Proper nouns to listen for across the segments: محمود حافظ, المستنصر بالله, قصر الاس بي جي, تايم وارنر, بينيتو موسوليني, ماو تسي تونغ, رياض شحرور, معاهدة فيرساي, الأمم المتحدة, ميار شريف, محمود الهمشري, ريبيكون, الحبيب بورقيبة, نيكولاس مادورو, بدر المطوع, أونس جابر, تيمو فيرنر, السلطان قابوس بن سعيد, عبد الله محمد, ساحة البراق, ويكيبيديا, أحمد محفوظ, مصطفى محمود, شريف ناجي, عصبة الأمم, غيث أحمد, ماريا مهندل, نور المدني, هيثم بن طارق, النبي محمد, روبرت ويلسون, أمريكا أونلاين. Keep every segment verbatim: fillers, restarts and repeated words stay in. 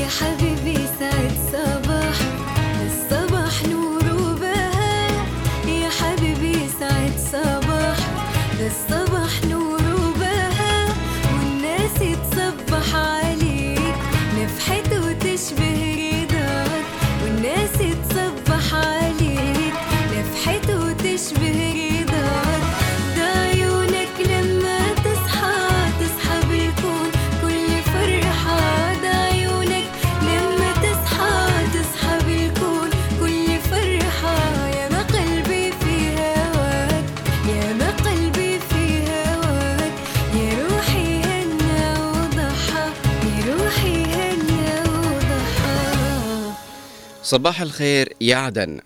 يا حبيبي سعد صباح، الصباح نور وبهاء، يا حبيبي سعد صباح، الصباح نور وبهاء، والناس تصبح عليك نفحت وتشبه رضاك، والناس تصبح عليك نفحت وتشبه رضاك، ده عيونك لما تصحى تصحى بالكون كل فرحة، ده عيونك لما تصحى تصحى بالكون كل فرحة، يا ما قلبي في هواك، يا ما قلبي في هواك، يا روحي هنا وضحى، يا روحي هنا وضحى. صباح الخير يا عدن.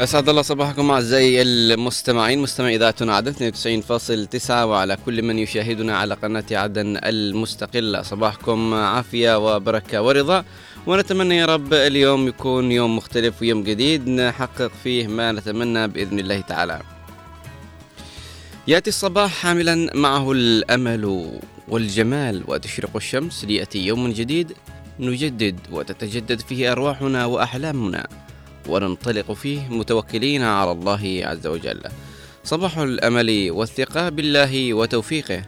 أسعد الله صباحكم أعزائي المستمعين، مستمعي إذاعتنا عدن اثنين وتسعين فاصلة تسعة وعلى كل من يشاهدنا على قناة عدن المستقلة. صباحكم عافية وبركة ورضا، ونتمنى يا رب اليوم يكون يوم مختلف ويوم جديد نحقق فيه ما نتمنى بإذن الله تعالى. يأتي الصباح حاملا معه الأمل والجمال، وتشرق الشمس ليأتي يوم جديد نجدد وتتجدد فيه أرواحنا وأحلامنا، وننطلق فيه متوكلين على الله عز وجل. صباح الأمل والثقة بالله وتوفيقه.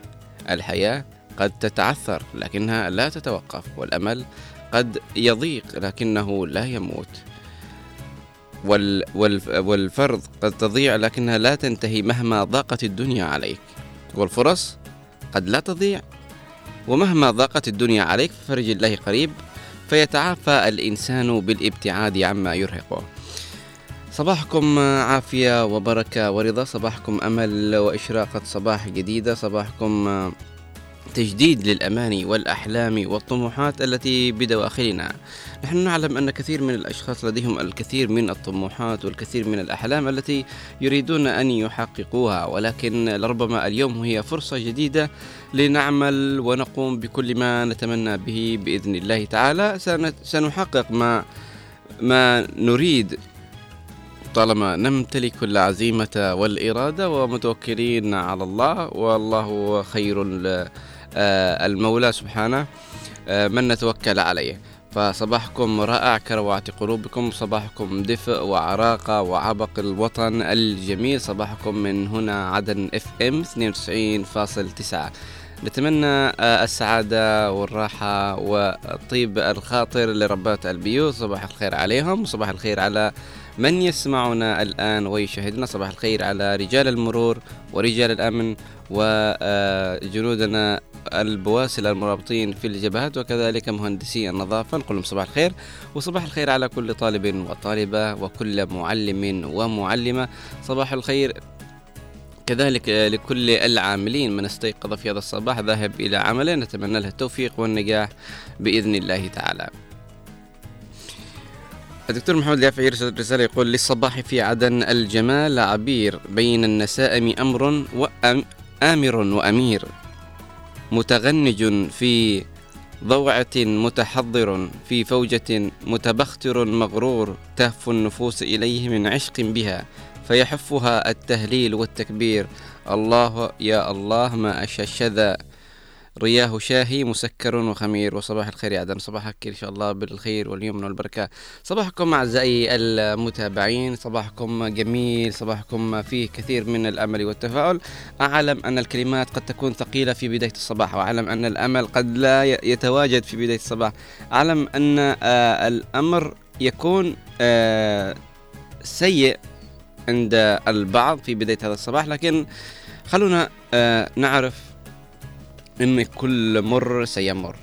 الحياة قد تتعثر لكنها لا تتوقف، والأمل قد يضيق لكنه لا يموت، والفرض قد تضيع لكنها لا تنتهي مهما ضاقت الدنيا عليك، والفرص قد لا تضيع، ومهما ضاقت الدنيا عليك ففرج الله قريب، فيتعافى الإنسان بالابتعاد عما يرهقه. صباحكم عافية وبركة ورضا، صباحكم أمل وإشراقة صباح جديدة، صباحكم تجديد للأماني والأحلام والطموحات التي بدواخلنا. نحن نعلم أن كثير من الأشخاص لديهم الكثير من الطموحات والكثير من الأحلام التي يريدون أن يحققوها، ولكن لربما اليوم هي فرصة جديدة لنعمل ونقوم بكل ما نتمنى به بإذن الله تعالى. سنحقق ما, ما نريد طالما نمتلك العزيمة والإرادة ومتوكلين على الله، والله خير المولى سبحانه من نتوكل عليه. فصباحكم رائع كروعة قلوبكم، صباحكم دفء وعراقة وعبق الوطن الجميل، صباحكم من هنا عدن اف ام اثنين وتسعين فاصلة تسعة. نتمنى السعادة والراحة وطيب الخاطر لربات البيوت، صباح الخير عليهم، صباح الخير على من يسمعنا الآن ويشاهدنا، صباح الخير على رجال المرور ورجال الأمن وجنودنا البواسل المرابطين في الجبهات، وكذلك مهندسي النظافة، نقول لهم صباح الخير، وصباح الخير على كل طالب وطالبة وكل معلم ومعلمة، صباح الخير كذلك لكل العاملين من استيقظ في هذا الصباح ذاهب إلى عمله، نتمنى له التوفيق والنجاح بإذن الله تعالى. الدكتور محمود الهمشري يرسل رسالة يقول: للصباح في عدن الجمال عبير، بين النسائم أمر وأم آمر وأمير، متغنج في ضوعة متحضر، في فوجة متبختر مغرور، تهف النفوس إليه من عشق بها، فيحفها التهليل والتكبير، الله يا الله ما أششذا، رياه شاهي مسكر وخمير. وصباح الخير يا عدن، صباحك إن شاء الله بالخير واليمن والبركة. صباحكم أعزائي المتابعين، صباحكم جميل، صباحكم فيه كثير من الأمل والتفاؤل. أعلم أن الكلمات قد تكون ثقيلة في بداية الصباح، وأعلم أن الأمل قد لا يتواجد في بداية الصباح، أعلم أن الأمر يكون سيء عند البعض في بداية هذا الصباح، لكن خلونا نعرف إن كل مر سيمر.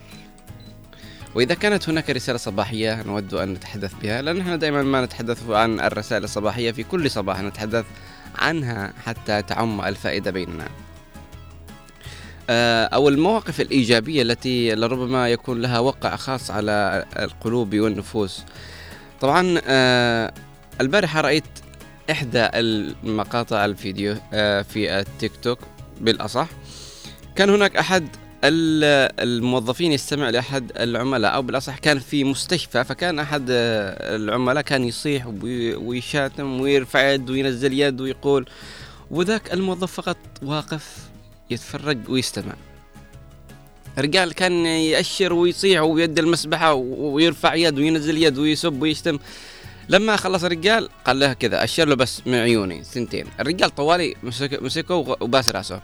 وإذا كانت هناك رسالة صباحية نود أن نتحدث بها، لأن نحن دائما ما نتحدث عن الرسائل الصباحية في كل صباح، نتحدث عنها حتى تعم الفائدة بيننا، أو المواقف الإيجابية التي لربما يكون لها وقع خاص على القلوب والنفوس. طبعا البارحة رأيت إحدى المقاطع الفيديو في التيك توك بالأصح، كان هناك أحد الموظفين يستمع لأحد العملاء، أو بالأصح كان في مستشفى، فكان أحد العملاء كان يصيح ويشاتم ويرفع يد وينزل يد ويقول، وذاك الموظف فقط واقف يتفرج ويستمع. رجال كان يأشر ويصيح ويد المسبحة ويرفع يد وينزل يد ويسب ويشتم. لما خلص الرجال قال له كذا، أشر له بس من عيوني سنتين، الرجال طوالي مسكه وباس رأسه.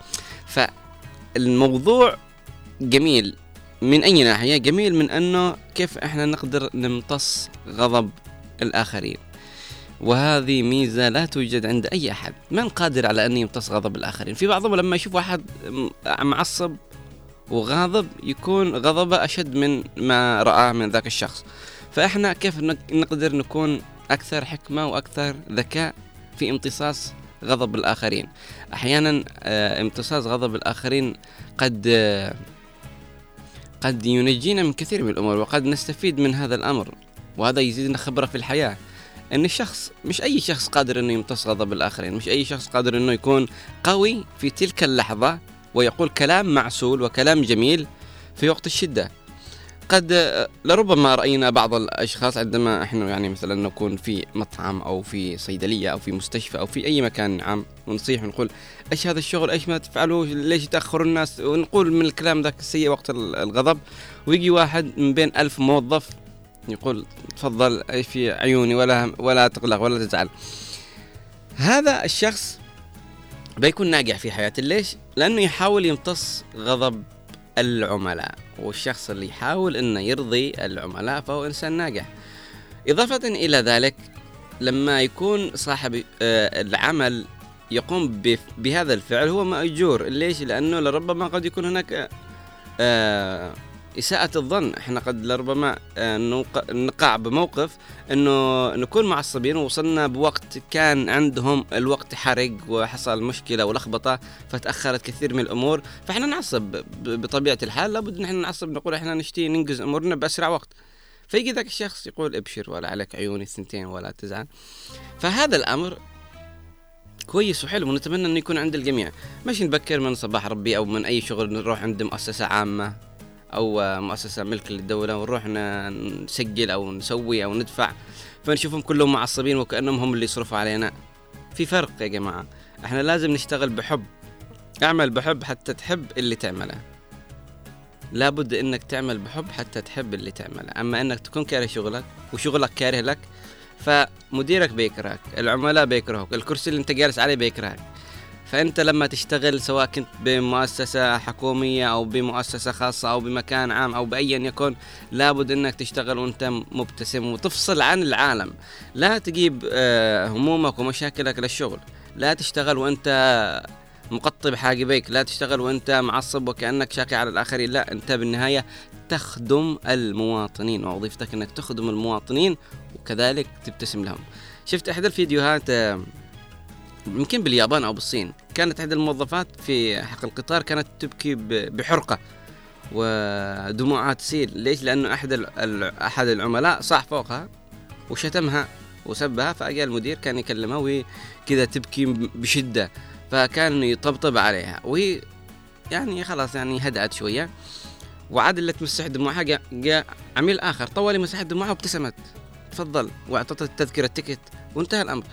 فالموضوع جميل من أي ناحية؟ جميل من أنه كيف إحنا نقدر نمتص غضب الآخرين، وهذه ميزة لا توجد عند أي أحد. من قادر على أن يمتص غضب الآخرين؟ في بعضهم لما يشوف واحد معصب وغاضب يكون غضبه أشد من ما رآه من ذاك الشخص. فإحنا كيف نقدر نكون أكثر حكمة وأكثر ذكاء في امتصاص غضب الآخرين؟ أحيانا امتصاص غضب الآخرين قد قد ينجينا من كثير من الأمور، وقد نستفيد من هذا الأمر، وهذا يزيدنا خبرة في الحياة. أن الشخص، مش أي شخص قادر أنه يمتص غضب الآخرين، مش أي شخص قادر أنه يكون قوي في تلك اللحظة ويقول كلام معسول وكلام جميل في وقت الشدة. قد لربما رأينا بعض الأشخاص عندما إحنا يعني مثلا نكون في مطعم أو في صيدلية أو في مستشفى أو في أي مكان عام، ونصيح ونقول إيش هذا الشغل، إيش ما تفعلوه، ليش تأخروا الناس، ونقول من الكلام ذاك السيء وقت الغضب. ويجي واحد من بين ألف موظف يقول تفضل في عيوني، ولا ولا تقلق ولا تزعل. هذا الشخص بيكون ناجح في حياته. ليش؟ لأنه يحاول يمتص غضب العملاء، والشخص اللي يحاول أنه يرضي العملاء فهو إنسان ناجح. إضافة إلى ذلك، لما يكون صاحب العمل يقوم بهذا الفعل هو مأجور. ليش؟ لأنه لربما قد يكون هناك إساءة الظن. إحنا قد لربما نقع بموقف أنه نكون معصبين، ووصلنا بوقت كان عندهم الوقت حرق وحصل مشكلة ولخبطة فتأخرت كثير من الأمور، فإحنا نعصب بطبيعة الحال، لابد نحن نعصب، نقول إحنا نشتي ننجز أمورنا بأسرع وقت. فيجي ذاك الشخص يقول أبشر، ولا عليك عيوني الثنتين ولا تزعل. فهذا الأمر كويس وحلو، ونتمنى أنه يكون عند الجميع. مش نبكر من صباح ربي أو من أي شغل نروح عند مؤسسة عامة أو مؤسسة ملك للدولة ونروح نسجل أو نسوي أو ندفع، فنشوفهم كلهم معصبين وكأنهم هم اللي يصرفوا علينا. في فرق يا جماعة، احنا لازم نشتغل بحب. اعمل بحب حتى تحب اللي تعمله. لابد انك تعمل بحب حتى تحب اللي تعمله. اما انك تكون كاره شغلك وشغلك كاره لك، فمديرك بيكرهك، العملاء بيكرهوك، الكرسي اللي انت جالس عليه بيكرهك. فأنت لما تشتغل سواء كنت بمؤسسة حكومية أو بمؤسسة خاصة أو بمكان عام أو بأيا يكن، لابد أنك تشتغل وأنت مبتسم وتفصل عن العالم. لا تجيب همومك ومشاكلك للشغل، لا تشتغل وأنت مقطب حاجبيك، لا تشتغل وأنت معصب وكأنك شاقي على الآخرين. لا، أنت بالنهاية تخدم المواطنين، ووظيفتك أنك تخدم المواطنين وكذلك تبتسم لهم. شفت أحد الفيديوهات يمكن باليابان أو بالصين، كانت إحدى الموظفات في حق القطار كانت تبكي بحرقة ودموعها تسيل. ليش؟ لأنه أحد أحد العملاء صاح فوقها وشتمها وسبها، فأجا المدير كان يكلمها وهي كذا تبكي بشدة، فكان يطبطب عليها، وهي يعني خلاص يعني هدأت شوية وعاد اللي تمسح دموعها. جاء جا عميل آخر طوالي مسح دموعها وابتسمت، تفضل، وأعطت التذكرة التيكت وانتهى الأمر.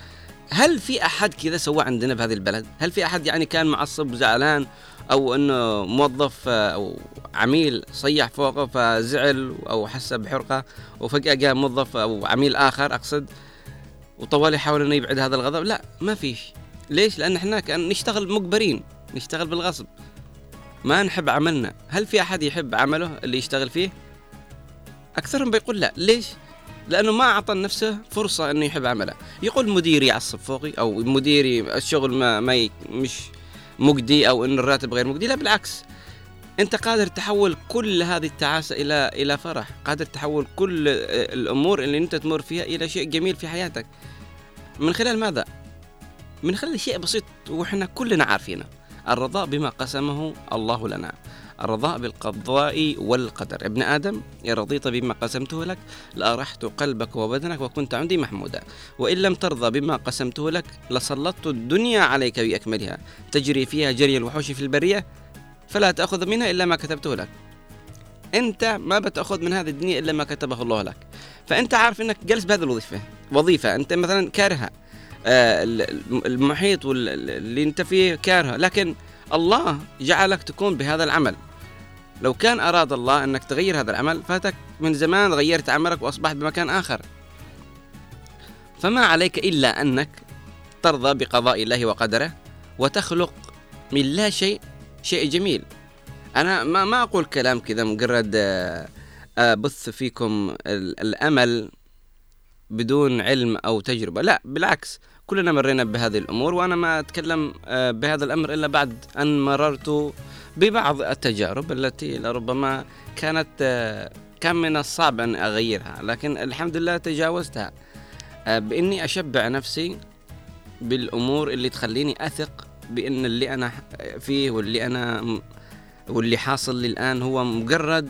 هل في أحد كذا سوى عندنا بهذه البلد؟ هل في أحد يعني كان معصب وزعلان، أو أنه موظف أو عميل صيح فوقه فزعل أو حس بحرقة، وفجأة جاء موظف أو عميل آخر أقصد وطوال يحاول أنه يبعد هذا الغضب؟ لا، ما فيش. ليش؟ لأن إحنا كان نشتغل مجبرين، نشتغل بالغصب، ما نحب عملنا. هل في أحد يحب عمله اللي يشتغل فيه؟ أكثرهم بيقول لا. ليش؟ لأنه ما أعطى نفسه فرصة أنه يحب عمله. يقول مديري يعصب فوقي، أو مديري الشغل ما, ما ي... مش مجدي، أو أن الراتب غير مجدي. لا، بالعكس، أنت قادر تحول كل هذه التعاسة إلى إلى فرح، قادر تحول كل الأمور اللي أنت تمر فيها إلى شيء جميل في حياتك. من خلال ماذا؟ من خلال شيء بسيط وإحنا كلنا عارفينه، الرضاء بما قسمه الله لنا، الرضاء بالقضاء والقدر. ابن آدم، إن رضيت بما قسمته لك لأرحت قلبك وبدنك وكنت عندي محمودا، وإن لم ترضى بما قسمته لك لسلطت الدنيا عليك بأكملها تجري فيها جري الوحوش في البرية فلا تأخذ منها إلا ما كتبته لك. أنت ما بتأخذ من هذه الدنيا إلا ما كتبه الله لك. فأنت عارف أنك جالس بهذه الوظيفة وظيفة أنت مثلا كارهة، المحيط اللي أنت فيه كارهة، لكن الله جعلك تكون بهذا العمل. لو كان أراد الله أنك تغير هذا العمل فاتك من زمان غيرت عملك وأصبحت بمكان آخر. فما عليك إلا أنك ترضى بقضاء الله وقدره وتخلق من لا شيء شيء جميل. أنا ما, ما أقول كلام كذا مجرد أبث فيكم الأمل بدون علم أو تجربة، لا بالعكس كلنا مرينا بهذه الأمور، وأنا ما أتكلم بهذا الأمر إلا بعد أن مررت ببعض التجارب التي لربما كانت كان من الصعب أن أغيرها، لكن الحمد لله تجاوزتها بإني أشبع نفسي بالأمور اللي تخليني أثق بأن اللي أنا فيه واللي أنا واللي حاصل لي الآن هو مجرد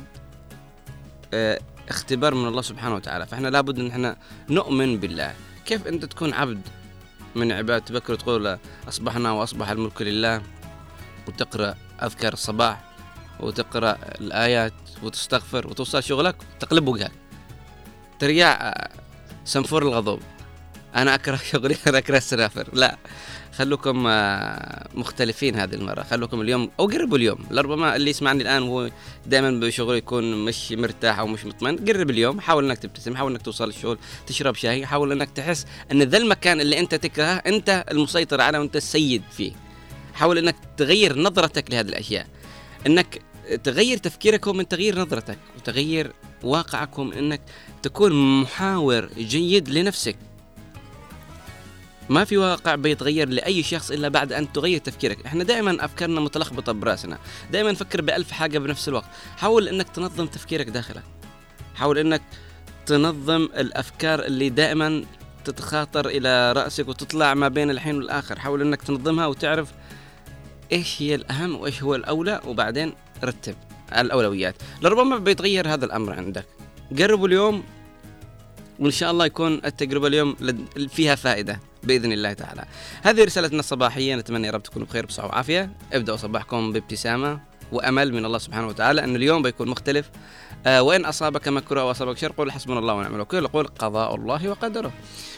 اختبار من الله سبحانه وتعالى. فإحنا لابد أن احنا نؤمن بالله. كيف أنت تكون عبد من عبادة بكر تقول أصبحنا وأصبح الملك لله، وتقرأ أذكار الصباح وتقرأ الآيات وتستغفر وتوصل شغلك تقلب وجهك تريع سنفور الغضب، أنا أكره شغلي أنا أكره السنافر. لا، خلوكم مختلفين هذه المرة، خلوكم اليوم أو قربوا اليوم، لربما اللي يسمعني الآن هو دائما بشغله يكون مش مرتاح أو مش مطمئن. قرب اليوم، حاول أنك تبتسم، حاول أنك توصل الشغل تشرب شاي، حاول أنك تحس أن ذا المكان اللي أنت تكرهه أنت المسيطر عليه وأنت السيد فيه. حاول أنك تغير نظرتك لهذه الأشياء، أنك تغير تفكيركم من تغيير نظرتك وتغيير واقعكم، أنك تكون محاور جيد لنفسك. ما في واقع بيتغير لأي شخص إلا بعد أن تغير تفكيرك. إحنا دائما أفكارنا متلخبطة برأسنا، دائما نفكر بألف حاجة بنفس الوقت. حاول أنك تنظم تفكيرك داخلك، حاول أنك تنظم الأفكار اللي دائما تتخاطر إلى رأسك وتطلع ما بين الحين والآخر، حاول أنك تنظمها وتعرف إيش هي الأهم وإيش هو الأولى، وبعدين رتب الأولويات. لربما بيتغير هذا الأمر عندك. جربوا اليوم وإن شاء الله يكون التجربة اليوم فيها فائدة بإذن الله تعالى. هذه رسالتنا الصباحية، نتمنى يا رب تكونوا بخير بصحة وعافية. ابدأوا صباحكم بابتسامة وأمل من الله سبحانه وتعالى أن اليوم بيكون مختلف. آه وإن أصابك مكر أو أصابك شر قل حسبنا الله ونعم الوكيل، قل قضاء الله وقدره.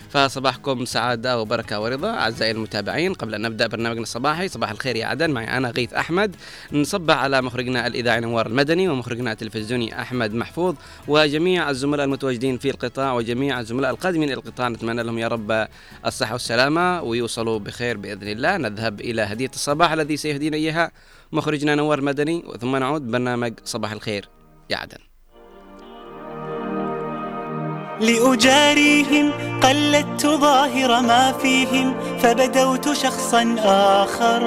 فصباحكم سعادة وبركة ورضا. أعزائي المتابعين، قبل أن نبدأ برنامجنا الصباحي صباح الخير يا عدن، معي أنا غيث أحمد، نصبح على مخرجنا الإذاعي نور المدني ومخرجنا التلفزيوني أحمد محفوظ وجميع الزملاء المتواجدين في القطاع وجميع الزملاء القادمين إلى القطاع. نتمنى لهم يا رب الصحة والسلامة ويوصلوا بخير بإذن الله. نذهب إلى هدية الصباح الذي سيهدينا إياها مخرجنا نور المدني، ثم نعود برنامج صباح الخير يا عدن. لأجاريهم قلدت ظاهر ما فيهم، فبدوت شخصا آخر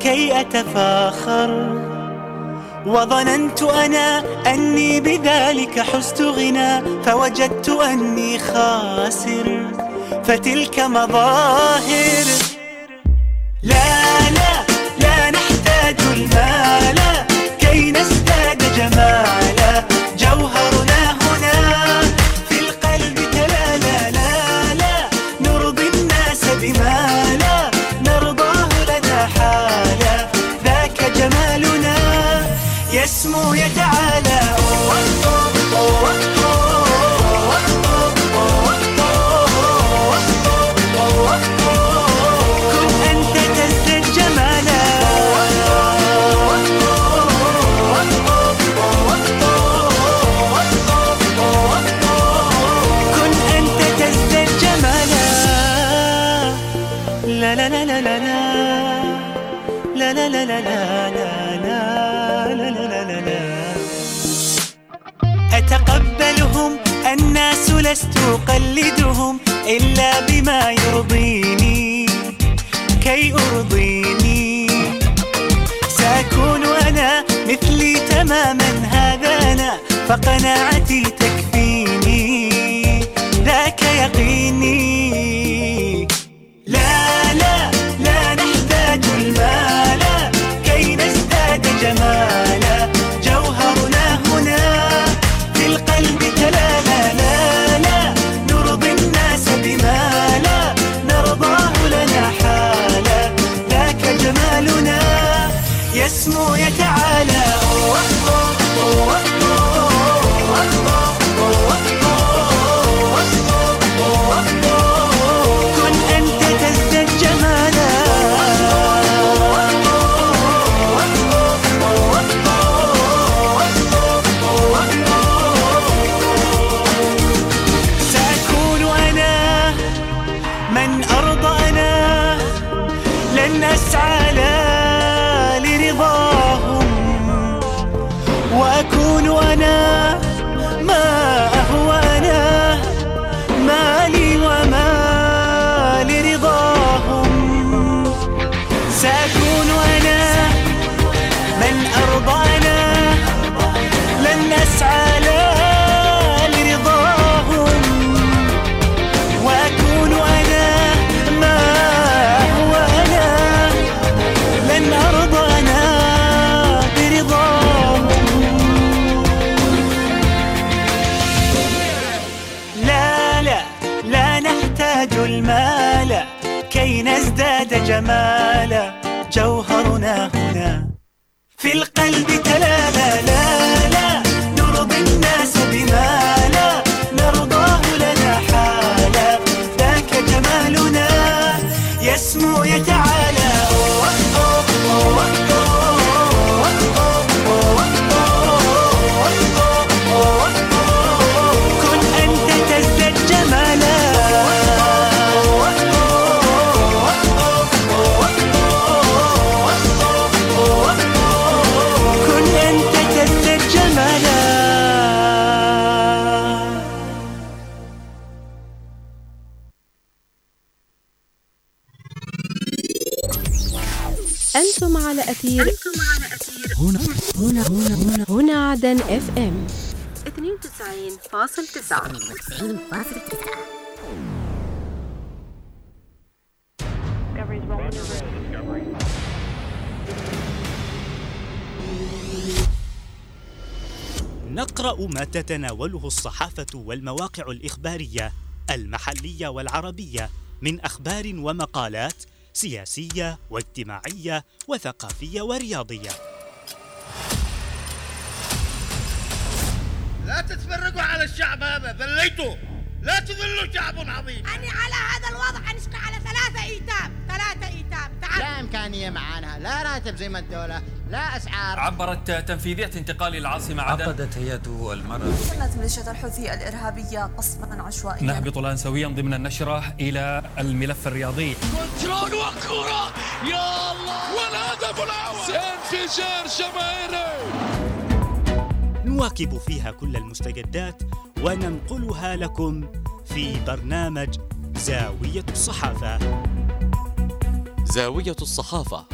كي أتفاخر، وظننت أنا أني بذلك حزت غنى، فوجدت أني خاسر فتلك مظاهر. لا لا لا نحتاج المال كي نزداد جمالا، جوهرنا هنا في القلب تلالا، لا لا نرضي الناس بما لا نرضاه لنا حالا، ذاك جمالنا يسمو يتعالى. أتقبلهم الناس لست أقلدهم إلا بما يرضيني كي أرضيني، سأكون أنا مثلي تماما هذا أنا، فقناعتي تكفيني ذاك يقيني. لا لا لا نحتاج المال كي نزداد جمالا، جوهرنا هنا في القلب تلالا، لا لا نرضي الناس بما لا نرضاه لنا حالا، ذاك جمالنا يسمى اسمه يتعالى. كن أنت تزداد جمالا. سأكون أنا من أرضى أنا، لن أسعى وأكون أنا ما أهوى أنا، ما لي وما لرضاهم. سأكون أنا من أرضى أنا، لن أسعى لا لرضاهم، وأكون أنا ما أهوى أنا، لن أرضى أنا برضاهم. المال كي نزداد جمالا، جوهرنا هنا في القلب تلالا. لا لا نرضي الناس بما لا نرضاه لنا حالا، ذاك جمالنا يسمو يتعالى. كن أنت تزداد جمالا. أنتم على أثير أنتم على أثير هنا هنا هنا هنا عدن اف ام اثنين وتسعين فاصلة تسعة. نقرأ ما تتناوله الصحافة والمواقع الإخبارية المحلية والعربية من أخبار ومقالات سياسية واجتماعية وثقافية ورياضية. لا تتفرقوا على الشعب، هذا ذليتوا، لا تذلوا شعب عظيم. أنا على هذا الوضع أنشقى على ثلاثة إيتام، ثلاثة إيتام. تعال. لا إمكانية معانا، لا راتب زي ما الدولة، لا أسعار. عبرت تنفيذية انتقال العاصمة عدن. عقدت هيئة المرأة. شنت ميليشيات الحوثي الإرهابية قصفا عشوائيا. نهبط الآن سويا ضمن النشرة إلى الملف الرياضي. كنترول وكرة، يا الله. والهدف الأول. انفجار جماهيري. نواكب فيها كل المستجدات وننقلها لكم في برنامج زاوية الصحافة. زاوية الصحافة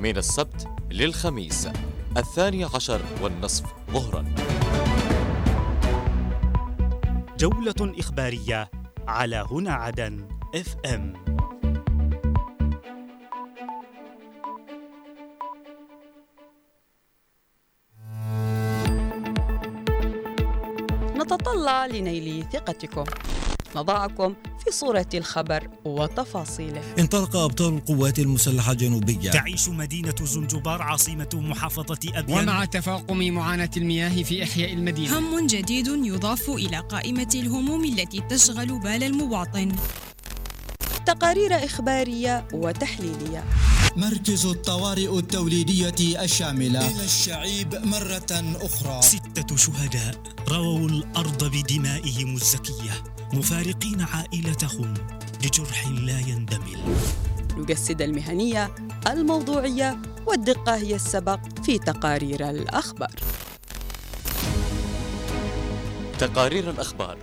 من السبت للخميس الثاني عشر والنصف ظهرا. جولة إخبارية على هنا عدن اف ام. نتطلع لنيل ثقتكم، نضعكم في صورة الخبر وتفاصيله. انطلق أبطال القوات المسلحة الجنوبية. تعيش مدينة زنجبار عاصمة محافظة أبين. ومع تفاقم معاناة المياه في إحياء المدينة، هم جديد يضاف إلى قائمة الهموم التي تشغل بال المواطن. تقارير إخبارية وتحليلية. مركز الطوارئ التوليدية الشاملة إلى الشعيب مرة أخرى. ستة شهداء رووا الأرض بدمائهم الزكية، مفارقين عائلتهم لجرح لا يندمل. نجسد المهنية، الموضوعية والدقة هي السبق في تقارير الأخبار. تقارير الأخبار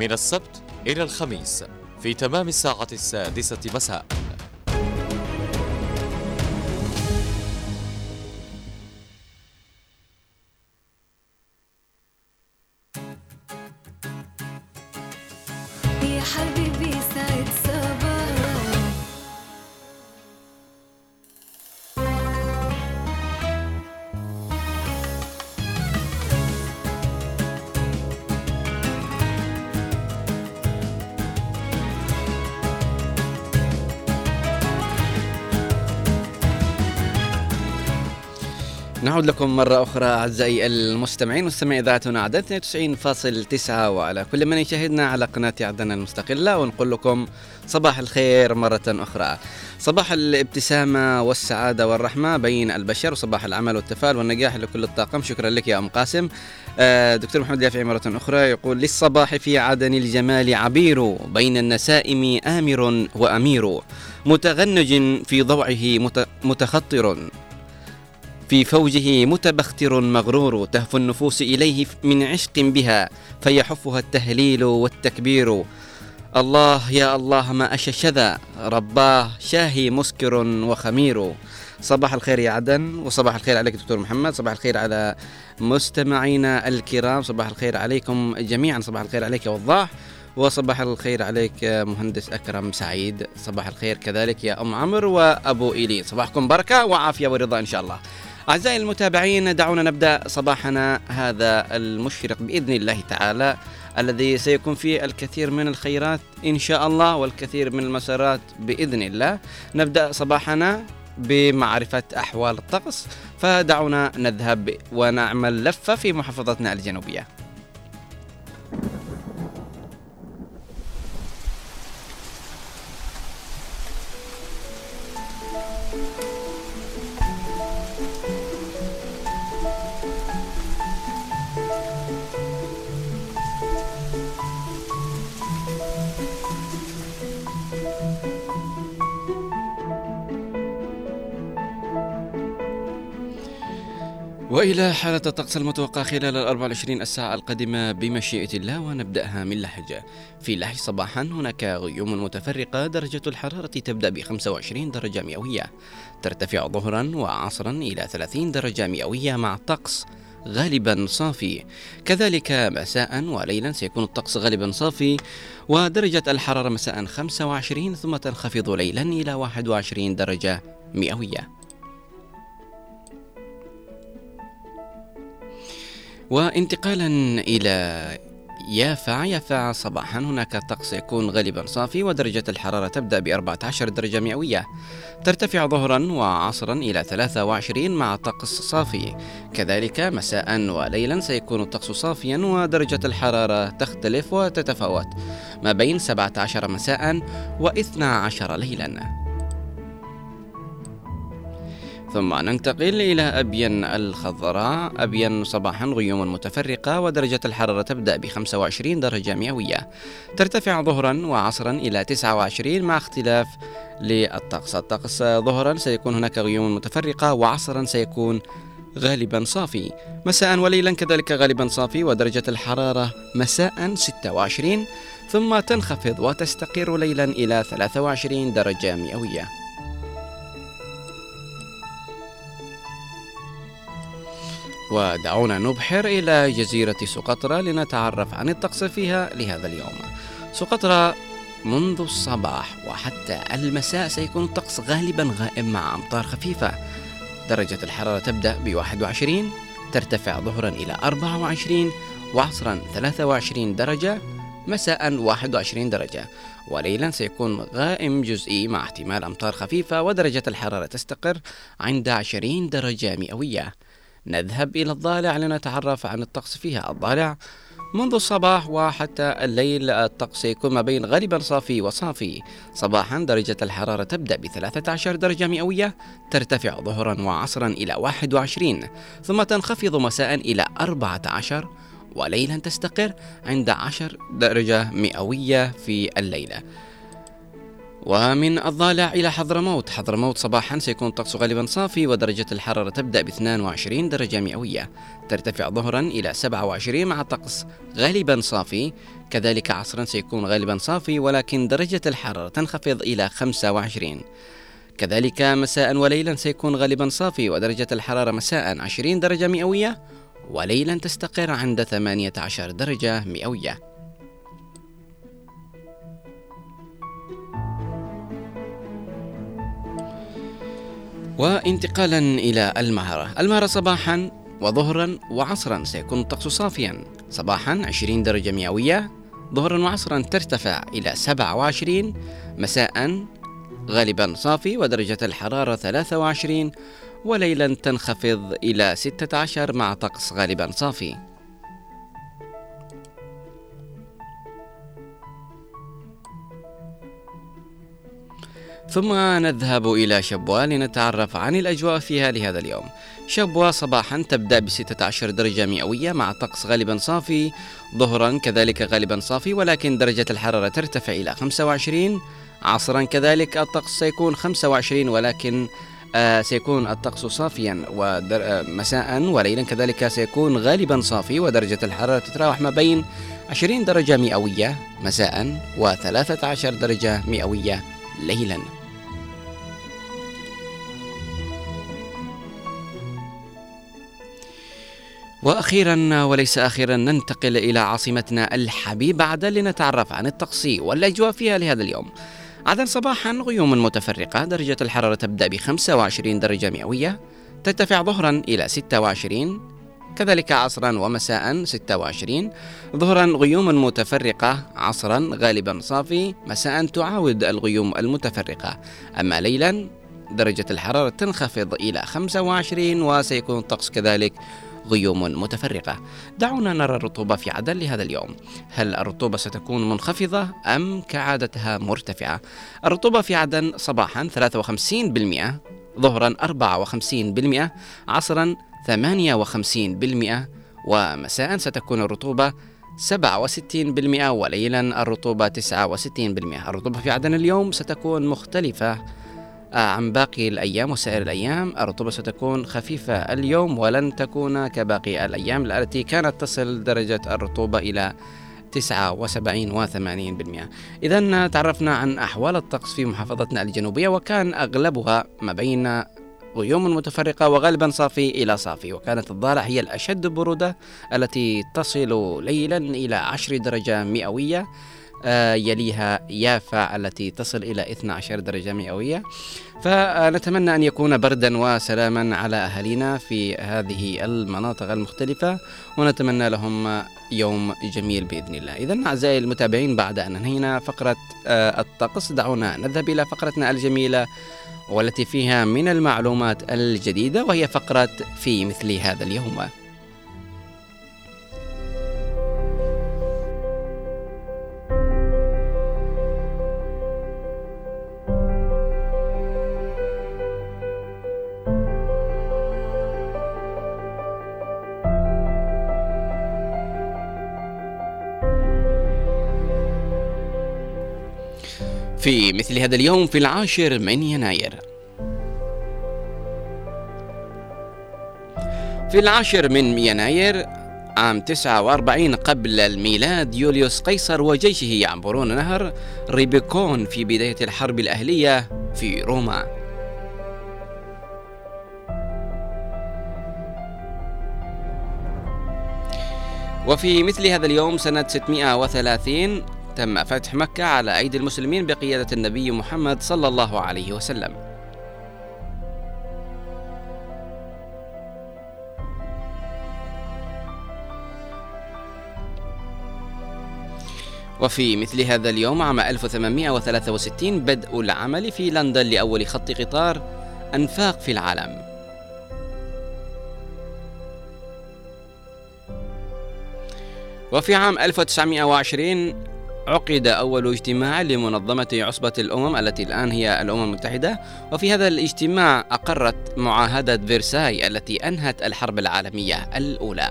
من السبت إلى الخميس في تمام الساعة السادسة مساء. نعود لكم مرة أخرى أعزائي المستمعين مستمعي إذاعتنا عدن اثنين وتسعين فاصل تسعة وعلى كل من يشاهدنا على قناة عدن المستقلة، ونقول لكم صباح الخير مرة أخرى، صباح الابتسامة والسعادة والرحمة بين البشر، وصباح العمل والتفاؤل والنجاح لكل الطاقم. شكرا لك يا أم قاسم. دكتور محمد الهمشري مرة أخرى يقول للصباح في عدن الجمال عبير، بين النسائم آمر وأمير، متغنج في ضوعه متخطر، في فوجه متبختر مغرور، تهف النفوس إليه من عشق بها فيحفها التهليل والتكبير. الله يا الله ما أششذا رباه شاهي مسكر وخمير. صباح الخير يا عدن، وصباح الخير عليك دكتور محمد، صباح الخير على مستمعينا الكرام، صباح الخير عليكم جميعا، صباح الخير عليك يا وضاح، وصباح الخير عليك مهندس أكرم سعيد، صباح الخير كذلك يا أم عمرو وأبو إيلي. صباحكم بركة وعافية ورضا إن شاء الله. أعزائي المتابعين، دعونا نبدأ صباحنا هذا المشرق بإذن الله تعالى، الذي سيكون فيه الكثير من الخيرات إن شاء الله والكثير من المسارات بإذن الله. نبدأ صباحنا بمعرفة أحوال الطقس، فدعونا نذهب ونعمل لفة في محافظتنا الجنوبية. وإلى حالة الطقس المتوقع خلال الأربع وعشرين الساعة القادمة بمشيئة الله، ونبدأها من لحج. في لحج صباحا هناك غيوم متفرقة، درجة الحرارة تبدأ ب خمسة وعشرين درجة مئوية، ترتفع ظهرا وعصرا إلى ثلاثين درجة مئوية مع الطقس غالبا صافي، كذلك مساء وليلا سيكون الطقس غالبا صافي، ودرجة الحرارة مساء خمسة وعشرين ثم تنخفض ليلا إلى واحد وعشرين درجة مئوية. وانتقالا إلى يافع، يافع صباحا هناك الطقس يكون غالبا صافي، ودرجة الحرارة تبدأ ب أربعة عشر درجة مئوية، ترتفع ظهرا وعصرا إلى ثلاثة وعشرين مع طقس صافي، كذلك مساء وليلا سيكون الطقس صافيا، ودرجة الحرارة تختلف وتتفاوت ما بين سبعة عشر مساء واثنا عشر ليلا. ثم ننتقل إلى أبين الخضراء، أبين صباحا غيوم متفرقة، ودرجة الحرارة تبدأ ب خمسة وعشرين درجة مئوية، ترتفع ظهرا وعصرا إلى تسعة وعشرين مع اختلاف للطقس، الطقس ظهرا سيكون هناك غيوم متفرقة وعصرا سيكون غالبا صافي، مساء وليلا كذلك غالبا صافي، ودرجة الحرارة مساء ستة وعشرين ثم تنخفض وتستقر ليلا إلى ثلاثة وعشرين درجة مئوية. ودعونا نبحر إلى جزيرة سقطرى لنتعرف عن الطقس فيها لهذا اليوم. سقطرى منذ الصباح وحتى المساء سيكون الطقس غالبا غائم مع أمطار خفيفة، درجة الحرارة تبدأ ب واحد وعشرين، ترتفع ظهرا إلى أربعة وعشرين وعصرا ثلاثة وعشرين درجة، مساء واحد وعشرين درجة، وليلا سيكون غائم جزئي مع احتمال أمطار خفيفة، ودرجة الحرارة تستقر عند عشرين درجة مئوية. نذهب إلى الضالع لنتعرف عن الطقس فيها. الضالع منذ الصباح وحتى الليل الطقس يكون ما بين غالبا صافي وصافي، صباحا درجة الحرارة تبدأ بثلاثة عشر درجة مئوية، ترتفع ظهرا وعصرا إلى واحد وعشرين ثم تنخفض مساء إلى أربعة عشر، وليلا تستقر عند عشر درجة مئوية في الليلة. ومن الضالع إلى حضرموت، حضرموت صباحا سيكون الطقس غالبا صافي، ودرجة الحرارة تبدأ ب اثنين وعشرين درجة مئوية، ترتفع ظهرا إلى سبعة وعشرين مع طقس غالبا صافي، كذلك عصرا سيكون غالبا صافي، ولكن درجة الحرارة تنخفض إلى خمسة وعشرين، كذلك مساء وليلا سيكون غالبا صافي، ودرجة الحرارة مساء عشرين درجة مئوية، وليلا تستقر عند ثمانية عشر درجة مئوية. وانتقالا إلى المهرة، المهرة صباحا وظهرا وعصرا سيكون الطقس صافيا، صباحا عشرين درجة مئوية، ظهرا وعصرا ترتفع إلى سبعة وعشرين، مساء غالبا صافي ودرجة الحرارة ثلاثة وعشرين، وليلا تنخفض إلى ستة عشر مع طقس غالبا صافي. ثم نذهب إلى شبوة لنتعرف عن الأجواء فيها لهذا اليوم. شبوة صباحا تبدأ ب ستة عشر درجة مئوية مع طقس غالبا صافي، ظهرا كذلك غالبا صافي ولكن درجة الحرارة ترتفع إلى خمسة وعشرين، عصرا كذلك الطقس سيكون خمسة وعشرين ولكن آه سيكون الطقس صافيا، ومساء وليلا كذلك سيكون غالبا صافي ودرجة الحرارة تتراوح ما بين عشرين درجة مئوية مساء وثلاثة عشر درجة مئوية ليلا. وأخيرا وليس أخيرا ننتقل إلى عاصمتنا الحبيب عدن لنتعرف عن الطقس والأجواء فيها لهذا اليوم. عدن صباحا غيوم متفرقة، درجة الحرارة تبدأ ب خمسة وعشرين درجة مئوية، ترتفع ظهرا إلى ستة وعشرين، كذلك عصرا ومساء ستة وعشرين، ظهرا غيوم متفرقة، عصرا غالبا صافي، مساء تعاود الغيوم المتفرقة، أما ليلا درجة الحرارة تنخفض إلى خمسة وعشرين وسيكون الطقس كذلك غيوم متفرقة. دعونا نرى الرطوبة في عدن لهذا اليوم، هل الرطوبة ستكون منخفضة أم كعادتها مرتفعة؟ الرطوبة في عدن صباحا ثلاثة وخمسين بالمئة، ظهرا أربعة وخمسين بالمئة، عصرا ثمانية وخمسين بالمئة، ومساء ستكون الرطوبة سبعة وستين بالمئة وليلا الرطوبة تسعة وستين بالمئة. الرطوبة في عدن اليوم ستكون مختلفة عن باقي الأيام وسائر الأيام، الرطوبة ستكون خفيفة اليوم ولن تكون كباقي الأيام التي كانت تصل درجة الرطوبة إلى تسعة وسبعين وثمانين بالمئة. إذا تعرفنا عن أحوال الطقس في محافظتنا الجنوبية، وكان أغلبها ما بين غيوم متفرقة وغالبا صافي إلى صافي، وكانت الضالع هي الأشد برودة التي تصل ليلا إلى عشر درجة مئوية، يليها يافا التي تصل إلى اثنتي عشرة درجة مئوية. فنتمنى أن يكون بردا وسلاما على أهالينا في هذه المناطق المختلفة، ونتمنى لهم يوم جميل بإذن الله. إذن أعزائي المتابعين، بعد أن انهينا فقرة الطقس دعونا نذهب إلى فقرتنا الجميلة والتي فيها من المعلومات الجديدة، وهي فقرة في مثل هذا اليوم. في مثل هذا اليوم في العاشر من يناير في العاشر من يناير عام تسعة وأربعين قبل الميلاد، يوليوس قيصر وجيشه يعبرون نهر ريبيكون في بداية الحرب الأهلية في روما. وفي مثل هذا اليوم سنة ستمائة وثلاثين تم فتح مكة على أيدي المسلمين بقيادة النبي محمد صلى الله عليه وسلم. وفي مثل هذا اليوم عام ألف وثمانمائة وثلاثة وستين بدء العمل في لندن لأول خط قطار أنفاق في العالم. وفي عام ألف وتسعمائة وعشرين عقد أول اجتماع لمنظمة عصبة الأمم التي الآن هي الأمم المتحدة، وفي هذا الاجتماع أقرت معاهدة فيرساي التي أنهت الحرب العالمية الأولى.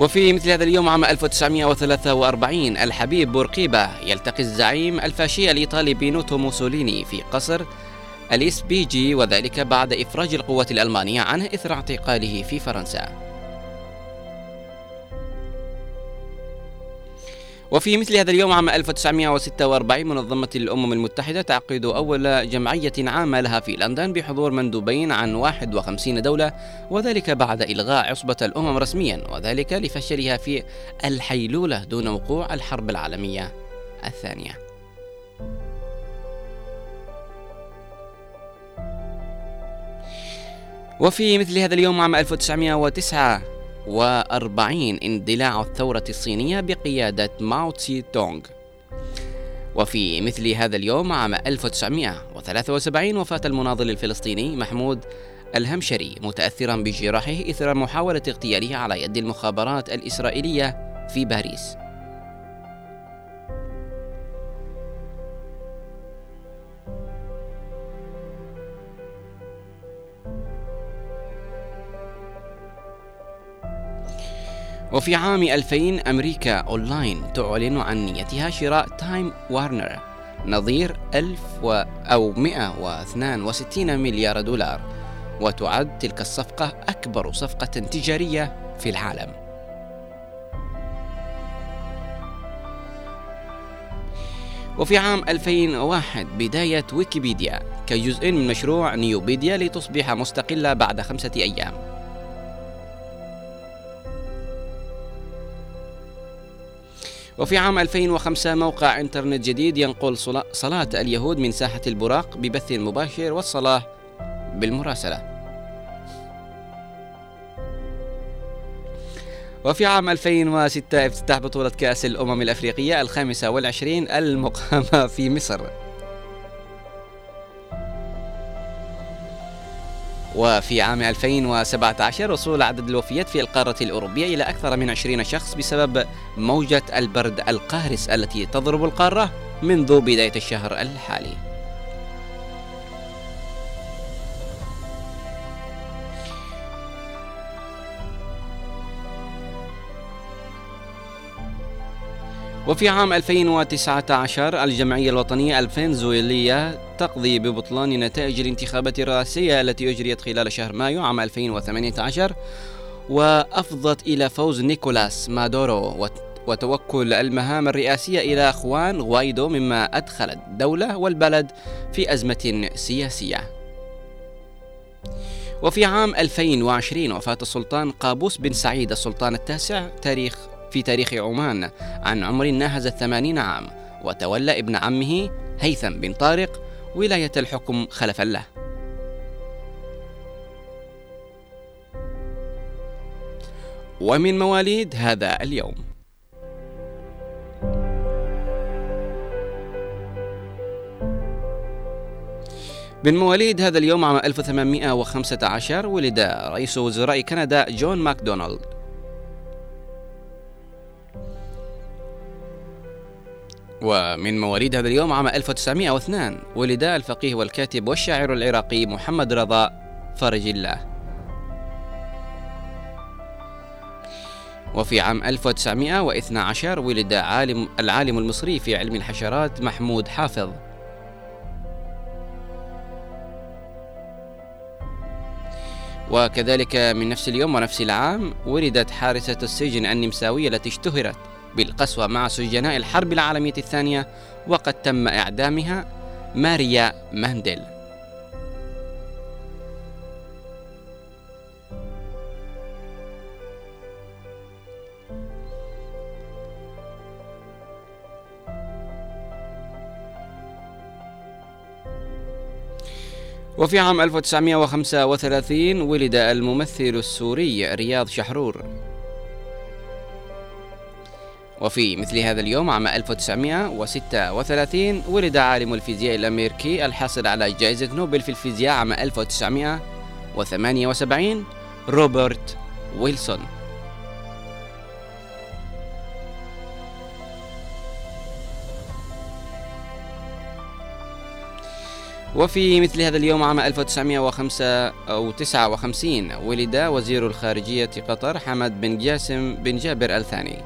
وفي مثل هذا اليوم عام ألف وتسعمائة وثلاثة وأربعين الحبيب بورقيبة يلتقي الزعيم الفاشي الإيطالي بينيتو موسوليني في قصر الاس بي جي، وذلك بعد إفراج القوات الألمانية عنه إثر اعتقاله في فرنسا. وفي مثل هذا اليوم عام ألف وتسعمئة وستة وأربعين منظمة الأمم المتحدة تعقد أول جمعية عامة لها في لندن بحضور مندوبين عن واحد وخمسين دولة، وذلك بعد إلغاء عصبة الأمم رسميا، وذلك لفشلها في الحيلولة دون وقوع الحرب العالمية الثانية. وفي مثل هذا اليوم عام ألف وتسعمئة وتسعة وأربعين اندلاع الثورة الصينية بقيادة ماو تسي تونغ. وفي مثل هذا اليوم عام ألف وتسعمئة وثلاثة وسبعين وفاة المناضل الفلسطيني محمود الهمشري متأثرا بجراحه إثر محاولة اغتياله على يد المخابرات الإسرائيلية في باريس. وفي عام ألفين أمريكا أونلاين تعلن عن نيتها شراء تايم وارنر نظير ألف و... أو مئة واثنين وستين مليار دولار، وتعد تلك الصفقة أكبر صفقة تجارية في العالم. وفي عام ألفين وواحد بداية ويكيبيديا كجزء من مشروع نيوبيديا لتصبح مستقلة بعد خمسة أيام. وفي عام ألفين وخمسة موقع إنترنت جديد ينقل صلاة اليهود من ساحة البراق ببث مباشر والصلاة بالمراسلة. وفي عام ألفين وستة افتتاح بطولة كأس الأمم الأفريقية الخامسة والعشرين المقامة في مصر. وفي عام ألفين وسبعة عشر وصول عدد الوفيات في القارة الأوروبية إلى أكثر من عشرين شخص بسبب موجة البرد القارس التي تضرب القارة منذ بداية الشهر الحالي. وفي عام ألفين وتسعة عشر الجمعية الوطنية الفنزويلية تقضي ببطلان نتائج الانتخابات الرئاسية التي أجريت خلال شهر مايو عام ألفين وثمانية عشر، وأفضت إلى فوز نيكولاس مادورو وتوكل المهام الرئاسية إلى خوان غوايدو، مما أدخل الدولة والبلد في أزمة سياسية. وفي عام ألفين وعشرين وفاة السلطان قابوس بن سعيد السلطان التاسع تاريخ في تاريخ عمان عن عمر ناهز الثمانين عام، وتولى ابن عمه هيثم بن طارق ولاية الحكم خلفا له. ومن مواليد هذا اليوم من مواليد هذا اليوم عام ألف وثمانمئة وخمسة عشر ولد رئيس وزراء كندا جون ماكدونالد. ومن مواليد هذا اليوم عام ألف وتسعمئة واثنين ولد الفقيه والكاتب والشاعر العراقي محمد رضا فرج الله. وفي عام ألف وتسعمئة واثني عشر ولد عالم العالم المصري في علم الحشرات محمود حافظ. وكذلك من نفس اليوم ونفس العام ولدت حارسة السجن النمساوية التي اشتهرت بالقسوة مع سجناء الحرب العالمية الثانية وقد تم إعدامها ماريا مهندل. وفي عام ألف وتسعمئة وخمسة وثلاثين ولد الممثل السوري رياض شحرور. وفي مثل هذا اليوم عام ألف وتسعمئة وستة وثلاثين ولد عالم الفيزياء الأمريكي الحاصل على جائزة نوبل في الفيزياء عام ألف وتسعمئة وثمانية وسبعين روبرت ويلسون. وفي مثل هذا اليوم عام ألف وتسعمئة وتسعة وخمسين ولد وزير الخارجية قطر حمد بن جاسم بن جابر الثاني.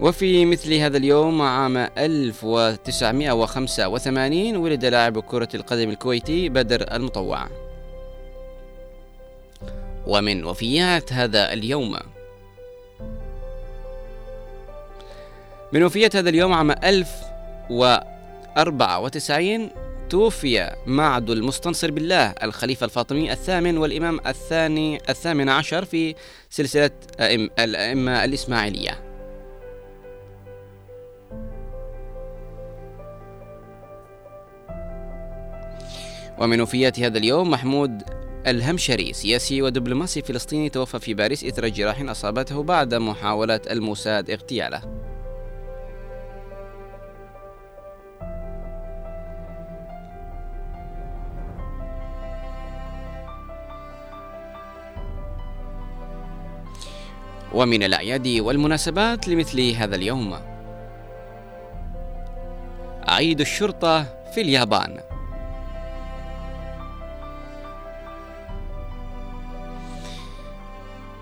وفي مثل هذا اليوم عام ألف وتسعمئة وخمسة وثمانين ولد لاعب كرة القدم الكويتي بدر المطوع. ومن وفيات هذا اليوم. من وفيات هذا اليوم عام ألف وأربعة وتسعين توفي معد المستنصر بالله الخليفة الفاطمي الثامن والإمام الثاني الثامن عشر في سلسلة الأئمة الإسماعيلية. ومن وفيات هذا اليوم محمود الهمشري سياسي ودبلوماسي فلسطيني توفى في باريس إثر جراح أصابته بعد محاولة الموساد اغتياله. ومن الأعياد والمناسبات لمثل هذا اليوم عيد الشرطة في اليابان،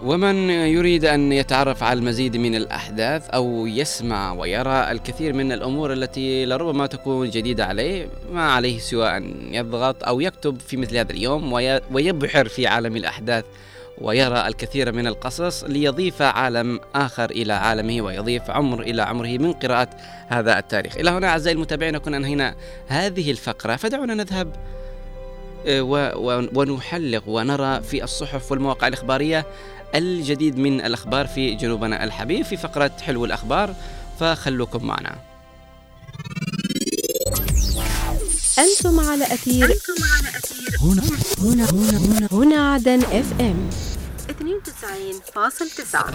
ومن يريد أن يتعرف على المزيد من الأحداث أو يسمع ويرى الكثير من الأمور التي لربما تكون جديدة عليه ما عليه سوى أن يضغط أو يكتب في مثل هذا اليوم ويبحر في عالم الأحداث ويرى الكثير من القصص ليضيف عالم آخر إلى عالمه ويضيف عمر إلى عمره من قراءة هذا التاريخ. إلى هنا أعزائي المتابعين نكون أنهينا هذه الفقرة، فدعونا نذهب ونحلق ونرى في الصحف والمواقع الإخبارية الجديد من الأخبار في جنوبنا الحبيب في فقرة حلو الأخبار، فخلوكم معنا. أنتم على أثير, أنتم على أثير. هنا. هنا. هنا. هنا. هنا عدن اف ام اثنين وتسعين فاصلة تسعة.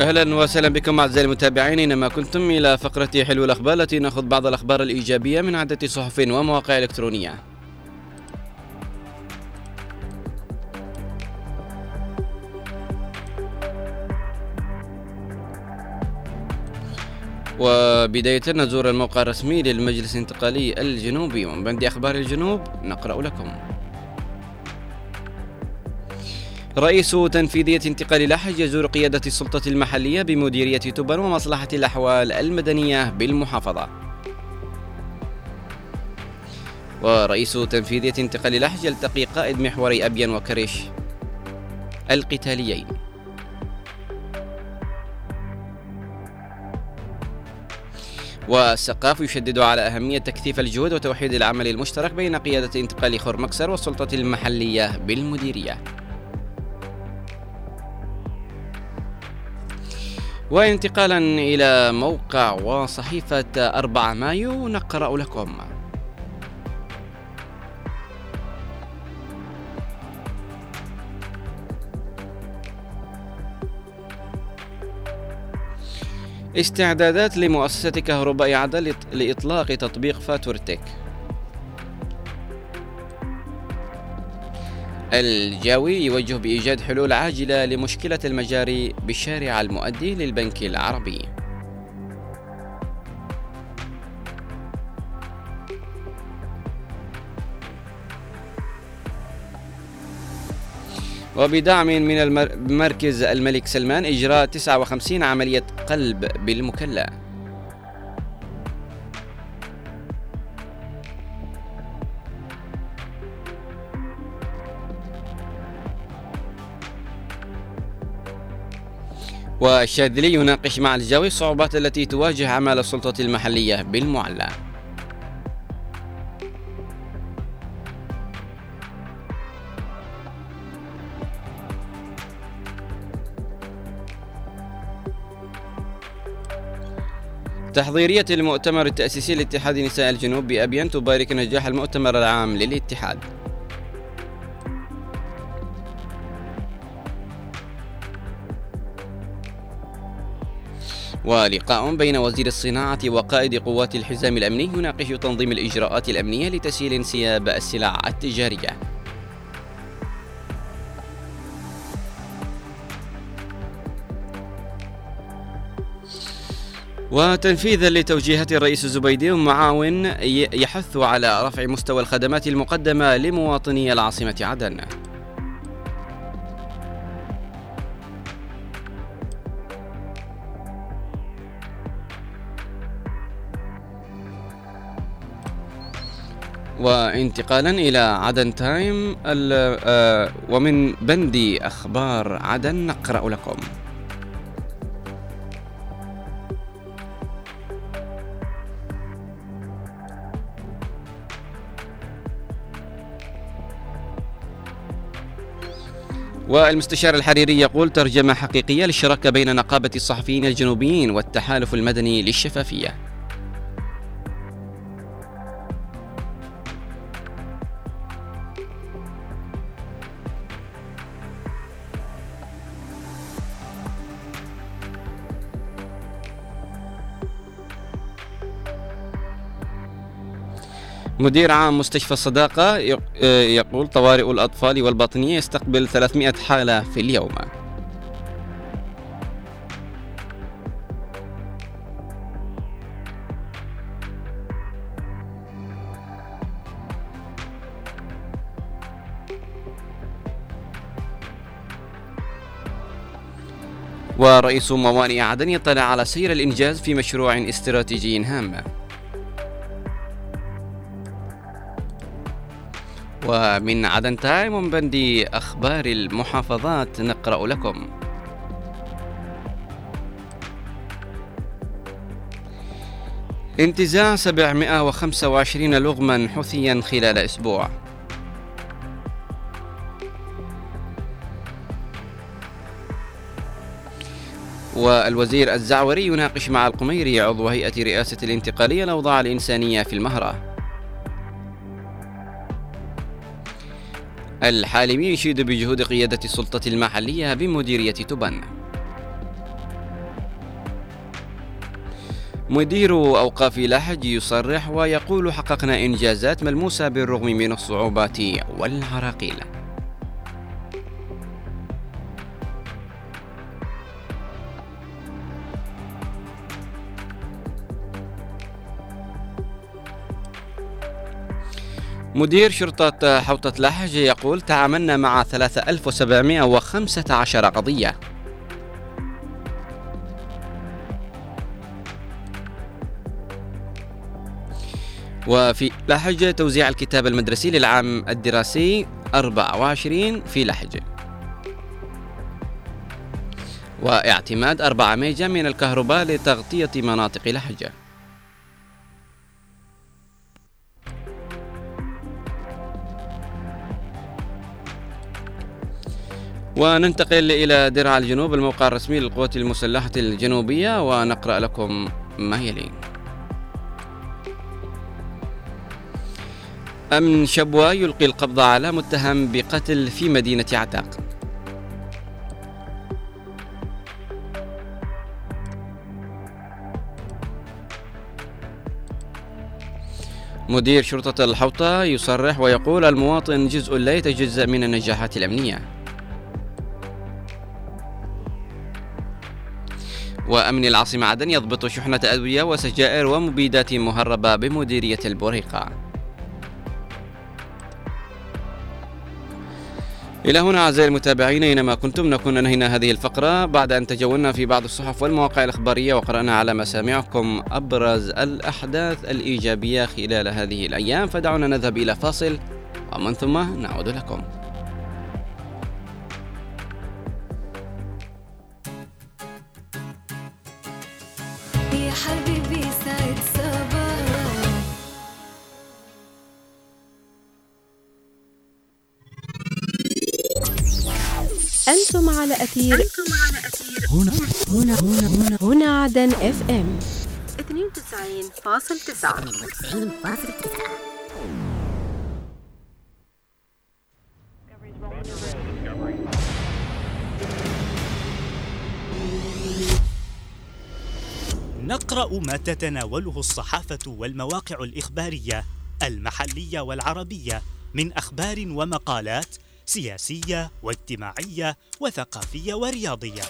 أهلا وسهلا بكم أعزائي المتابعين أينما كنتم إلى فقرة حلو الأخبار التي نأخذ بعض الأخبار الإيجابية من عدة صحف ومواقع إلكترونية. وبداية نزور الموقع الرسمي للمجلس الانتقالي الجنوبي ومن بند أخبار الجنوب نقرأ لكم. رئيس تنفيذية انتقال لحج يزور قيادة السلطة المحلية بمديرية تبن ومصلحة الأحوال المدنية بالمحافظة. ورئيس تنفيذية انتقال لحج يلتقي قائد محوري أبين وكرش القتاليين. والسقاف يشدد على أهمية تكثيف الجهود وتوحيد العمل المشترك بين قيادة انتقال خور مكسر والسلطة المحلية بالمديرية. وانتقالا إلى موقع وصحيفة أربعة مايو نقرأ لكم. استعدادات لمؤسسة كهرباء عدن لإطلاق تطبيق فاتورتك. الجاوي يوجه بإيجاد حلول عاجلة لمشكلة المجاري بالشارع المؤدي للبنك العربي. وبدعم من مركز الملك سلمان إجراء تسعة وخمسين عملية قلب بالمكلا. والشاذلي يناقش مع الجوي الصعوبات التي تواجه أعمال السلطة المحلية بالمعلى. تحضيرية المؤتمر التأسيسي لاتحاد نساء الجنوب بأبين تبارك نجاح المؤتمر العام للاتحاد. ولقاء بين وزير الصناعة وقائد قوات الحزام الأمني يناقش تنظيم الإجراءات الأمنية لتسهيل انسياب السلع التجارية. وتنفيذا لتوجيهات الرئيس الزبيدي المعاون يحث على رفع مستوى الخدمات المقدمة لمواطني العاصمة عدن. وانتقالا إلى عدن تايم ومن بند أخبار عدن نقرأ لكم. والمستشار الحريري يقول ترجمة حقيقية للشراكة بين نقابة الصحفيين الجنوبيين والتحالف المدني للشفافية. مدير عام مستشفى الصداقة يقول طوارئ الأطفال والباطنية يستقبل ثلاثمئة حالة في اليوم. ورئيس موانئ عدن يطلع على سير الإنجاز في مشروع استراتيجي هام. ومن عدن تايم ومن بند أخبار المحافظات نقرأ لكم. انتزاع سبعمئة وخمسة وعشرين لغما حثيا خلال أسبوع. والوزير الزعوري يناقش مع القميري عضو هيئة رئاسة الانتقالية الأوضاع الإنسانية في المهرة. الحالمي يشيد بجهود قيادة السلطة المحلية بمديرية تبن. مدير أوقاف لحج يصرح ويقول حققنا إنجازات ملموسة بالرغم من الصعوبات والعراقيل. مدير شرطة حوطة لحج يقول تعاملنا مع ثلاثة آلاف وسبعمئة وخمسة عشر قضية. وفي لحج توزيع الكتاب المدرسي للعام الدراسي أربعة وعشرين في لحج. واعتماد أربعة ميجا من الكهرباء لتغطية مناطق لحج. وننتقل إلى درعا الجنوب الموقع الرسمي للقوات المسلحة الجنوبية ونقرأ لكم ما يلي. أمن شبوة يلقي القبض على متهم بقتل في مدينة عتاق. مدير شرطة الحوطة يصرح ويقول المواطن جزء لا يتجزأ من النجاحات الأمنية. وأمن العاصمة عدن يضبط شحنة أدوية وسجائر ومبيدات مهربة بمديرية البوريقة. إلى هنا أعزائي المتابعين أينما كنتم نكون أنهينا هذه الفقرة بعد أن تجولنا في بعض الصحف والمواقع الإخبارية وقرأنا على مسامعكم أبرز الأحداث الإيجابية خلال هذه الأيام. فدعونا نذهب إلى فاصل ومن ثم نعود لكم. أنتم على أثير أنتم على أثير هنا هنا هنا هنا, هنا عدن اف ام اثنين وتسعين فاصلة تسعة. نقرأ ما تتناوله الصحافة والمواقع الإخبارية المحلية والعربية من أخبار ومقالات سياسية واجتماعية وثقافية ورياضية.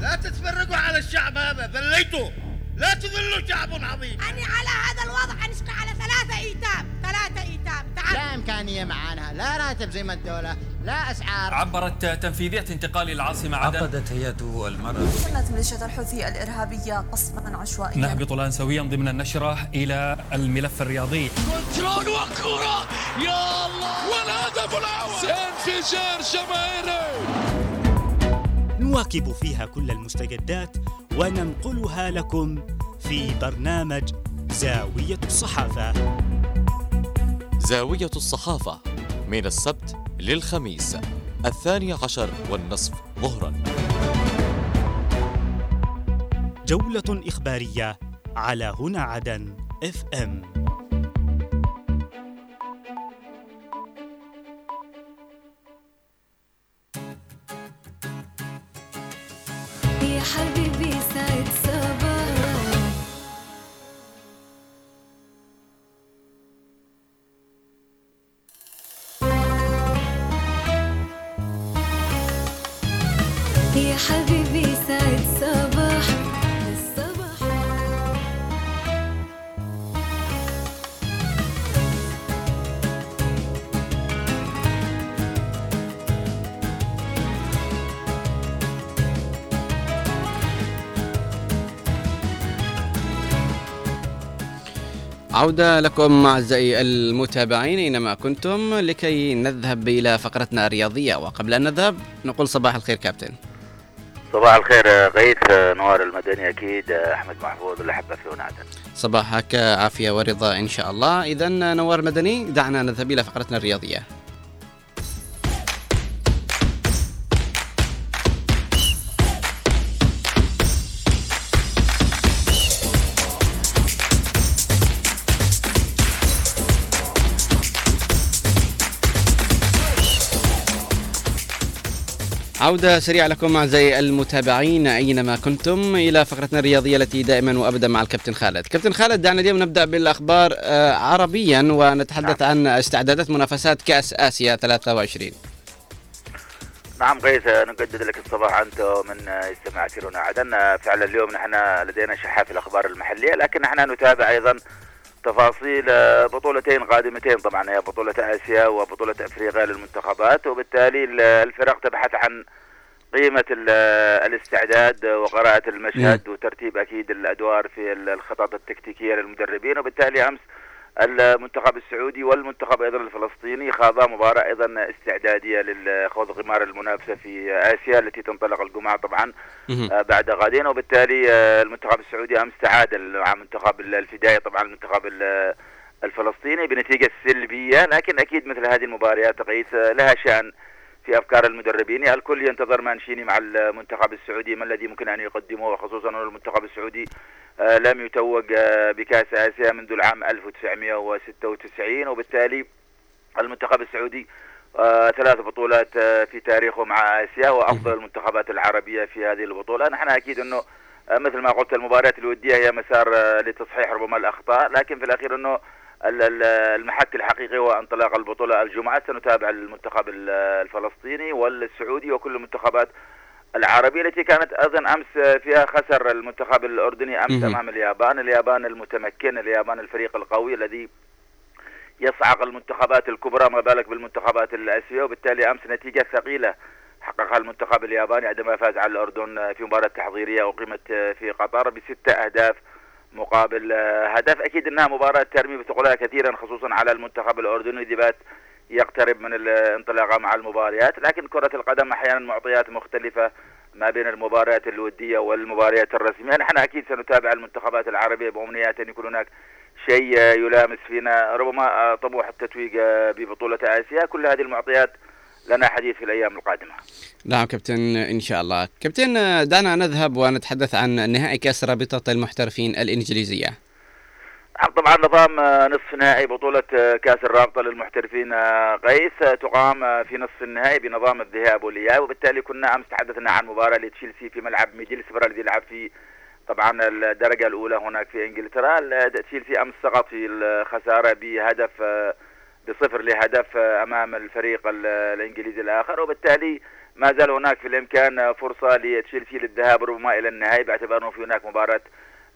لا تتفرقوا على الشعب هذا، ذليتوه، لا تذلوا شعب عظيم. أنا على هذا الوضع أنشق على ثلاثة إيتام، ثلاثة إيتام، تعال. لا إمكانية معانا، لا راتب زي ما الدولة، لا أسعار. عبرت تنفيذية انتقال العاصمة عدن. عقدت هيئة المرأة. شنت ميليشيات الحوثي الإرهابية قصفا عشوائيا. نهبط الآن سويا ضمن النشرة إلى الملف الرياضي. كنترول وكرة، يا الله. والهدف الأول. انفجار جماهيري. نواكب فيها كل المستجدات وننقلها لكم في برنامج زاوية الصحافة. زاوية الصحافة من السبت للخميس الثاني عشر والنصف ظهرا. جولة إخبارية على هنا عدن اف ام. عودة لكم أعزائي المتابعين أينما كنتم لكي نذهب إلى فقرتنا الرياضية، وقبل أن نذهب نقول صباح الخير كابتن. صباح الخير غيث، نور المدني، أكيد أحمد محفوظ اللي حبه في عدن. صباحك عافية ورضا إن شاء الله. إذا نور مدني دعنا نذهب إلى فقرتنا الرياضية. عودة سريعة لكم أعزائي المتابعين أينما كنتم إلى فقرتنا الرياضية التي دائما وأبدا مع الكابتن خالد. كابتن خالد دعنا اليوم نبدأ بالأخبار عربيا ونتحدث عن استعدادات منافسات كأس آسيا ثلاثة وعشرين. نعم غيث، نجدد لك الصباح أنت ومن يستمع لنا عدن. فعلا اليوم نحن لدينا شحات الأخبار المحلية، لكن نحن نتابع أيضا تفاصيل بطولتين قادمتين، طبعا هي بطولة آسيا وبطولة أفريقيا للمنتخبات، وبالتالي الفرق تبحث عن قيمة الاستعداد وقراءة المشهد وترتيب أكيد الأدوار في الخطط التكتيكية للمدربين، وبالتالي أمس المنتخب السعودي والمنتخب أيضا الفلسطيني خاضا مباراة أيضا استعدادية لخوض غمار المنافسة في آسيا التي تنطلق الجمعة طبعا بعد غدين، وبالتالي المنتخب السعودي أمس تعادل مع منتخب الفدائي طبعا المنتخب الفلسطيني بنتيجة سلبية، لكن أكيد مثل هذه المباريات قيس لها شأن في أفكار المدربين. الكل ينتظر مانشيني مع المنتخب السعودي ما الذي يمكن أن يقدمه، وخصوصا أن المنتخب السعودي لم يتوج بكأس آسيا منذ العام ألف وتسعمائة وستة وتسعين، وبالتالي المنتخب السعودي ثلاث بطولات في تاريخه مع آسيا وأفضل المنتخبات العربية في هذه البطولة. نحن أكيد أنه مثل ما قلت المباريات الودية هي مسار لتصحيح ربما الأخطاء، لكن في الأخير أنه المحك الحقيقي وانطلاق البطولة الجمعة سنتابع المنتخب الفلسطيني والسعودي وكل المنتخبات العربية التي كانت أيضا أمس فيها خسر المنتخب الأردني أمس أمام اليابان. اليابان المتمكن، اليابان الفريق القوي الذي يصعق المنتخبات الكبرى، ما بالك بالمنتخبات الآسيوية، وبالتالي أمس نتيجة ثقيلة حققها المنتخب الياباني عندما فاز على الأردن في مباراة تحضيرية أقيمت في قطر بستة أهداف مقابل هدف. أكيد أنها مباراة ترمي بثقلها كثيرا خصوصا على المنتخب الأردني الذي بات يقترب من الانطلاقة مع المباريات، لكن كرة القدم أحيانا معطيات مختلفة ما بين المباريات الودية والمباريات الرسمية. نحن أكيد سنتابع المنتخبات العربية بأمنيات أن يكون هناك شيء يلامس فينا ربما طموح التتويج ببطولة آسيا. كل هذه المعطيات لنا حديث في الأيام القادمة. نعم كابتن إن شاء الله. كابتن دعنا نذهب ونتحدث عن نهائي كأس رابطة المحترفين الإنجليزية. طبعا نظام نصف نهائي بطولة كأس الرابطة للمحترفين غيث تقام في نصف النهائي بنظام الذهاب والإياب، وبالتالي كنا أمس تحدثنا عن مباراة لتشيلسي في ملعب ميدلسبرا الذي يلعب في طبعا الدرجة الأولى هناك في إنجلترا. تشيلسي أمس سقط في الخسارة بهدف بصفر لهدف أمام الفريق الإنجليزي الآخر، وبالتالي ما زال هناك في الإمكان فرصة لتشيلسي للذهاب ربما إلى النهائي، باعتبار أنه في هناك مباراة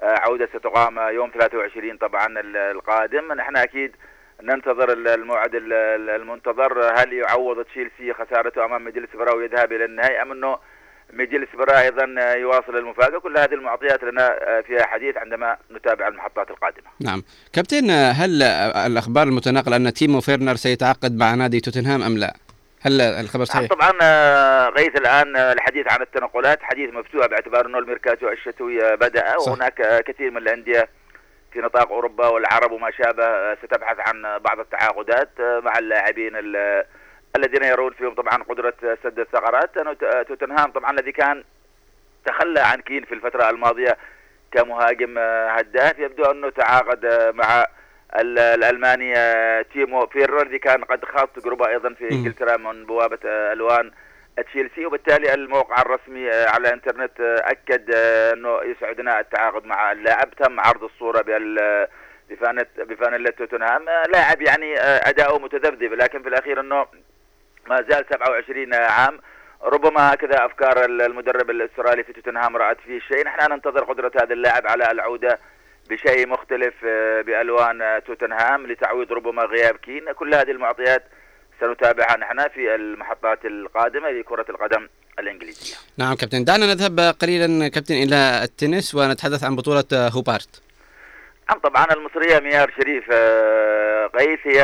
عودة ستقام يوم ثلاثة وعشرين طبعا القادم. نحن أكيد ننتظر الموعد المنتظر، هل يعوض تشيلسي خسارته أمام مجلس برا ويذهب إلى النهائي، أم أنه مجلس برا أيضا يواصل المفاجأة؟ كل هذه المعطيات لنا فيها حديث عندما نتابع المحطات القادمة. نعم كابتن، هل الأخبار المتناقلة أن تيمو فيرنر سيتعاقد مع نادي توتنهام أم لا؟ هل الخبر صحيح؟ طبعا غيث الآن الحديث عن التنقلات حديث مفتوح، باعتبار أنه الميركاتو الشتوي بدأ صح. وهناك كثير من الأندية في نطاق أوروبا والعرب وما شابه ستبحث عن بعض التعاقدات مع اللاعبين الذين يرون فيهم طبعا قدرة سد الثغرات. توتنهام طبعا الذي كان تخلى عن كين في الفترة الماضية كمهاجم هداف، يبدو أنه تعاقد مع الألماني تيمو فيرنر الذي كان قد خاض تجربة أيضا في إنجلترا من بوابة ألوان تشيلسي، وبالتالي الموقع الرسمي على الإنترنت أكد أنه يسعدنا التعاقد مع اللاعب. تم عرض الصورة بفانلة بفانلة توتنهام، لاعب يعني أداؤه متذبذب، لكن في الأخير أنه ما زال سبعة وعشرين عام، ربما هكذا أفكار المدرب الأسترالي في توتنهام رأت فيه شيء. نحن ننتظر قدرة هذا اللاعب على العودة بشيء مختلف بألوان توتنهام لتعويض ربما غياب كين. كل هذه المعطيات سنتابعها نحن في المحطات القادمة لكرة القدم الإنجليزية. نعم كابتن، دعنا نذهب قليلا كابتن إلى التنس ونتحدث عن بطولة هوبارت. طبعا المصرية ميار شريف قيس هي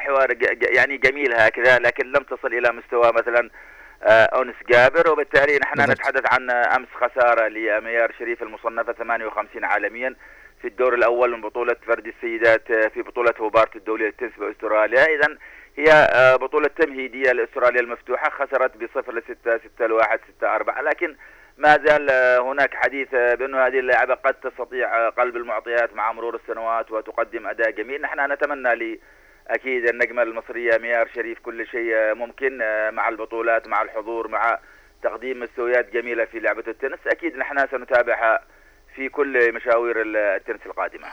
حوار يعني جميل هكذا، لكن لم تصل إلى مستوى مثلا أونس جابر، وبالتالي نحن بالضبط. نتحدث عن أمس خسارة لميار شريف المصنفة ثمانية وخمسين عالميا في الدور الأول من بطولة فرد السيدات في بطولة هوبارت الدولية للتنس بأستراليا. إذا هي بطولة تمهيدية لأستراليا المفتوحة، خسرت بصفر لستة ستة لواحد ستة أربعة، لكن ما زال هناك حديث بأنه هذه اللاعبة قد تستطيع قلب المعطيات مع مرور السنوات وتقدم أداء جميل. نحن نتمنى لي أكيد النجمة المصرية ميار شريف كل شيء ممكن مع البطولات، مع الحضور، مع تقديم مستويات جميلة في لعبة التنس. أكيد نحن سنتابعها في كل مشاوير التنس القادمة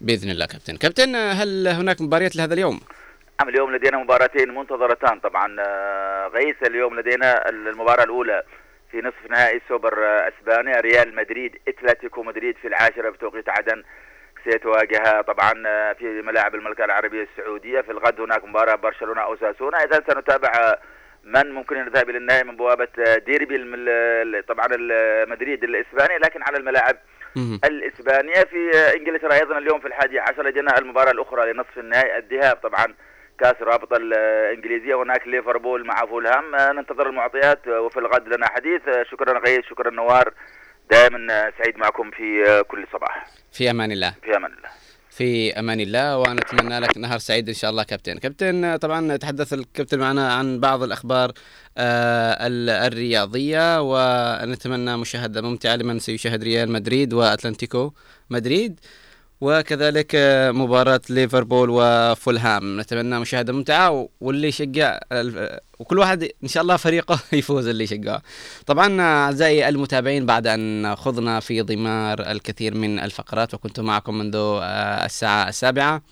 بإذن الله. كابتن كابتن هل هناك مباريات لهذا اليوم؟ نعم، اليوم لدينا مباراتين منتظرتان طبعا غيث. اليوم لدينا المباراة الأولى في نصف نهائي سوبر أسبانيا، ريال مدريد أتلتيكو مدريد في العاشرة بتوقيت عدن سيتواجهها طبعا في ملاعب المملكة العربية السعودية. في الغد هناك مباراة برشلونة أوساسونا، إذا سنتابع من ممكن يذهب إلى النهائي من بوابة ديربي طبعا المدريد الإسباني لكن على الملاعب الإسبانية. في إنجلترا أيضا اليوم في الحادي عشر لدينا المباراة الأخرى لنصف النهائي الذهاب طبعا كأس الرابطة الإنجليزية، هناك ليفربول مع فولهام. ننتظر المعطيات وفي الغد لنا حديث. شكرا غيث، شكرا نوار، دائما سعيد معكم في كل صباح. في أمان الله. في أمان الله. في أمان الله، ونتمنى لك نهار سعيد إن شاء الله كابتن. كابتن طبعا تحدث الكابتن معنا عن بعض الأخبار الرياضية، ونتمنى مشاهدة ممتعة لمن سيشاهد ريال مدريد وأتلتيكو مدريد، وكذلك مباراة ليفربول وفولهام. نتمنى مشاهدة ممتعة، واللي يشجع وكل واحد إن شاء الله فريقه يفوز اللي يشجعه. طبعا أعزائي المتابعين، بعد أن خضنا في ضمار الكثير من الفقرات وكنت معكم منذ الساعة السابعة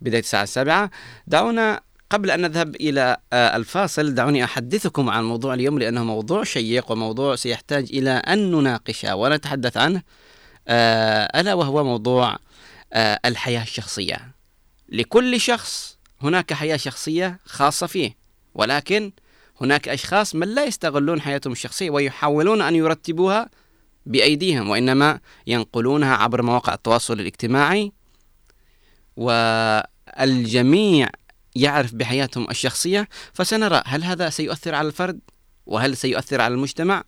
بداية الساعة السابعة، دعونا قبل أن نذهب إلى الفاصل دعوني أحدثكم عن موضوع اليوم، لأنه موضوع شيق وموضوع سيحتاج إلى أن نناقشه ونتحدث عنه، ألا وهو موضوع الحياة الشخصية. لكل شخص هناك حياة شخصية خاصة فيه، ولكن هناك أشخاص من لا يستغلون حياتهم الشخصية ويحاولون أن يرتبوها بأيديهم، وإنما ينقلونها عبر مواقع التواصل الاجتماعي، والجميع يعرف بحياتهم الشخصية. فسنرى هل هذا سيؤثر على الفرد وهل سيؤثر على المجتمع؟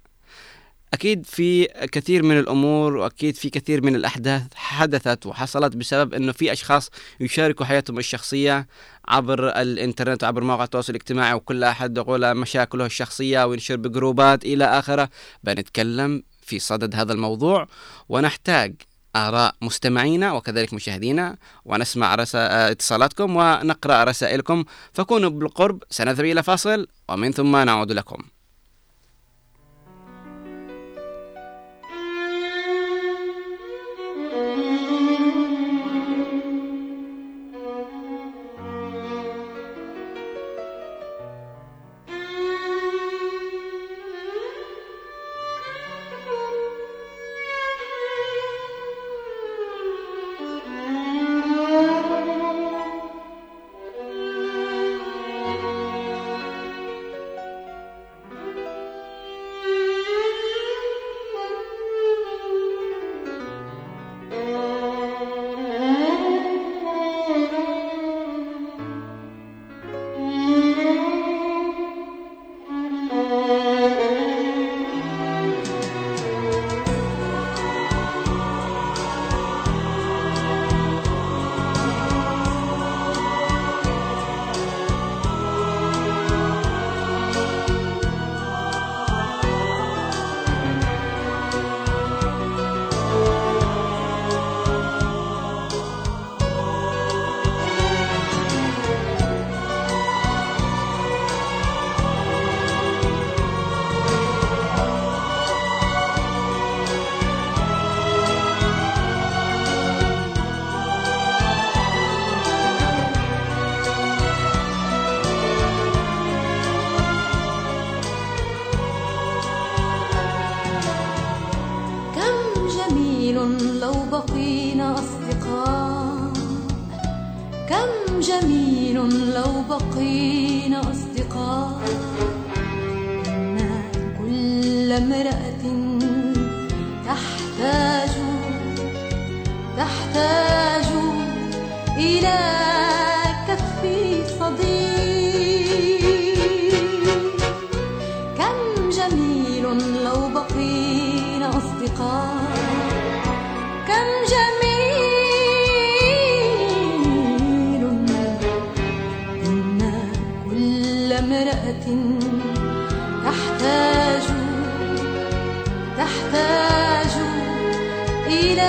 أكيد في كثير من الأمور وأكيد في كثير من الأحداث حدثت وحصلت بسبب أنه في أشخاص يشاركوا حياتهم الشخصية عبر الإنترنت وعبر مواقع التواصل الاجتماعي، وكل أحد يقول مشاكله الشخصية وينشر بجروبات إلى آخره. بنتكلم في صدد هذا الموضوع ونحتاج آراء مستمعينا وكذلك مشاهدينا، ونسمع رسائل اتصالاتكم ونقرأ رسائلكم، فكونوا بالقرب. سنذهب إلى فاصل ومن ثم نعود لكم. بقينا أصدقاء، كم جميل لو بقينا أصدقاء. إن كل امرأة تحتاج تحتاج إلى كف صديق، كم جميل لو بقينا أصدقاء، كم جميل. إن كل امرأة تحتاج تحتاج إلى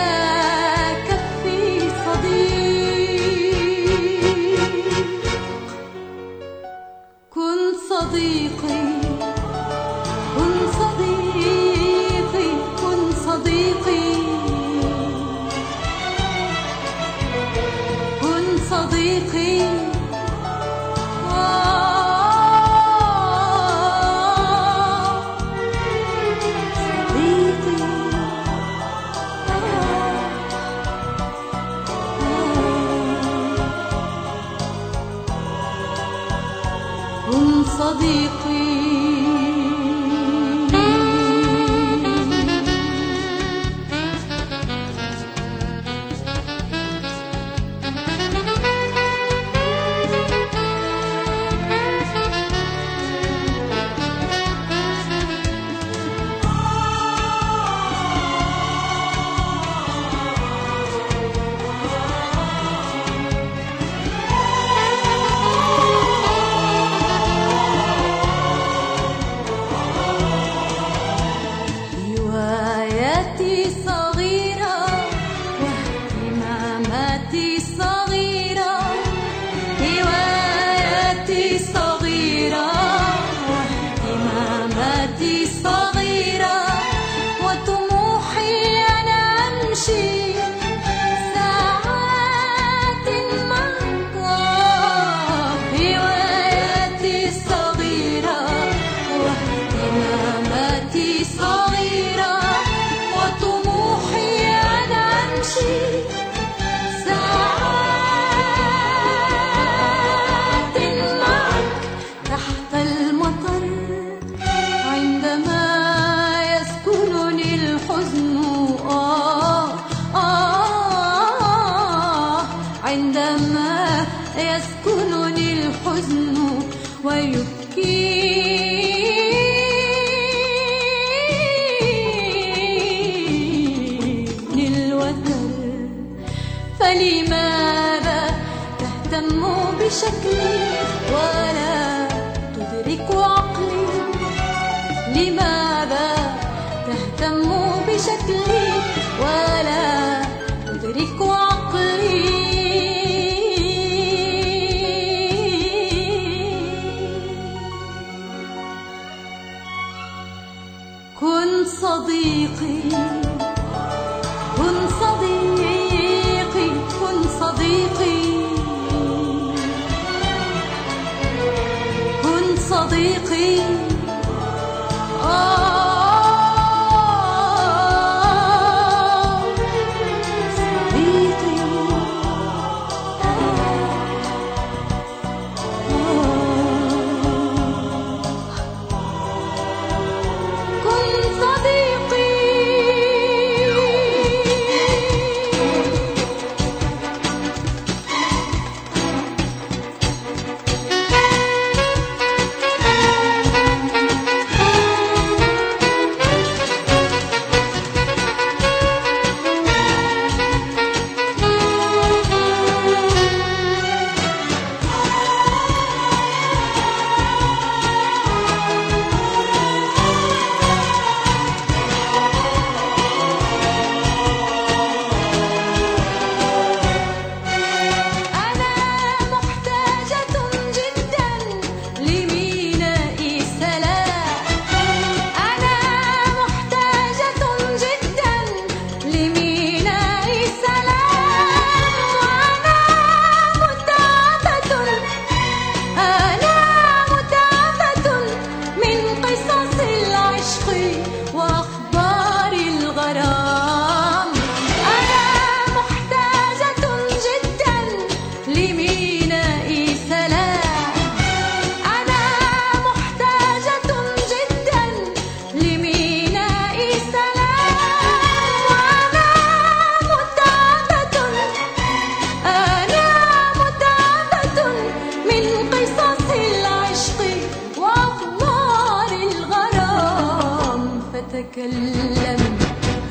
تكلم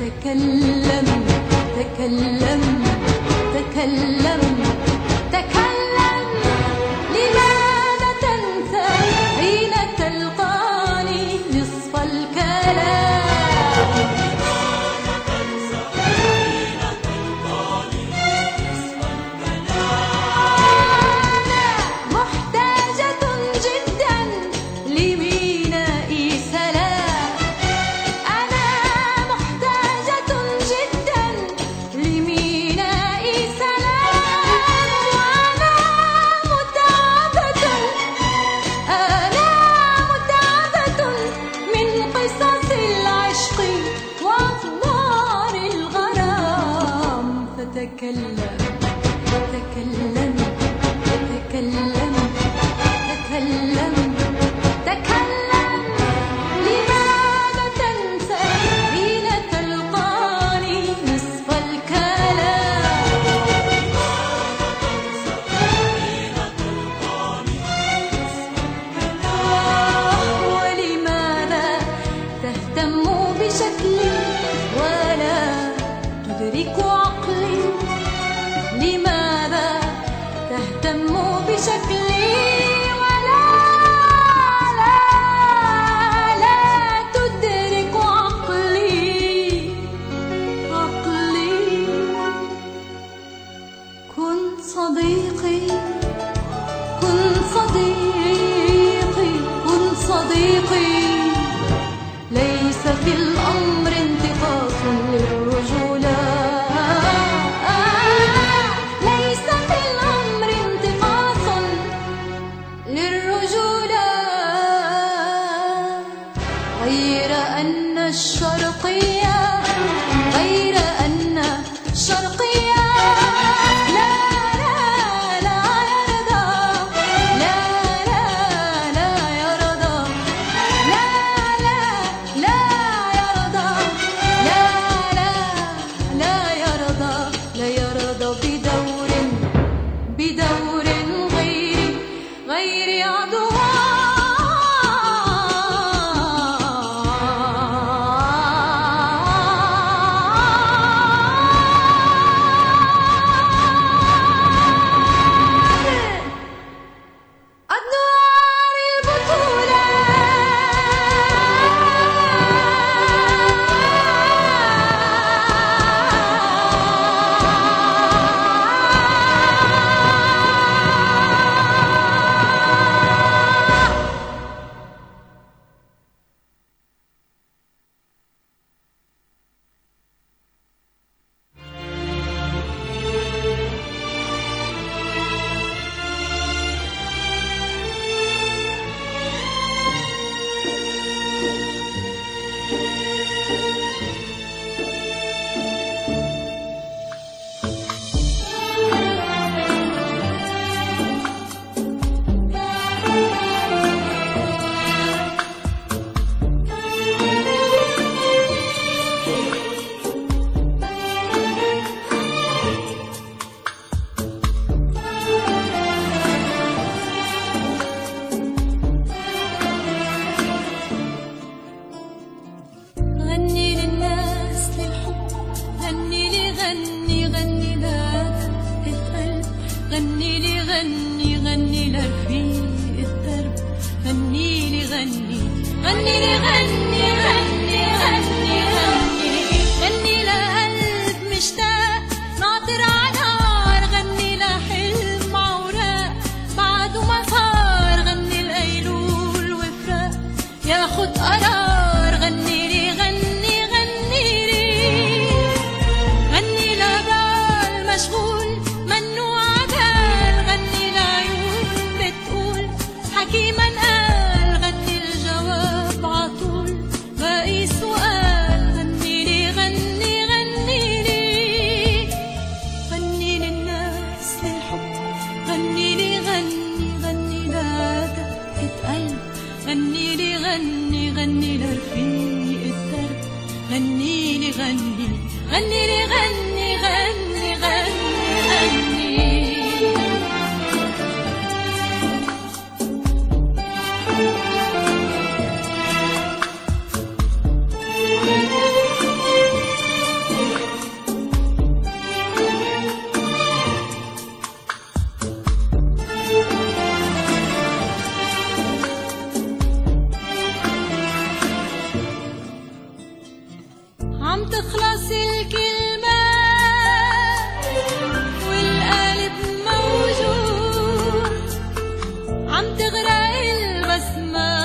تكلم تكلم تكلم تكلم لماذا تنسى حين تلقاني نصف الكلام لماذا تنسى حين تلقاني نصف الكلام أنا محتاجة جدا لمينائي سلام أنا محتاجة جدا لمينائي سلام وأنا متعبة أنا متعبة من قصص العشق وأطوار الغرام فتكلم تكلم تكلم تكلم تكلم لماذا تنسى حين تلقاني نصف الكلام ولماذا تهتم بشكلي ولا تدرك عقلي لماذا تهتم بشكلي ولا لا لا تدرك عقلي عقلي كن صديقي كن صديقي كن صديقي ليس في الأمر انتقاص للرجولة ليس في الأمر انتقاص للرجولة غير أن الشرقية غير أن الشرقية لا لا لا يرضى لا لا لا يرضى لا لا لا يرضى لا لا لا يرضى لا يرضى بدور بدور غير غير عدوان أدوار البطولة غني للناس للحب غني لي غني غني لك القلب غني لي غني غني لرفيق الدرب غني لي غني غني لي غني غني غني غني غني لقلب مشتاق ناطر على نار غني لحلم عوراق بعده مسار غني لأيلول وفراق ياخد قرار غني لي غني غني لي غني لبال مشغول منوع عدل غني لعيون بتقول حكيما قال غني الجواب عطول باقي سؤال غني لي غني غني لي غني للناس للحب غني لي غني غني لدقة قلب غني لي غني غني لرفيق الدرب غني لي غني غني لي غني غني غني غني عم تغرق البسمة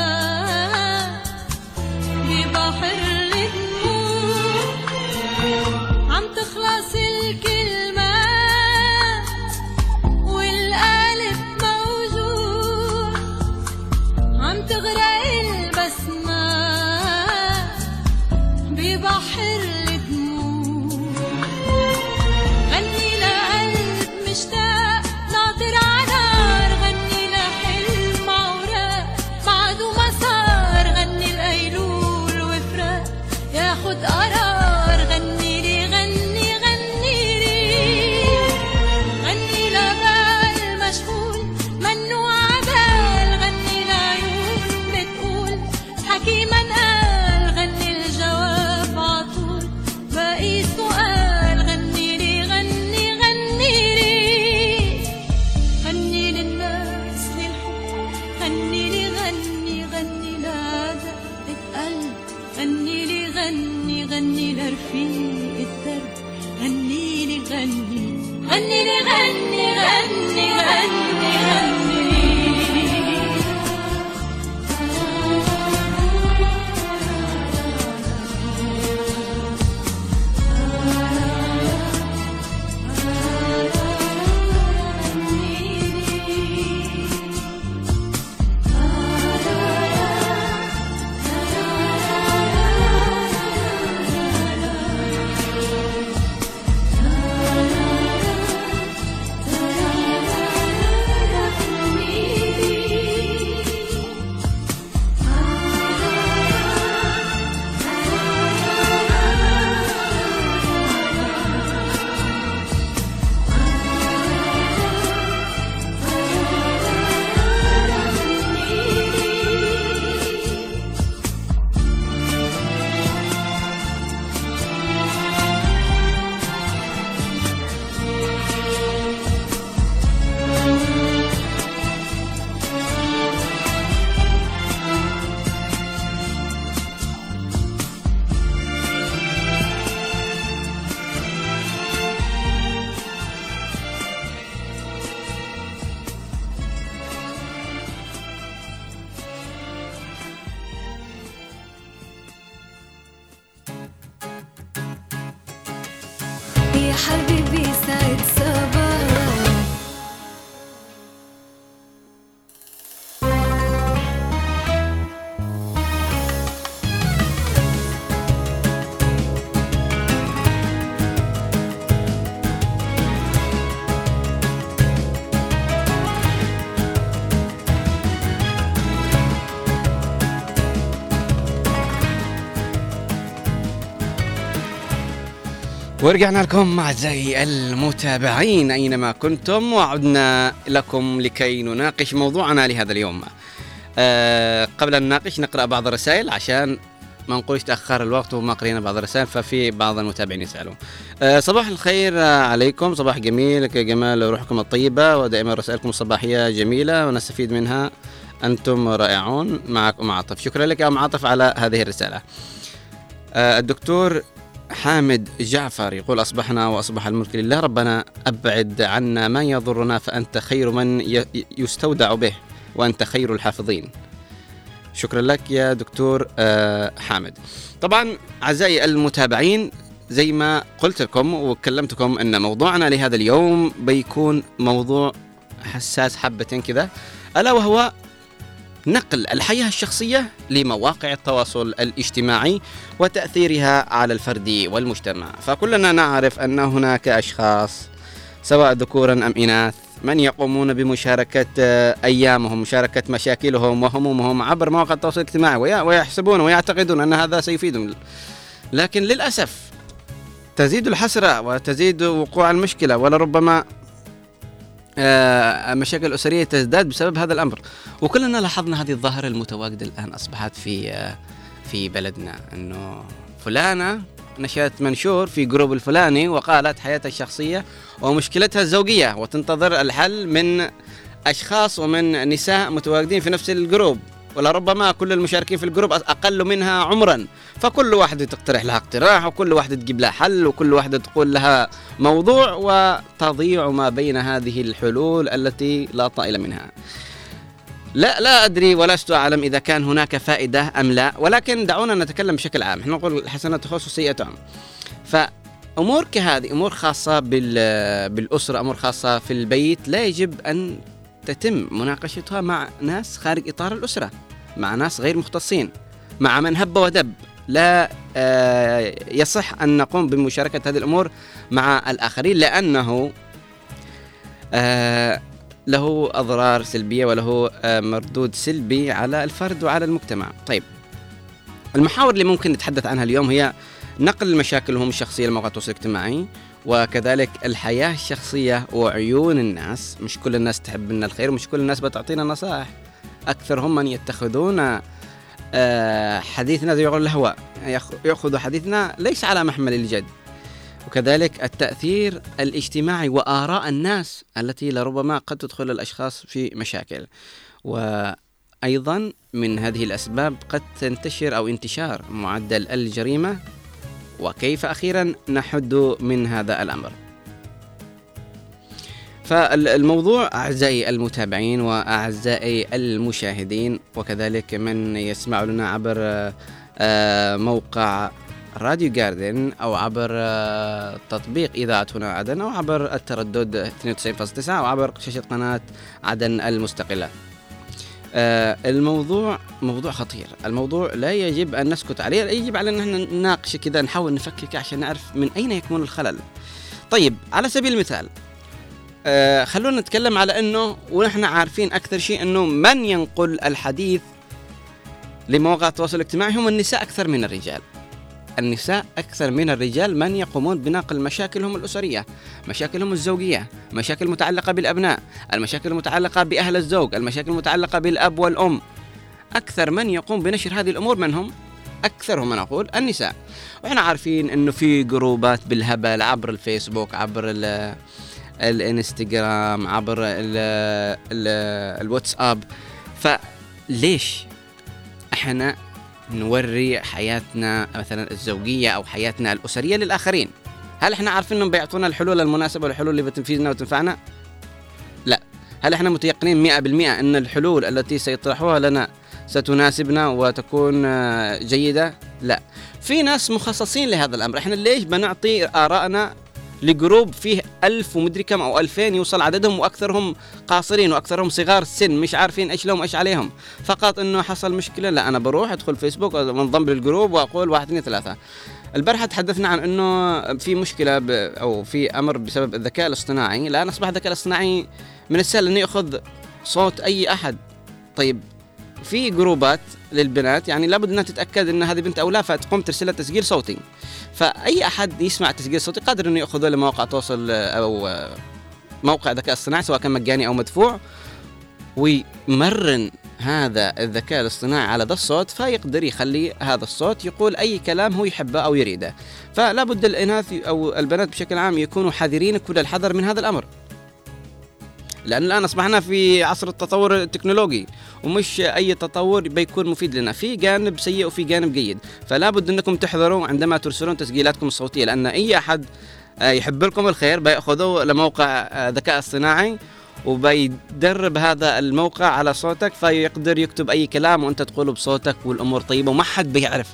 ببحر الدموع، عم تخلص الكلمة والقلب موجوع، عم تغرق البسمة ببحر الدموع. غني لقلب مشتاق ناطر على نار، غني لحلم عوراق معدو مسار، غني القيلول وفراق ياخد قرار. غني لي غني غني لي، غني لبال مشغول منو عبال، غني لعيون بتقول حكي ما انقال، غني الجواب عطول باقي سؤال. غني لي غني غني لي، غني للناس للحب، غني لي غني غني لدقة قلب، غني لي غني غني لرفيق الدرب، غني لي غني غني لي غني غني غني غني. يا حبيبي سعد صباح، ورجعنا لكم أعزائي المتابعين أينما كنتم، وعدنا لكم لكي نناقش موضوعنا لهذا اليوم. أه قبل أن نناقش نقرأ بعض الرسائل عشان ما نقولش تأخر الوقت وما قرينا بعض الرسائل، ففي بعض المتابعين يسألون. أه صباح الخير عليكم، صباح جميل كجمال روحكم الطيبة، ودائما رسائلكم الصباحية جميلة ونستفيد منها، أنتم رائعون. معك أم عاطف، شكرا لك يا أم عاطف على هذه الرسالة. أه الدكتور حامد جعفر يقول أصبحنا وأصبح الملك لله، ربنا أبعد عنا ما يضرنا فأنت خير من يستودع به وأنت خير الحافظين. شكرا لك يا دكتور حامد. طبعا أعزائي المتابعين زي ما قلت لكم وكلمتكم أن موضوعنا لهذا اليوم بيكون موضوع حساس حبتين كذا، ألا وهو نقل الحياة الشخصية لمواقع التواصل الاجتماعي وتأثيرها على الفرد والمجتمع. فكلنا نعرف أن هناك أشخاص سواء ذكورا أم إناث من يقومون بمشاركة أيامهم، مشاركة مشاكلهم وهمومهم عبر مواقع التواصل الاجتماعي، ويحسبون ويعتقدون أن هذا سيفيدهم، لكن للأسف تزيد الحسرة وتزيد وقوع المشكلة، ولربما مشاكل أسرية تزداد بسبب هذا الأمر. وكلنا لاحظنا هذه الظاهرة المتواجدة الآن أصبحت في في بلدنا، أنه فلانة نشرت منشور في جروب الفلاني وقالت حياتها الشخصية ومشكلتها الزوجية، وتنتظر الحل من أشخاص ومن نساء متواجدين في نفس الجروب، ولربما كل المشاركين في الجروب أقل منها عمرا، فكل واحدة تقترح لها اقتراح وكل واحدة تجيب لها حل وكل واحدة تقول لها موضوع، وتضيع ما بين هذه الحلول التي لا طائل منها. لا لا أدري ولست أعلم إذا كان هناك فائدة أم لا، ولكن دعونا نتكلم بشكل عام. احنا نقول الحسنة تخص سيئة عام. فأمور كهذه أمور خاصة بالأسرة، أمور خاصة في البيت، لا يجب أن تتم مناقشتها مع ناس خارج إطار الأسرة، مع ناس غير مختصين، مع من هب ودب. لا يصح أن نقوم بمشاركة هذه الأمور مع الآخرين، لأنه له أضرار سلبية وله مردود سلبي على الفرد وعلى المجتمع. طيب، المحاور اللي ممكن نتحدث عنها اليوم هي نقل مشاكلهم الشخصية لمواقع التواصل الاجتماعي، وكذلك الحياة الشخصية وعيون الناس. مش كل الناس تحب لنا الخير، ومش كل الناس بتعطينا نصائح، أكثرهم من يتخذون حديثنا زي الهواء، يأخذ حديثنا ليس على محمل الجد. وكذلك التأثير الاجتماعي وآراء الناس التي لربما قد تدخل الأشخاص في مشاكل. وأيضا من هذه الأسباب قد تنتشر أو انتشار معدل الجريمة، وكيف أخيرا نحد من هذا الأمر. فالموضوع أعزائي المتابعين وأعزائي المشاهدين، وكذلك من يسمع لنا عبر موقع راديو جاردن أو عبر تطبيق إذاعة هنا عدن أو عبر التردد اثنين وتسعين فاصلة تسعة أو عبر شاشة قناة عدن المستقلة. الموضوع موضوع خطير، الموضوع لا يجب أن نسكت عليه، يجب على أن احنا نناقش كذا، نحاول نفكك عشان نعرف من أين يكمن الخلل. طيب، على سبيل المثال أه خلونا نتكلم على أنه ونحن عارفين أكثر شيء أنه من ينقل الحديث لمواقع التواصل الاجتماعي هم النساء أكثر من الرجال. النساء أكثر من الرجال من يقومون بنقل مشاكلهم الأسرية، مشاكلهم الزوجية، مشاكل متعلقة بالأبناء، المشاكل المتعلقة بأهل الزوج، المشاكل المتعلقة بالأب والأم. أكثر من يقوم بنشر هذه الأمور من هم؟ أكثرهم أنا أقول النساء. وإحنا عارفين أنه في جروبات بالهبل عبر الفيسبوك، عبر ال الانستغرام، عبر الواتساب. فليش احنا نوري حياتنا مثلا الزوجية أو حياتنا الأسرية للآخرين؟ هل احنا عارفين انهم بيعطونا الحلول المناسبة والحلول اللي بتنفيذنا وتنفعنا؟ لا. هل احنا متيقنين مئة بالمئة ان الحلول التي سيطرحوها لنا ستناسبنا وتكون جيدة؟ لا. في ناس مخصصين لهذا الأمر. احنا ليش بنعطي آراءنا لجروب فيه ألف ومدركم أو ألفين يوصل عددهم، وأكثرهم قاصرين وأكثرهم صغار سن مش عارفين إيش لهم إيش عليهم، فقط إنه حصل مشكلة؟ لا، أنا بروح أدخل فيسبوك وانضم للجروب وأقول واحد اثنين ثلاثة. البارحة تحدثنا عن إنه في مشكلة أو في أمر بسبب الذكاء الاصطناعي. الآن أصبح الذكاء الاصطناعي من السهل إنه يأخذ صوت أي أحد. طيب، في جروبات للبنات يعني لابد أنها تتأكد أن هذه بنت أو لا، فتقوم ترسل تسجيل صوتي، فأي أحد يسمع تسجيل صوتي قادر أنه يأخذه لمواقع تواصل أو موقع ذكاء اصطناعي سواء كان مجاني أو مدفوع، ويمرن هذا الذكاء الاصطناعي على ذا الصوت، فيقدر يخلي هذا الصوت يقول أي كلام هو يحبه أو يريده. فلا بد الإناث أو البنات بشكل عام يكونوا حذرين كل الحذر من هذا الأمر، لأن الآن أصبحنا في عصر التطور التكنولوجي، ومش أي تطور بيكون مفيد لنا، في جانب سيء وفي جانب جيد. فلا بد أنكم تحذروا عندما ترسلون تسجيلاتكم الصوتية، لأن أي أحد يحب لكم الخير بيأخذوه لموقع ذكاء اصطناعي وبيدرب هذا الموقع على صوتك، فيقدر يكتب أي كلام وأنت تقوله بصوتك، والأمور طيبة وما حد بيعرف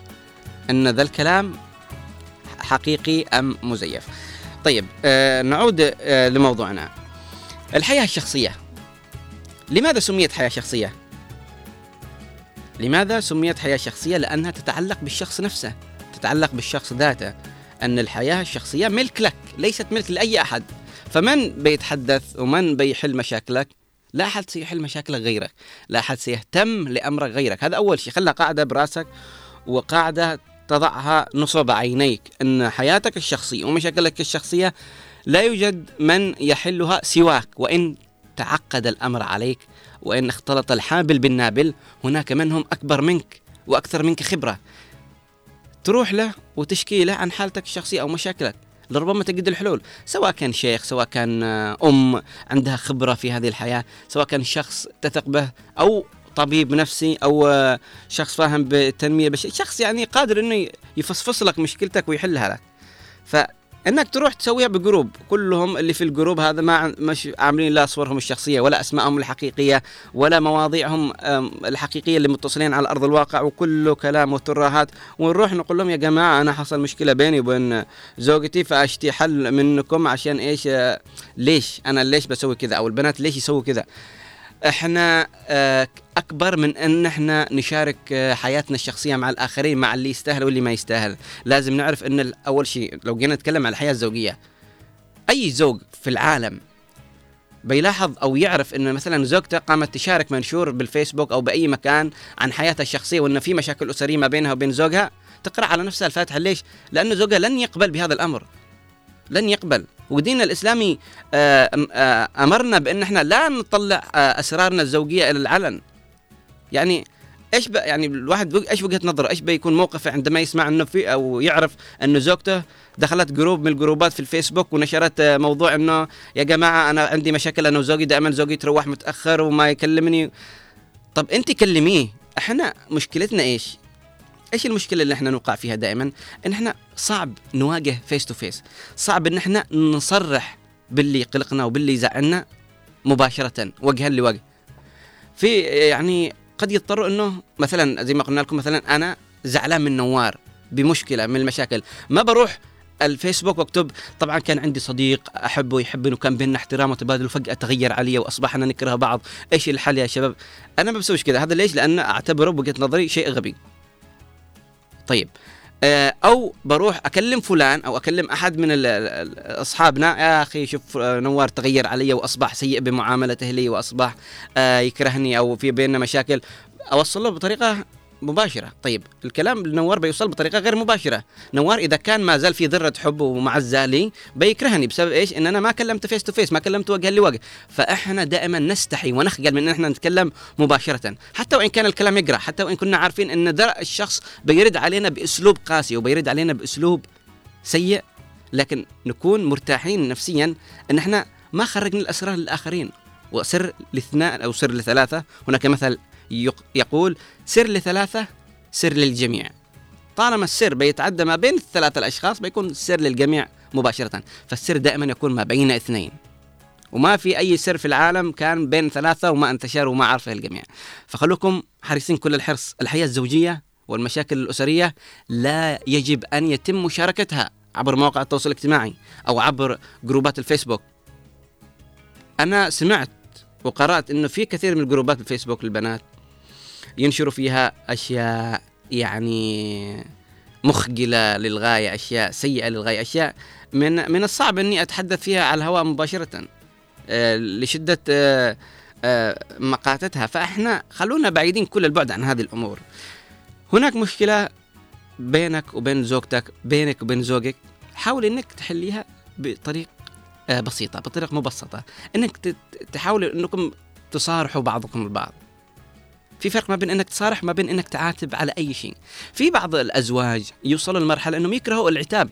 أن ذا الكلام حقيقي أم مزيف. طيب، آه نعود آه لموضوعنا. الحياة الشخصية، لماذا سميت حياة شخصية؟ لماذا سميت حياة شخصية؟ لأنها تتعلق بالشخص نفسه، تتعلق بالشخص ذاته، أن الحياة الشخصية ملك لك، ليست ملك لأي أحد. فمن بيتحدث ومن بيحل مشاكلك؟ لا أحد سيحل مشاكلك غيرك، لا أحد سيهتم لأمرك غيرك. هذا أول شيء، خلها قاعدة براسك وقاعدة تضعها نصب عينيك، أن حياتك الشخصية ومشاكلك الشخصية لا يوجد من يحلها سواك. وإن تعقد الأمر عليك، وإن اختلط الحابل بالنابل، هناك من هم أكبر منك وأكثر منك خبرة، تروح له وتشكي له عن حالتك الشخصية أو مشاكلك، لربما تجد الحلول، سواء كان شيخ، سواء كان أم عندها خبرة في هذه الحياة، سواء كان شخص تثق به أو طبيب نفسي أو شخص فاهم بالتنمية، شخص يعني قادر أنه يفصفص لك مشكلتك ويحلها لك. ف انك تروح تسويها بجروب، كلهم اللي في الجروب هذا ما مش عاملين لا صورهم الشخصيه ولا اسمائهم الحقيقيه ولا مواضيعهم الحقيقيه اللي متصلين على ارض الواقع، وكله كلام وترهات. ونروح نقول لهم يا جماعه انا حصل مشكله بيني وبين زوجتي فاشتي حل منكم، عشان ايش؟ ليش انا ليش بسوي كذا، او البنات ليش يسووا كذا. احنا اكبر من ان احنا نشارك حياتنا الشخصيه مع الاخرين، مع اللي يستاهل واللي ما يستاهل. لازم نعرف ان اول شيء لو جينا نتكلم عن الحياه الزوجيه، اي زوج في العالم بيلاحظ او يعرف ان مثلا زوجته قامت تشارك منشور بالفيسبوك او باي مكان عن حياتها الشخصيه وان في مشاكل اسريه ما بينها وبين زوجها، تقرأ على نفسها الفاتحه. ليش؟ لان زوجها لن يقبل بهذا الامر، لن يقبل. وديننا الإسلامي أمرنا بأن احنا لا نطلع أسرارنا الزوجية إلى العلن. يعني ايش يعني الواحد ايش وجهة نظره، ايش بيكون موقفه عندما يسمع انه في او يعرف انه زوجته دخلت جروب من الجروبات في الفيسبوك ونشرت موضوع انه يا جماعة انا عندي مشاكل انا وزوجي، دائما زوجي يتروح متأخر وما يكلمني. طب انت كلميه. احنا مشكلتنا ايش؟ ايش المشكله اللي احنا نوقع فيها دائما؟ ان احنا صعب نواجه فيس تو فيس، صعب ان احنا نصرح باللي قلقنا وباللي زعلنا مباشره وجها لوجه. في يعني قد يضطروا انه مثلا زي ما قلنا لكم، مثلا انا زعلان من نوار بمشكله من المشاكل، ما بروح الفيسبوك واكتب طبعا كان عندي صديق احبه يحبني وكان بيننا احترام وتبادل وفجاه تغير علي واصبحنا نكره بعض، ايش الحل يا شباب؟ انا ما بسويش كذا. هذا ليش؟ لان اعتبره بوجهه نظري شيء غبي. طيب، او بروح اكلم فلان او اكلم احد من اصحابنا، يا اخي شوف نوار تغير علي واصبح سيء بمعاملته لي واصبح يكرهني او في بيننا مشاكل، اوصل له بطريقه مباشره. طيب الكلام لنوار بيوصل بطريقه غير مباشره. نوار اذا كان ما زال في ذره حب ومعزه لي بيكرهني بسبب ايش؟ ان انا ما كلمت فيس تو فيس، ما كلمت وجه لوجه. فاحنا دائما نستحي ونخجل من ان احنا نتكلم مباشره، حتى وان كان الكلام يجرح، حتى وان كنا عارفين ان ذره الشخص بيرد علينا باسلوب قاسي وبيرد علينا باسلوب سيء، لكن نكون مرتاحين نفسيا ان احنا ما خرجنا الاسرار للاخرين. وسر لاثنان او سر لثلاثه، هناك مثل يقول سر لثلاثة سر للجميع. طالما السر بيتعدى ما بين الثلاثة الأشخاص بيكون سر للجميع مباشرة. فالسر دائما يكون ما بين اثنين، وما في أي سر في العالم كان بين ثلاثة وما انتشر وما عرفه الجميع. فخلوكم حريصين كل الحرص. الحياة الزوجية والمشاكل الأسرية لا يجب أن يتم مشاركتها عبر مواقع التواصل الاجتماعي أو عبر جروبات الفيسبوك. أنا سمعت وقرأت أنه في كثير من الجروبات في الفيسبوك للبنات ينشروا فيها أشياء يعني مخجلة للغاية، أشياء سيئة للغاية، أشياء من من الصعب أني أتحدث فيها على الهواء مباشرة لشدة مقاتتها. فإحنا خلونا بعيدين كل البعد عن هذه الأمور. هناك مشكلة بينك وبين زوجتك، بينك وبين زوجك، حاول أنك تحليها بطريقة بسيطة، بطريقة مبسطة، أنك تحاول أنكم تصارحوا بعضكم البعض. في فرق ما بين انك تصارح ما بين انك تعاتب على اي شيء. في بعض الازواج يوصلوا لمرحله انهم يكرهوا العتاب.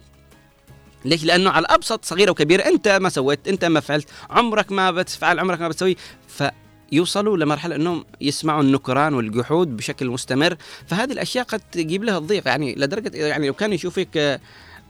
ليش؟ لانه على ابسط صغيره وكبيره، انت ما سويت، انت ما فعلت، عمرك ما بتفعل، عمرك ما بتسوي. فيوصلوا لمرحله انهم يسمعوا النكران والجحود بشكل مستمر. فهذه الاشياء قد تجيب لها الضيق، يعني لدرجه يعني لو كان يشوفك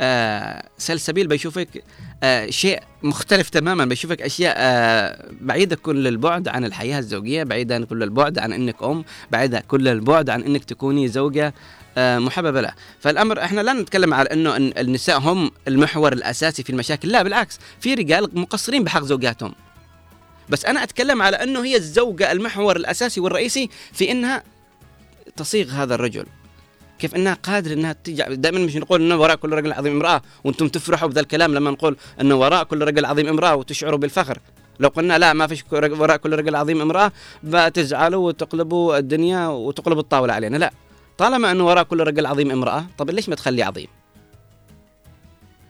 آه سلسبيل بيشوفك آه شيء مختلف تماما، بيشوفك أشياء آه بعيدة كل البعد عن الحياة الزوجية، بعيدة كل البعد عن أنك أم، بعيدة كل البعد عن أنك تكوني زوجة آه محببة له. فالأمر إحنا لا نتكلم على أنه إن النساء هم المحور الأساسي في المشاكل، لا بالعكس، في رجال مقصرين بحق زوجاتهم، بس أنا أتكلم على أنه هي الزوجة المحور الأساسي والرئيسي في أنها تصيغ هذا الرجل، كيف انها قادره انها تجع... دائما مش نقول انه وراء كل رجل عظيم امراه، وانتم تفرحوا بهذا الكلام لما نقول انه وراء كل رجل عظيم امراه وتشعروا بالفخر. لو قلنا لا ما فيش وراء كل رجل عظيم امراه بتزعلوا وتقلبوا الدنيا وتقلبوا الطاوله علينا. لا، طالما انه وراء كل رجل عظيم امراه، طب ليش ما تخليه عظيم؟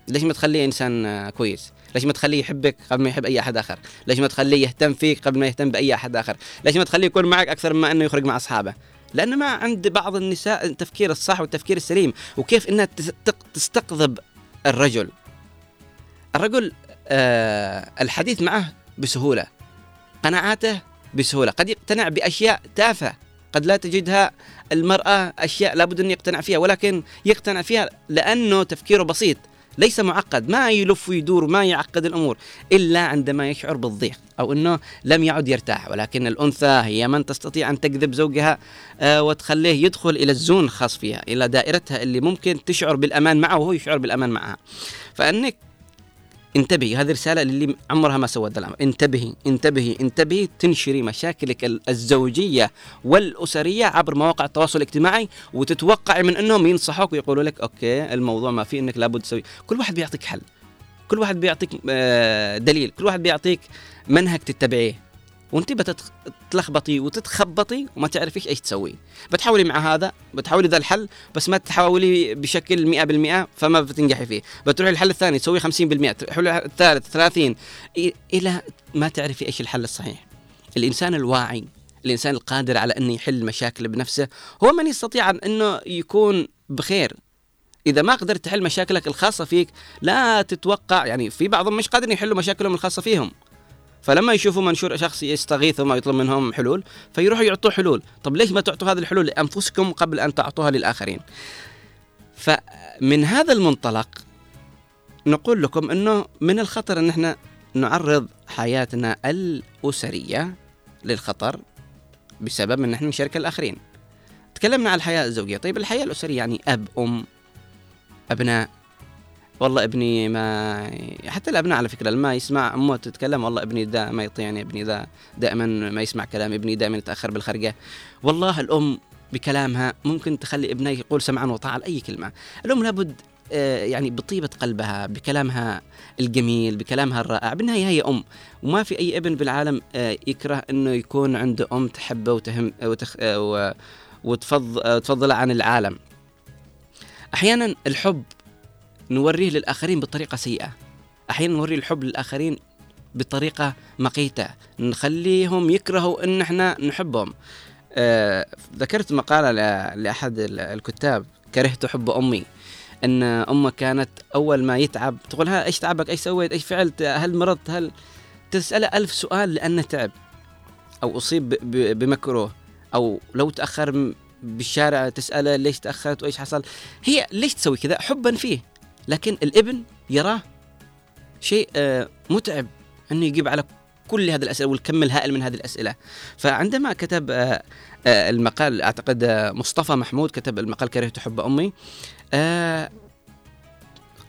ليش ما تخليه انسان كويس؟ ليش ما تخليه يحبك قبل ما يحب اي احد اخر؟ ليش ما تخليه يهتم فيك قبل ما يهتم باي احد اخر؟ ليش ما تخليه يكون معك اكثر مما انه يخرج مع اصحابه؟ لأنه ما عند بعض النساء التفكير الصح والتفكير السليم، وكيف إنها تستقطب الرجل. الرجل آه الحديث معه بسهولة، قناعاته بسهولة، قد يقتنع بأشياء تافهة قد لا تجدها المرأة، أشياء لابد أن يقتنع فيها، ولكن يقتنع فيها لأنه تفكيره بسيط، ليس معقد، ما يلف ويدور، ما يعقد الأمور إلا عندما يشعر بالضيق أو أنه لم يعد يرتاح. ولكن الأنثى هي من تستطيع أن تجذب زوجها وتخليه يدخل إلى الزون الخاص فيها، إلى دائرتها اللي ممكن تشعر بالأمان معه وهو يشعر بالأمان معها. فأنك انتبهي، هذه رسالة اللي عمرها ما سوت الأمر، انتبهي انتبهي انتبهي تنشري مشاكلك الزوجية والأسرية عبر مواقع التواصل الاجتماعي، وتتوقع من أنهم ينصحوك ويقولوا لك أوكي الموضوع ما فيه أنك لابد تسوي. كل واحد بيعطيك حل، كل واحد بيعطيك دليل، كل واحد بيعطيك منهج تتبعيه، وانت بتتلخبطي وتتخبطي وما تعرفيش ايش تسوي. بتحاولي مع هذا، بتحاولي ذا الحل، بس ما تحاولي بشكل مئة بالمئة فما بتنجحي فيه، بتروحي الحل الثاني تسوي خمسين بالمئة، تروحي الثالث ثلاثين، الى ما تعرفي ايش الحل الصحيح. الانسان الواعي، الانسان القادر على انه يحل مشاكله بنفسه، هو من يستطيع انه يكون بخير. إذا ما قدرت تحل مشاكلك الخاصة فيك، لا تتوقع، يعني في بعضهم مش قادرين يحلوا مشاكلهم الخاصة فيهم، فلما يشوفوا منشور شخص يستغيثهم ويطلب منهم حلول فيروحوا يعطوا حلول. طب ليش ما تعطوا هذه الحلول لأنفسكم قبل أن تعطوها للآخرين؟ فمن هذا المنطلق نقول لكم أنه من الخطر أن احنا نعرض حياتنا الأسرية للخطر بسبب أن احنا نشارك الآخرين. تكلمنا عن الحياة الزوجية، طيب الحياة الأسرية يعني أب، أم، أبناء. والله ابني ما، حتى الأبناء على فكرة لما يسمع أمه تتكلم والله ابني دا ما يطيعني، ابني دا دائما ما يسمع كلام، ابني دائما يتأخر بالخرجة. والله الأم بكلامها ممكن تخلي ابنها يقول سمعا وطاعا لأي كلمة. الأم لابد يعني بطيبة قلبها، بكلامها الجميل، بكلامها الرائع، بالنهاية هي أم، وما في أي ابن بالعالم يكره أنه يكون عنده أم تحبه وتهم وتخ... وتفضل... تفضل عن العالم. أحيانا الحب نوريه للآخرين بطريقة سيئة، أحيانا نوري الحب للآخرين بطريقة مقيتة، نخليهم يكرهوا أن احنا نحبهم. آه، ذكرت مقالة لأحد الكتاب كرهت حب أمي، أن أمه كانت أول ما يتعب تقولها إيش تعبك، إيش سويت، إيش فعلت، هل مرضت، هل تسأله ألف سؤال لأنه تعب أو أصيب بمكروه، أو لو تأخر بالشارع تسأله ليش تأخرت وإيش حصل، هي ليش تسوي كذا حبا فيه. لكن الابن يراه شيء متعب أنه يجيب على كل هذه الأسئلة والكم الهائل من هذه الأسئلة. فعندما كتب المقال، أعتقد مصطفى محمود كتب المقال كرهت حب أمي،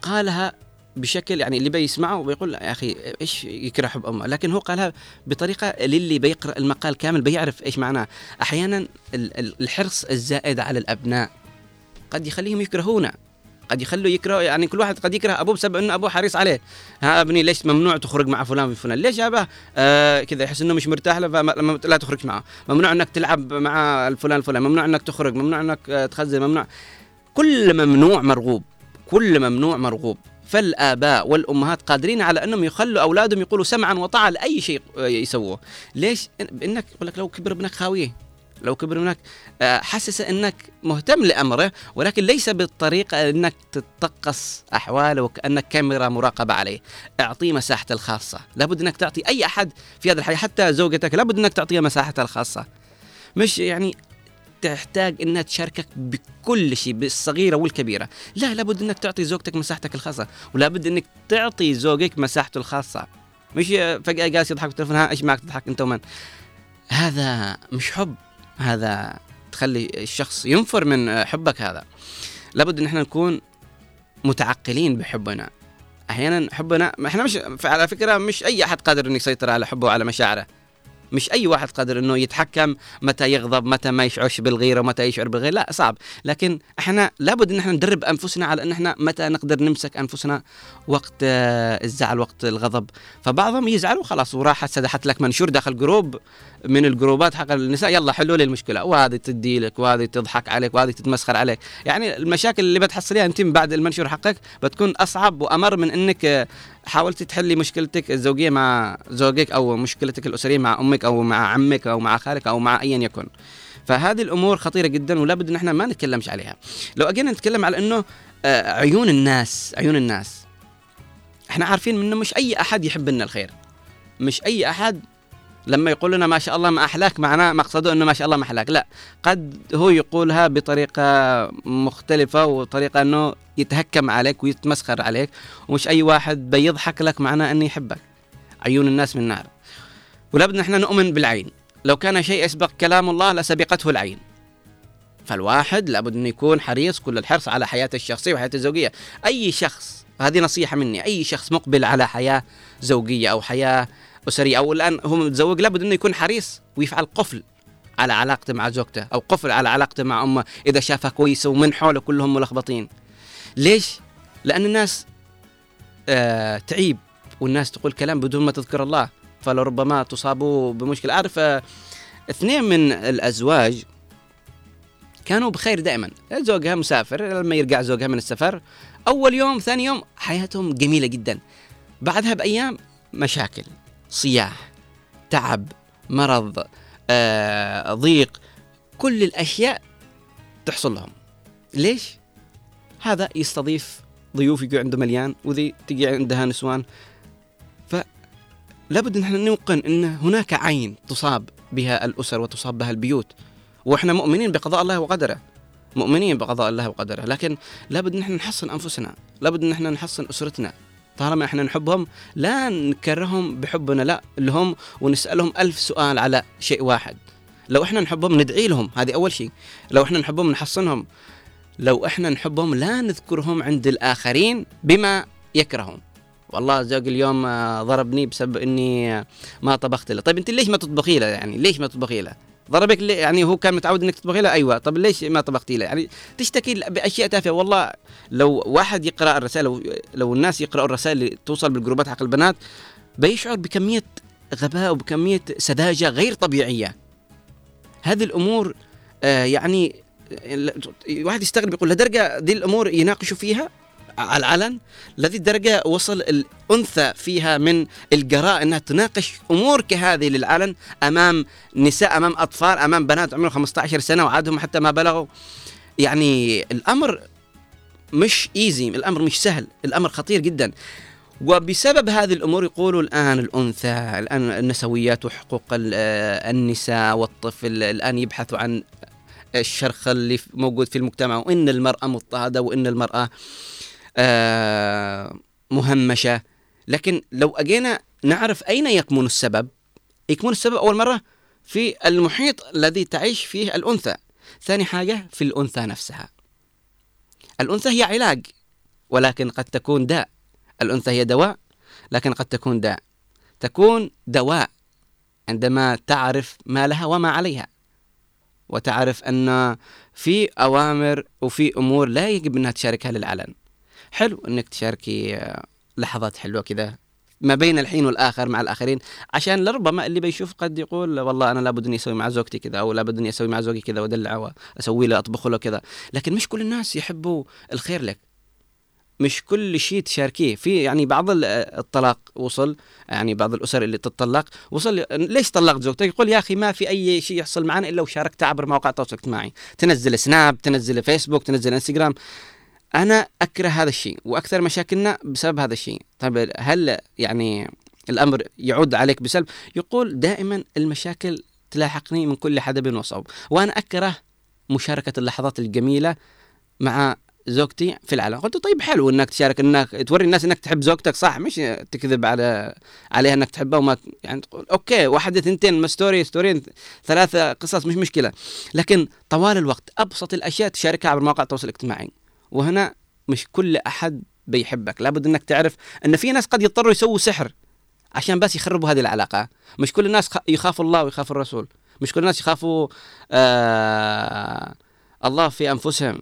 قالها بشكل يعني اللي بيسمعه وبيقول يا أخي إيش يكره حب أمه، لكن هو قالها بطريقة للي بيقرأ المقال كامل بيعرف إيش معناه. أحيانا الحرص الزائد على الأبناء قد يخليهم يكرهونا، قد يخلوا يكره، يعني كل واحد قد يكره أبوه بسبب أنه أبوه حريص عليه. ها ابني ليش ممنوع تخرج مع فلان فلان، ليش يا أباه آه كذا، يحس أنه مش مرتاح له فما لا تخرج معه، ممنوع أنك تلعب مع الفلان فلان، ممنوع أنك تخرج، ممنوع أنك تخزن، ممنوع. كل ممنوع مرغوب، كل ممنوع مرغوب. فالآباء والأمهات قادرين على أنهم يخلوا أولادهم يقولوا سمعا وطاعا لأي شيء يسووه. ليش؟ إنك يقول لك لو كبر ابنك خاويه، لو كبر منك حسس أنك مهتم لأمره، ولكن ليس بالطريقة أنك تتقص أحواله وكأنك كاميرا مراقبة عليه. أعطيه مساحته الخاصة، لابد أنك تعطي أي أحد في هذا الحياة، حتى زوجتك لابد أنك تعطيها مساحتها الخاصة. مش يعني تحتاج أنها تشاركك بكل شيء بالصغيرة والكبيرة، لا، لابد أنك تعطي زوجتك مساحتك الخاصة، ولابد أنك تعطي زوجك مساحته الخاصة. مش فجأة جالس يضحك بالتلفون، ها إيش معك تضحك أنت ومن؟ هذا مش حب، هذا تخلي الشخص ينفر من حبك. هذا لابد ان احنا نكون متعقلين بحبنا. احيانا حبنا احنا مش على فكره مش اي احد قادر انه يسيطر على حبه وعلى مشاعره، مش اي واحد قادر انه يتحكم متى يغضب، متى ما يشعرش بالغيره، ومتى يشعر بالغيره، لا، صعب. لكن احنا لابد ان احنا ندرب انفسنا على ان احنا متى نقدر نمسك انفسنا وقت الزعل، وقت الغضب. فبعضهم يزعلوا خلاص وراحه سدحت لك منشور داخل جروب من الجروبات حق النساء، يلا حلوا لي المشكله، وهذه تدي لك، وهذه تضحك عليك، وهذه تتمسخر عليك. يعني المشاكل اللي بتحصليها انت بعد المنشور حقك بتكون اصعب وامر من انك حاولت تحلي مشكلتك الزوجية مع زوجك، أو مشكلتك الأسرية مع أمك أو مع عمك أو مع خالك أو مع أيا يكن. فهذه الأمور خطيرة جدا ولا بد أن احنا ما نتكلمش عليها. لو أجينا نتكلم على أنه عيون الناس، عيون الناس احنا عارفين أنه مش أي أحد يحب لنا الخير، مش أي أحد لما يقول لنا ما شاء الله ما أحلاك معناه مقصده أنه ما شاء الله ما أحلاك، لا، قد هو يقولها بطريقة مختلفة وطريقة أنه يتهكم عليك ويتمسخر عليك، ومش أي واحد بيضحك لك معناه أنه يحبك. عيون الناس من نار، ولابد نحن نؤمن بالعين. لو كان شيء يسبق كلام الله لسبقته العين. فالواحد لابد أن يكون حريص كل الحرص على حياته الشخصية وحياته الزوجية. أي شخص، هذه نصيحة مني، أي شخص مقبل على حياة زوجية أو حياة أسرية أو الآن هو متزوج، لابد أنه يكون حريص ويفعل قفل على علاقته مع زوجته أو قفل على علاقته مع أمه إذا شافها كويسة ومن حوله كلهم ملخبطين. ليش؟ لأن الناس آه تعيب، والناس تقول كلام بدون ما تذكر الله، فلربما تصابوا بمشكلة. أعرف آه اثنين من الأزواج كانوا بخير دائما، زوجها مسافر، لما يرجع زوجها من السفر أول يوم ثاني يوم حياتهم جميلة جدا، بعدها بأيام مشاكل، صياح، تعب، مرض، آه، ضيق، كل الأشياء تحصل لهم. ليش؟ هذا يستضيف ضيوف يجي عنده مليان، وذي تجي عندها نسوان. فلابد أن احنا نوقن أن هناك عين تصاب بها الأسر وتصاب بها البيوت، وإحنا مؤمنين بقضاء الله وقدره، مؤمنين بقضاء الله وقدره، لكن لابد أن احنا نحصن أنفسنا، لابد أن احنا نحصن أسرتنا. طالما احنا نحبهم لا نكرههم بحبنا لا لهم ونسألهم ألف سؤال على شيء واحد. لو احنا نحبهم ندعي لهم، هذه أول شيء. لو احنا نحبهم نحصنهم. لو احنا نحبهم لا نذكرهم عند الآخرين بما يكرهون. والله زوجي اليوم ضربني بسبب اني ما طبخت له. طيب انت ليش ما تطبخي له؟ يعني ليش ما تطبخي له؟ ضربك ليه؟ يعني هو كان متعود انك تطبخي له، ايوه، طب ليش ما طبختي له؟ يعني تشتكي باشياء تافهه. والله لو واحد يقرا الرسائل، لو الناس يقراوا الرسائل اللي توصل بالجروبات حق البنات، بيشعر بكميه غباء وبكميه سذاجه غير طبيعيه. هذه الامور آه يعني واحد يستغرب، يقول لدرجه دي الامور يناقشوا فيها على العلن، لذي الدرجة وصل الأنثى فيها من الجراء أنها تناقش أمور كهذه للعلن أمام نساء، أمام أطفال، أمام بنات عمرهم خمسة عشر سنة وعادهم حتى ما بلغوا. يعني الأمر مش إيزي، الأمر مش سهل، الأمر خطير جدا. وبسبب هذه الأمور يقولوا الآن الأنثى، الآن النسويات وحقوق النساء والطفل، الآن يبحثوا عن الشرخ اللي موجود في المجتمع، وإن المرأة مضطهدة، وإن المرأة آه مهمشة. لكن لو أجينا نعرف أين يكمن السبب، يكمن السبب أول مرة في المحيط الذي تعيش فيه الأنثى، ثاني حاجة في الأنثى نفسها. الأنثى هي علاج ولكن قد تكون داء، الأنثى هي دواء لكن قد تكون داء، تكون دواء عندما تعرف ما لها وما عليها، وتعرف أن في أوامر وفي أمور لا يجب أنها تشاركها للعلن. حلو انك تشاركي لحظات حلوه كذا ما بين الحين والاخر مع الاخرين، عشان لربما اللي بيشوف قد يقول والله انا لابد اني اسوي مع زوجتي كذا، او لابد اني اسوي مع زوجي كذا، ودلعه واسوي له اطبخ له كذا. لكن مش كل الناس يحبوا الخير لك، مش كل شيء تشاركيه. في يعني بعض الطلاق وصل، يعني بعض الاسر اللي تتطلق وصل ليش طلقت زوجتك؟ يقول يا اخي ما في اي شيء يحصل معنا الا وشاركت عبر مواقع التواصل الاجتماعي، تنزل سناب، تنزل فيسبوك، تنزل انستغرام. أنا أكره هذا الشيء، وأكثر مشاكلنا بسبب هذا الشيء. طيب هل يعني الأمر يعود عليك بسلب؟ يقول دائما المشاكل تلاحقني من كل حدب وصوب، وأنا أكره مشاركة اللحظات الجميلة مع زوجتي في العلن. قلت طيب حلو إنك تشارك، إنك توري الناس إنك تحب زوجتك، صح، مش تكذب على عليها إنك تحبها وما يعني تقول أوكي واحدة اثنتين ستوري ستورين ثلاثة قصص مش مشكلة. لكن طوال الوقت أبسط الأشياء تشاركها عبر مواقع التواصل الاجتماعي، وهنا مش كل أحد بيحبك. لابد أنك تعرف أن في ناس قد يضطروا يسووا سحر عشان بس يخربوا هذه العلاقة. مش كل الناس يخافوا الله ويخافوا الرسول، مش كل الناس يخافوا آه الله في أنفسهم،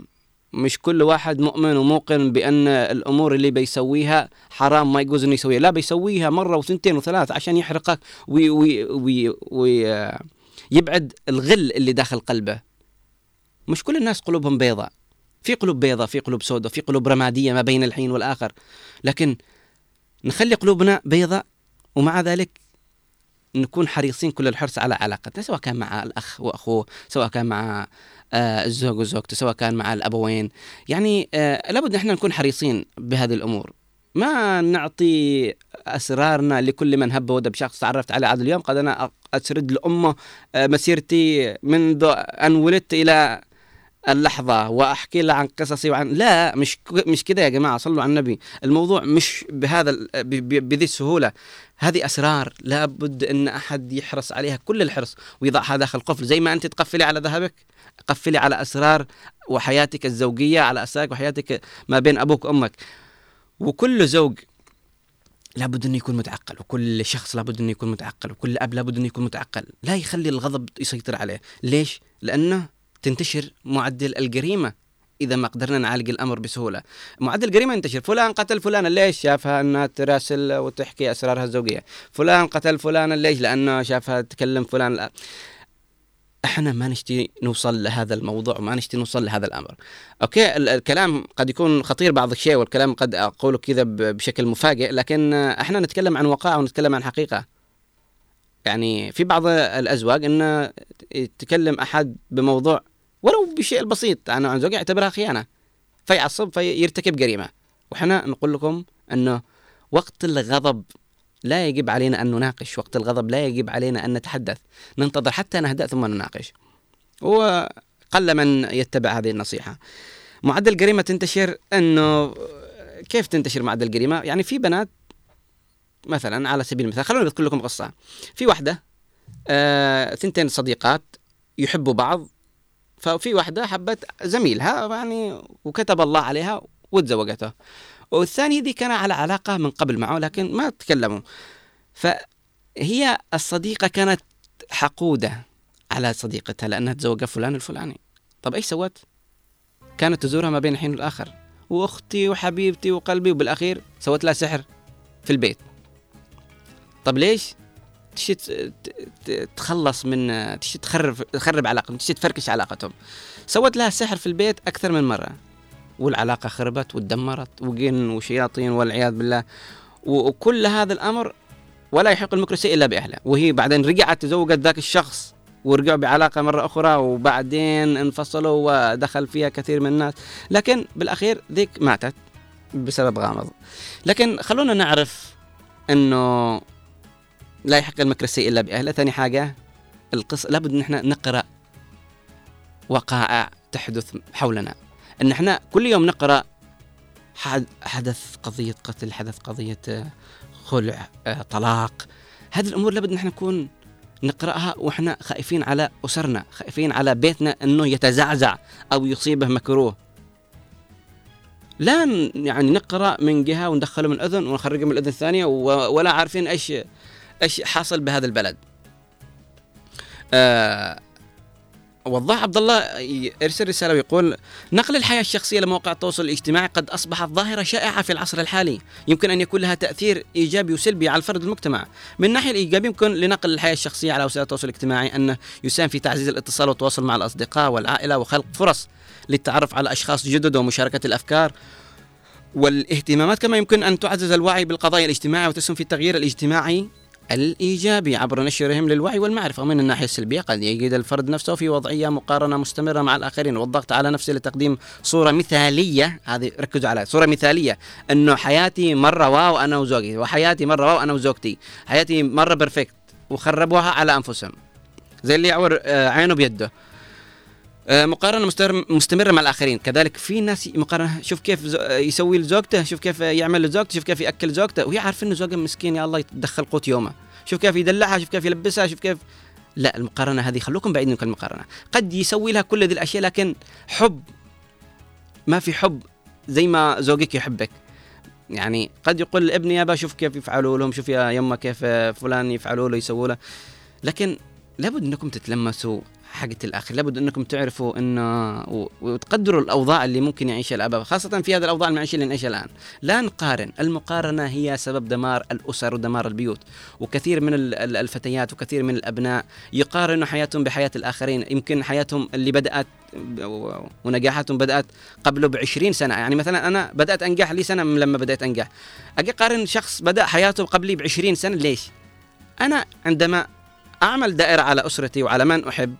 مش كل واحد مؤمن وموقن بأن الأمور اللي بيسويها حرام ما يجوز أنه يسويها، لا، بيسويها مرة وثنتين وثلاث عشان يحرقك وي وي وي وي يبعد الغل اللي داخل قلبه. مش كل الناس قلوبهم بيضاء، في قلوب بيضة، في قلوب سودة، في قلوب رمادية ما بين الحين والآخر. لكن نخلي قلوبنا بيضة ومع ذلك نكون حريصين كل الحرص على علاقتنا، سواء كان مع الأخ وأخوه، سواء كان مع آه الزوج وزوجته، سواء كان مع الأبوين. يعني آه لابد نحن نكون حريصين بهذه الأمور. ما نعطي أسرارنا لكل من هب ودب. شخص تعرفت على هذا اليوم قد أنا أسرد لأمه مسيرتي منذ أن ولدت إلى اللحظة وأحكي لها عن قصصي وعن لا مش مش كده يا جماعة، صلوا على النبي. الموضوع مش بهذا بذي السهولة، هذه أسرار لابد أن أحد يحرص عليها كل الحرص ويضعها داخل قفل، زي ما أنت تقفلي على ذهبك قفلي على أسرار وحياتك الزوجية، على أسرارك وحياتك ما بين أبوك وأمك. وكل زوج لابد أنه يكون متعقل، وكل شخص لابد أنه يكون متعقل، وكل أب لابد أنه يكون متعقل، لا يخلي الغضب يسيطر عليه. ليش؟ لأنه تنتشر معدل الجريمة إذا ما قدرنا نعالج الأمر بسهولة. معدل الجريمة ينتشر، فلان قتل فلان، ليش؟ شافها أنها تراسل وتحكي أسرارها الزوجية. فلان قتل فلان، ليش؟ لأنه شافها تكلم فلان. لا. احنا ما نشتي نوصل لهذا الموضوع، ما نشتي نوصل لهذا الأمر. أوكي، الكلام قد يكون خطير بعض الشيء، والكلام قد أقوله كذا بشكل مفاجئ، لكن احنا نتكلم عن وقائع ونتكلم عن حقيقة. يعني في بعض الأزواج أن يتكلم أحد بموضوع ولو بشيء بسيط عنه عن زوجه يعتبرها خيانة، فيعصب فيرتكب جريمة. وحنا نقول لكم أنه وقت الغضب لا يجب علينا أن نناقش، وقت الغضب لا يجب علينا أن نتحدث، ننتظر حتى نهدأ ثم نناقش. وقل من يتبع هذه النصيحة. معدل الجريمة تنتشر، أنه كيف تنتشر معدل الجريمة؟ يعني في بنات مثلا، على سبيل المثال خلونا نذكر لكم قصة. في واحدة آه، ثنتين صديقات يحبوا بعض، ففي واحدة حبت زميلها يعني وكتب الله عليها وتزوجته، والثانية دي كان على علاقة من قبل معه لكن ما تكلموا. فهي الصديقة كانت حقودة على صديقتها لأنها تزوج فلان الفلاني. طب إيش سوت؟ كانت تزورها ما بين حين والآخر، وأختي وحبيبتي وقلبي، وبالأخير سوت لها سحر في البيت. طب ليش؟ تشي تخلص من تشي تخرب تخرب علاقتهم، تشي تفركش علاقتهم. سوت لها سحر في البيت أكثر من مرة، والعلاقة خربت وتدمرت، وجن وشياطين والعياذ بالله. وكل هذا الأمر ولا يحق المكرسي إلا بأهله. وهي بعدين رجعت تزوجت ذاك الشخص، ورجعوا بعلاقة مرة أخرى، وبعدين انفصلوا ودخل فيها كثير من الناس، لكن بالأخير ذيك ماتت بسبب غامض. لكن خلونا نعرف أنه لا يحق المكرسي إلا بأهله. ثاني حاجة، القصة لابد أن احنا نقرأ وقائع تحدث حولنا، أن احنا كل يوم نقرأ حدث قضية قتل، حدث قضية خلع، طلاق. هذه الأمور لابد أن احنا نكون نقرأها وإحنا خائفين على أسرنا، خائفين على بيتنا أنه يتزعزع أو يصيبه مكروه. لا يعني نقرأ من جهة وندخله من الأذن ونخرجه من الأذن الثانية، ولا عارفين إيش إيش حاصل بهذا البلد. آه والله عبد الله ارسل رسالة ويقول: نقل الحياة الشخصية لمواقع التواصل الاجتماعي قد أصبحت ظاهرة شائعة في العصر الحالي، يمكن أن يكون لها تأثير إيجابي وسلبي على الفرد والمجتمع. من الناحية الإيجابية، يمكن لنقل الحياة الشخصية على وسائل التواصل الاجتماعي أن يساهم في تعزيز الاتصال والتواصل مع الأصدقاء والعائلة، وخلق فرص للتعرف على أشخاص جدد ومشاركة الأفكار والاهتمامات. كما يمكن أن تعزز الوعي بالقضايا الاجتماعية وتسهم في التغيير الاجتماعي الإيجابي عبر نشرهم للوعي والمعرفة. ومن الناحية السلبية، قد يجد الفرد نفسه في وضعية مقارنة مستمرة مع الآخرين، والضغط على نفسه لتقديم صورة مثالية. هذه ركزوا على صورة مثالية، أنه حياتي مرة واو أنا وزوجي، وحياتي مرة واو أنا وزوجتي، حياتي مرة بيرفكت، وخربوها على أنفسهم زي اللي يعور عينه بيده. مقارنة مستمرة مع الآخرين. كذلك في ناس مقارنة، شوف كيف يسوي لزوجته، شوف كيف يعمل لزوجته، شوف كيف يأكل زوجته، وهي عارفة إنه زوجها مسكين يا الله يتدخل قوت يومه، شوف كيف يدلعها، شوف كيف يلبسها، شوف كيف. لا، المقارنة هذه خلوكم بعيدين من المقارنة. قد يسوي لها كل هذه الأشياء لكن حب، ما في حب زي ما زوجك يحبك. يعني قد يقول لابني يابا شوف كيف يفعلوا لهم، شوف يا يما كيف فلان يفعلوا له يسووا له. لكن لابد أنكم تتلمسوا حاجة الآخر، لابد أنكم تعرفوا أنه وتقدروا الأوضاع اللي ممكن يعيشها الأب، خاصة في هذه الأوضاع المعيشية اللي نعيشها الآن. لا نقارن، المقارنة هي سبب دمار الأسر ودمار البيوت. وكثير من الفتيات وكثير من الأبناء يقارنوا حياتهم بحياة الآخرين، يمكن حياتهم اللي بدأت ونجاحاتهم بدأت قبله بعشرين سنة. يعني مثلا أنا بدأت أنجح لي سنة من لما بدأت أنجح، أجي قارن شخص بدأ حياته قبلي بعشرين سنة، ليش؟ أنا عندما أعمل دائرة على أسرتي وعلى من أحب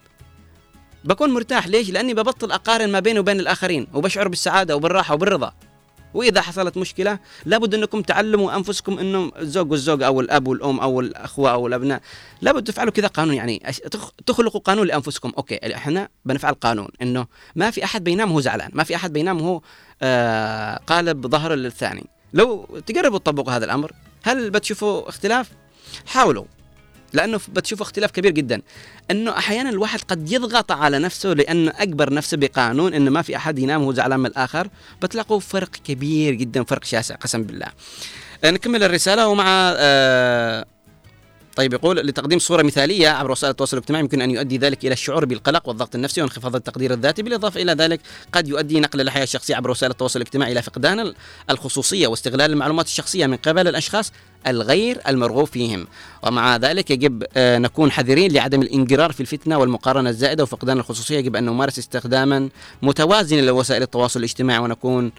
بكون مرتاح. ليش؟ لأني ببطل أقارن ما بيني وبين الآخرين، وبشعر بالسعادة وبالراحة وبالرضا، واذا حصلت مشكله لابد انكم تعلموا انفسكم انه الزوج والزوجه او الاب والام او الاخوه او الابناء لابد تفعلوا كذا قانون، يعني تخلقوا قانون لانفسكم. اوكي احنا بنفعل قانون انه ما في احد بينام هو زعلان، ما في احد بينام هو آه قالب ظهر للثاني. لو تجربوا تطبقوا هذا الامر هل بتشوفوا اختلاف؟ حاولوا، لانه بتشوفوا اختلاف كبير جدا، انه احيانا الواحد قد يضغط على نفسه لانه اجبر نفسه بقانون انه ما في احد ينام وهو زعلان من الاخر، بتلاقوا فرق كبير جدا، فرق شاسع قسم بالله. نكمل الرساله ومع آه طيب يقول لتقديم صورة مثالية عبر وسائل التواصل الاجتماعي يمكن أن يؤدي ذلك إلى الشعور بالقلق والضغط النفسي وانخفاض التقدير الذاتي، بالإضافة إلى ذلك قد يؤدي نقل الحياة الشخصية عبر وسائل التواصل الاجتماعي إلى فقدان الخصوصية واستغلال المعلومات الشخصية من قبل الأشخاص الغير المرغوب فيهم، ومع ذلك يجب نكون حذرين لعدم الانجرار في الفتنة والمقارنة الزائدة وفقدان الخصوصية. يجب أن نمارس استخداما متوازنا لوسائل التواصل الاجتماعي ونكون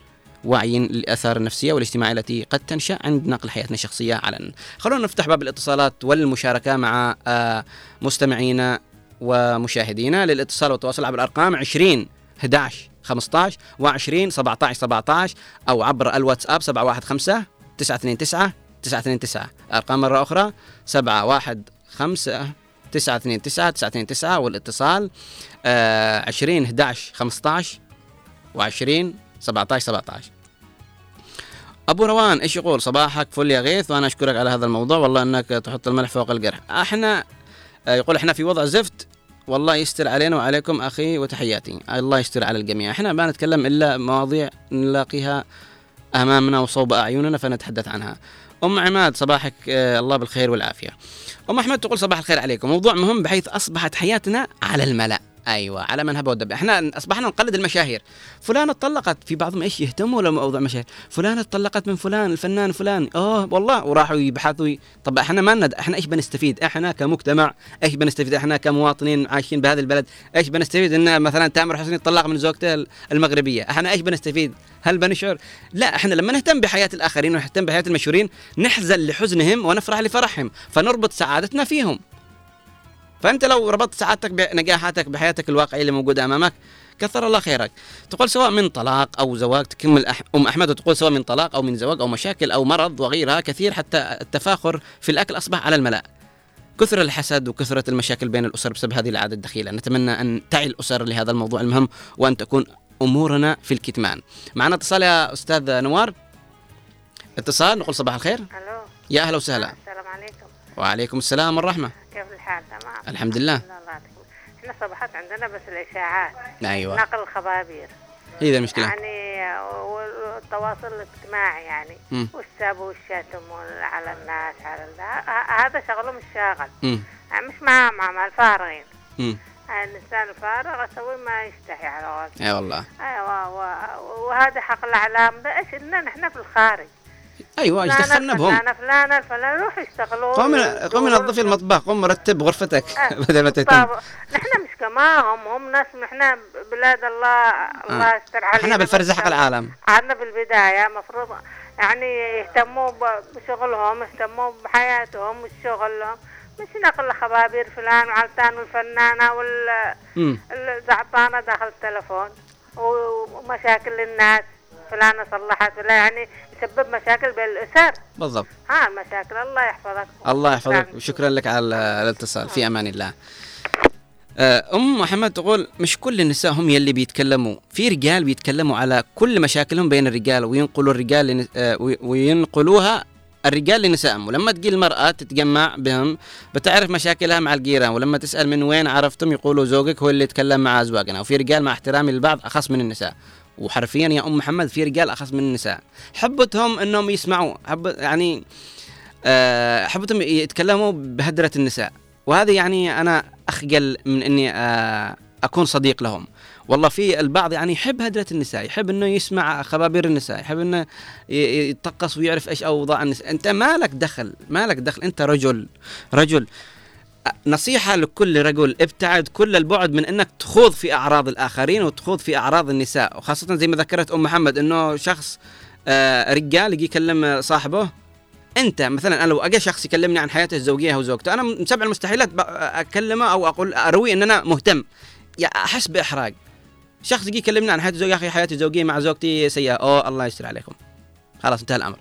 واعيين للآثار النفسية والاجتماعية التي قد تنشأ عند نقل حياتنا الشخصية علنا. خلونا نفتح باب الاتصالات والمشاركة مع مستمعينا ومشاهدينا للاتصال والتواصل عبر الأرقام عشرين أحد عشر خمسة عشر وعشرين سبعة عشر سبعة عشر أو عبر الواتساب سبعة واحد خمسة تسعة اثنين تسعة تسعة اثنين تسعة. أرقام مرة أخرى سبعة واحد خمسة تسعة اثنين تسعة تسعة اثنين تسعة والاتصال عشرين أحد عشر خمسة عشر وعشرين سبعة عشر سبعة عشر. أبو روان إيش يقول؟ صباحك فل يا غيث وأنا أشكرك على هذا الموضوع، والله أنك تحط الملح فوق القرح. إحنا يقول إحنا في وضع زفت، والله يستر علينا وعليكم أخي وتحياتي. الله يستر على الجميع. إحنا ما نتكلم إلا مواضيع نلاقيها أمامنا وصوب أعيننا فنتحدث عنها. أم عماد صباحك الله بالخير والعافية. أم أحمد تقول صباح الخير عليكم، موضوع مهم بحيث أصبحت حياتنا على الملأ. ايوه على منهبه ودبه، احنا اصبحنا نقلد المشاهير، فلانه اتطلقت، في بعضهم ايش يهتموا لما اوضاع مشاهير، فلانه اتطلقت من فلان الفنان فلان، اه والله وراحوا يبحثوا. طب احنا ما ند... احنا ايش بنستفيد؟ احنا كمجتمع ايش بنستفيد؟ احنا كمواطنين عايشين بهذا البلد ايش بنستفيد؟ ان مثلا تامر حسني اتطلق من زوجته المغربيه، احنا ايش بنستفيد؟ هل بنشعر؟ لا، احنا لما نهتم بحياه الاخرين ونهتم بحياه المشهورين نحزن لحزنهم ونفرح لفرحهم، فنربط سعادتنا فيهم. فأنت لو ربطت سعادتك بنجاحاتك بحياتك الواقعية اللي موجودة أمامك كثر الله خيرك. تقول سواء من طلاق أو زواج، تكمل أم أحمد وتقول سواء من طلاق أو من زواج أو مشاكل أو مرض وغيرها كثير، حتى التفاخر في الأكل أصبح على الملأ، كثر الحسد وكثرة المشاكل بين الأسر بسبب هذه العادة الدخيلة. نتمنى أن تعي الأسر لهذا الموضوع المهم وأن تكون أمورنا في الكتمان. معنا اتصال يا أستاذ نوار، اتصال. نقول صباح الخير. ألو. يا أهلا وسهلا. السلام عليكم. وعليكم السلام والرحمة. كيف الحال؟ تمام الحمد لله. احنا صباحات عندنا بس الاشاعات. ايوه نقل الخبابير هي ذا المشكلة يعني، والتواصل الاجتماعي يعني م. والسب والشتم على الناس على هذا شغله مش شاغل يعني مش مهم مع الفارغين. الإنسان الفارغ أسوي ما يستحي على وقت. اي والله. ايوه وهذا حق الإعلام ده ايش اننا نحن في الخارج. ايوه يدخلنا بهم. انا فلانه فلان روح يشتغلوا. قوم قوم نظفي المطبخ، قوم رتب غرفتك بدل ما تهتم. نحن مش كماهم، هم ناس، نحن بلاد الله الله يستر علينا. احنا بالفرز حق العالم. عندنا بالبدايه مفروض يعني يهتموا بشغلهم، يهتموا بحياتهم والشغل، مش نقل خبابير فلان وعلتان والفنانه والزعطانه داخل التلفون ومشاكل الناس فلانه صلحت ولا يعني تسبب مشاكل بين الأسر. بالضبط. ها مشاكل. الله يحفظك. الله يحفظك وشكرا لك على الاتصال. في أمان الله. أم محمد تقول مش كل النساء هم يلي بيتكلموا، في رجال بيتكلموا على كل مشاكلهم بين الرجال وينقلوا الرجال وينقلوها الرجال لنسائهم، ولما تجي المرأة تتجمع بهم بتعرف مشاكلها مع الجيران، ولما تسأل من وين عرفتم يقولوا زوجك هو اللي يتكلم مع أزواجنا. وفي رجال مع احترامي للبعض أخص من النساء، وحرفيا يا أم محمد في رجال أخص من النساء. حبتهم أنهم يسمعوا حب يعني أه حبتهم يتكلموا بهدرة النساء، وهذا يعني أنا أخجل من أني أه أكون صديق لهم. والله في البعض يعني يحب هدرة النساء، يحب أنه يسمع خبابير النساء، يحب أنه يتطقص ويعرف إيش أوضاع النساء. أنت مالك دخل، مالك دخل، أنت رجل. رجل نصيحة لكل رجل، ابتعد كل البعد من أنك تخوض في أعراض الآخرين وتخوض في أعراض النساء، وخاصة زي ما ذكرت أم محمد أنه شخص آه رجال يجي يكلم صاحبه. أنت مثلا أنا لو أجي شخص يكلمني عن حياته الزوجية أو زوجته، أنا من سبع المستحيلات أكلمه أو أقول أروي أن أنا مهتم، أحس بإحراج. شخص يجي يكلمني عن حياته الزوجية، أخي حياتي الزوجية مع زوجتي سيئة، أوه الله يستر عليكم. خلاص انتهى الأمر.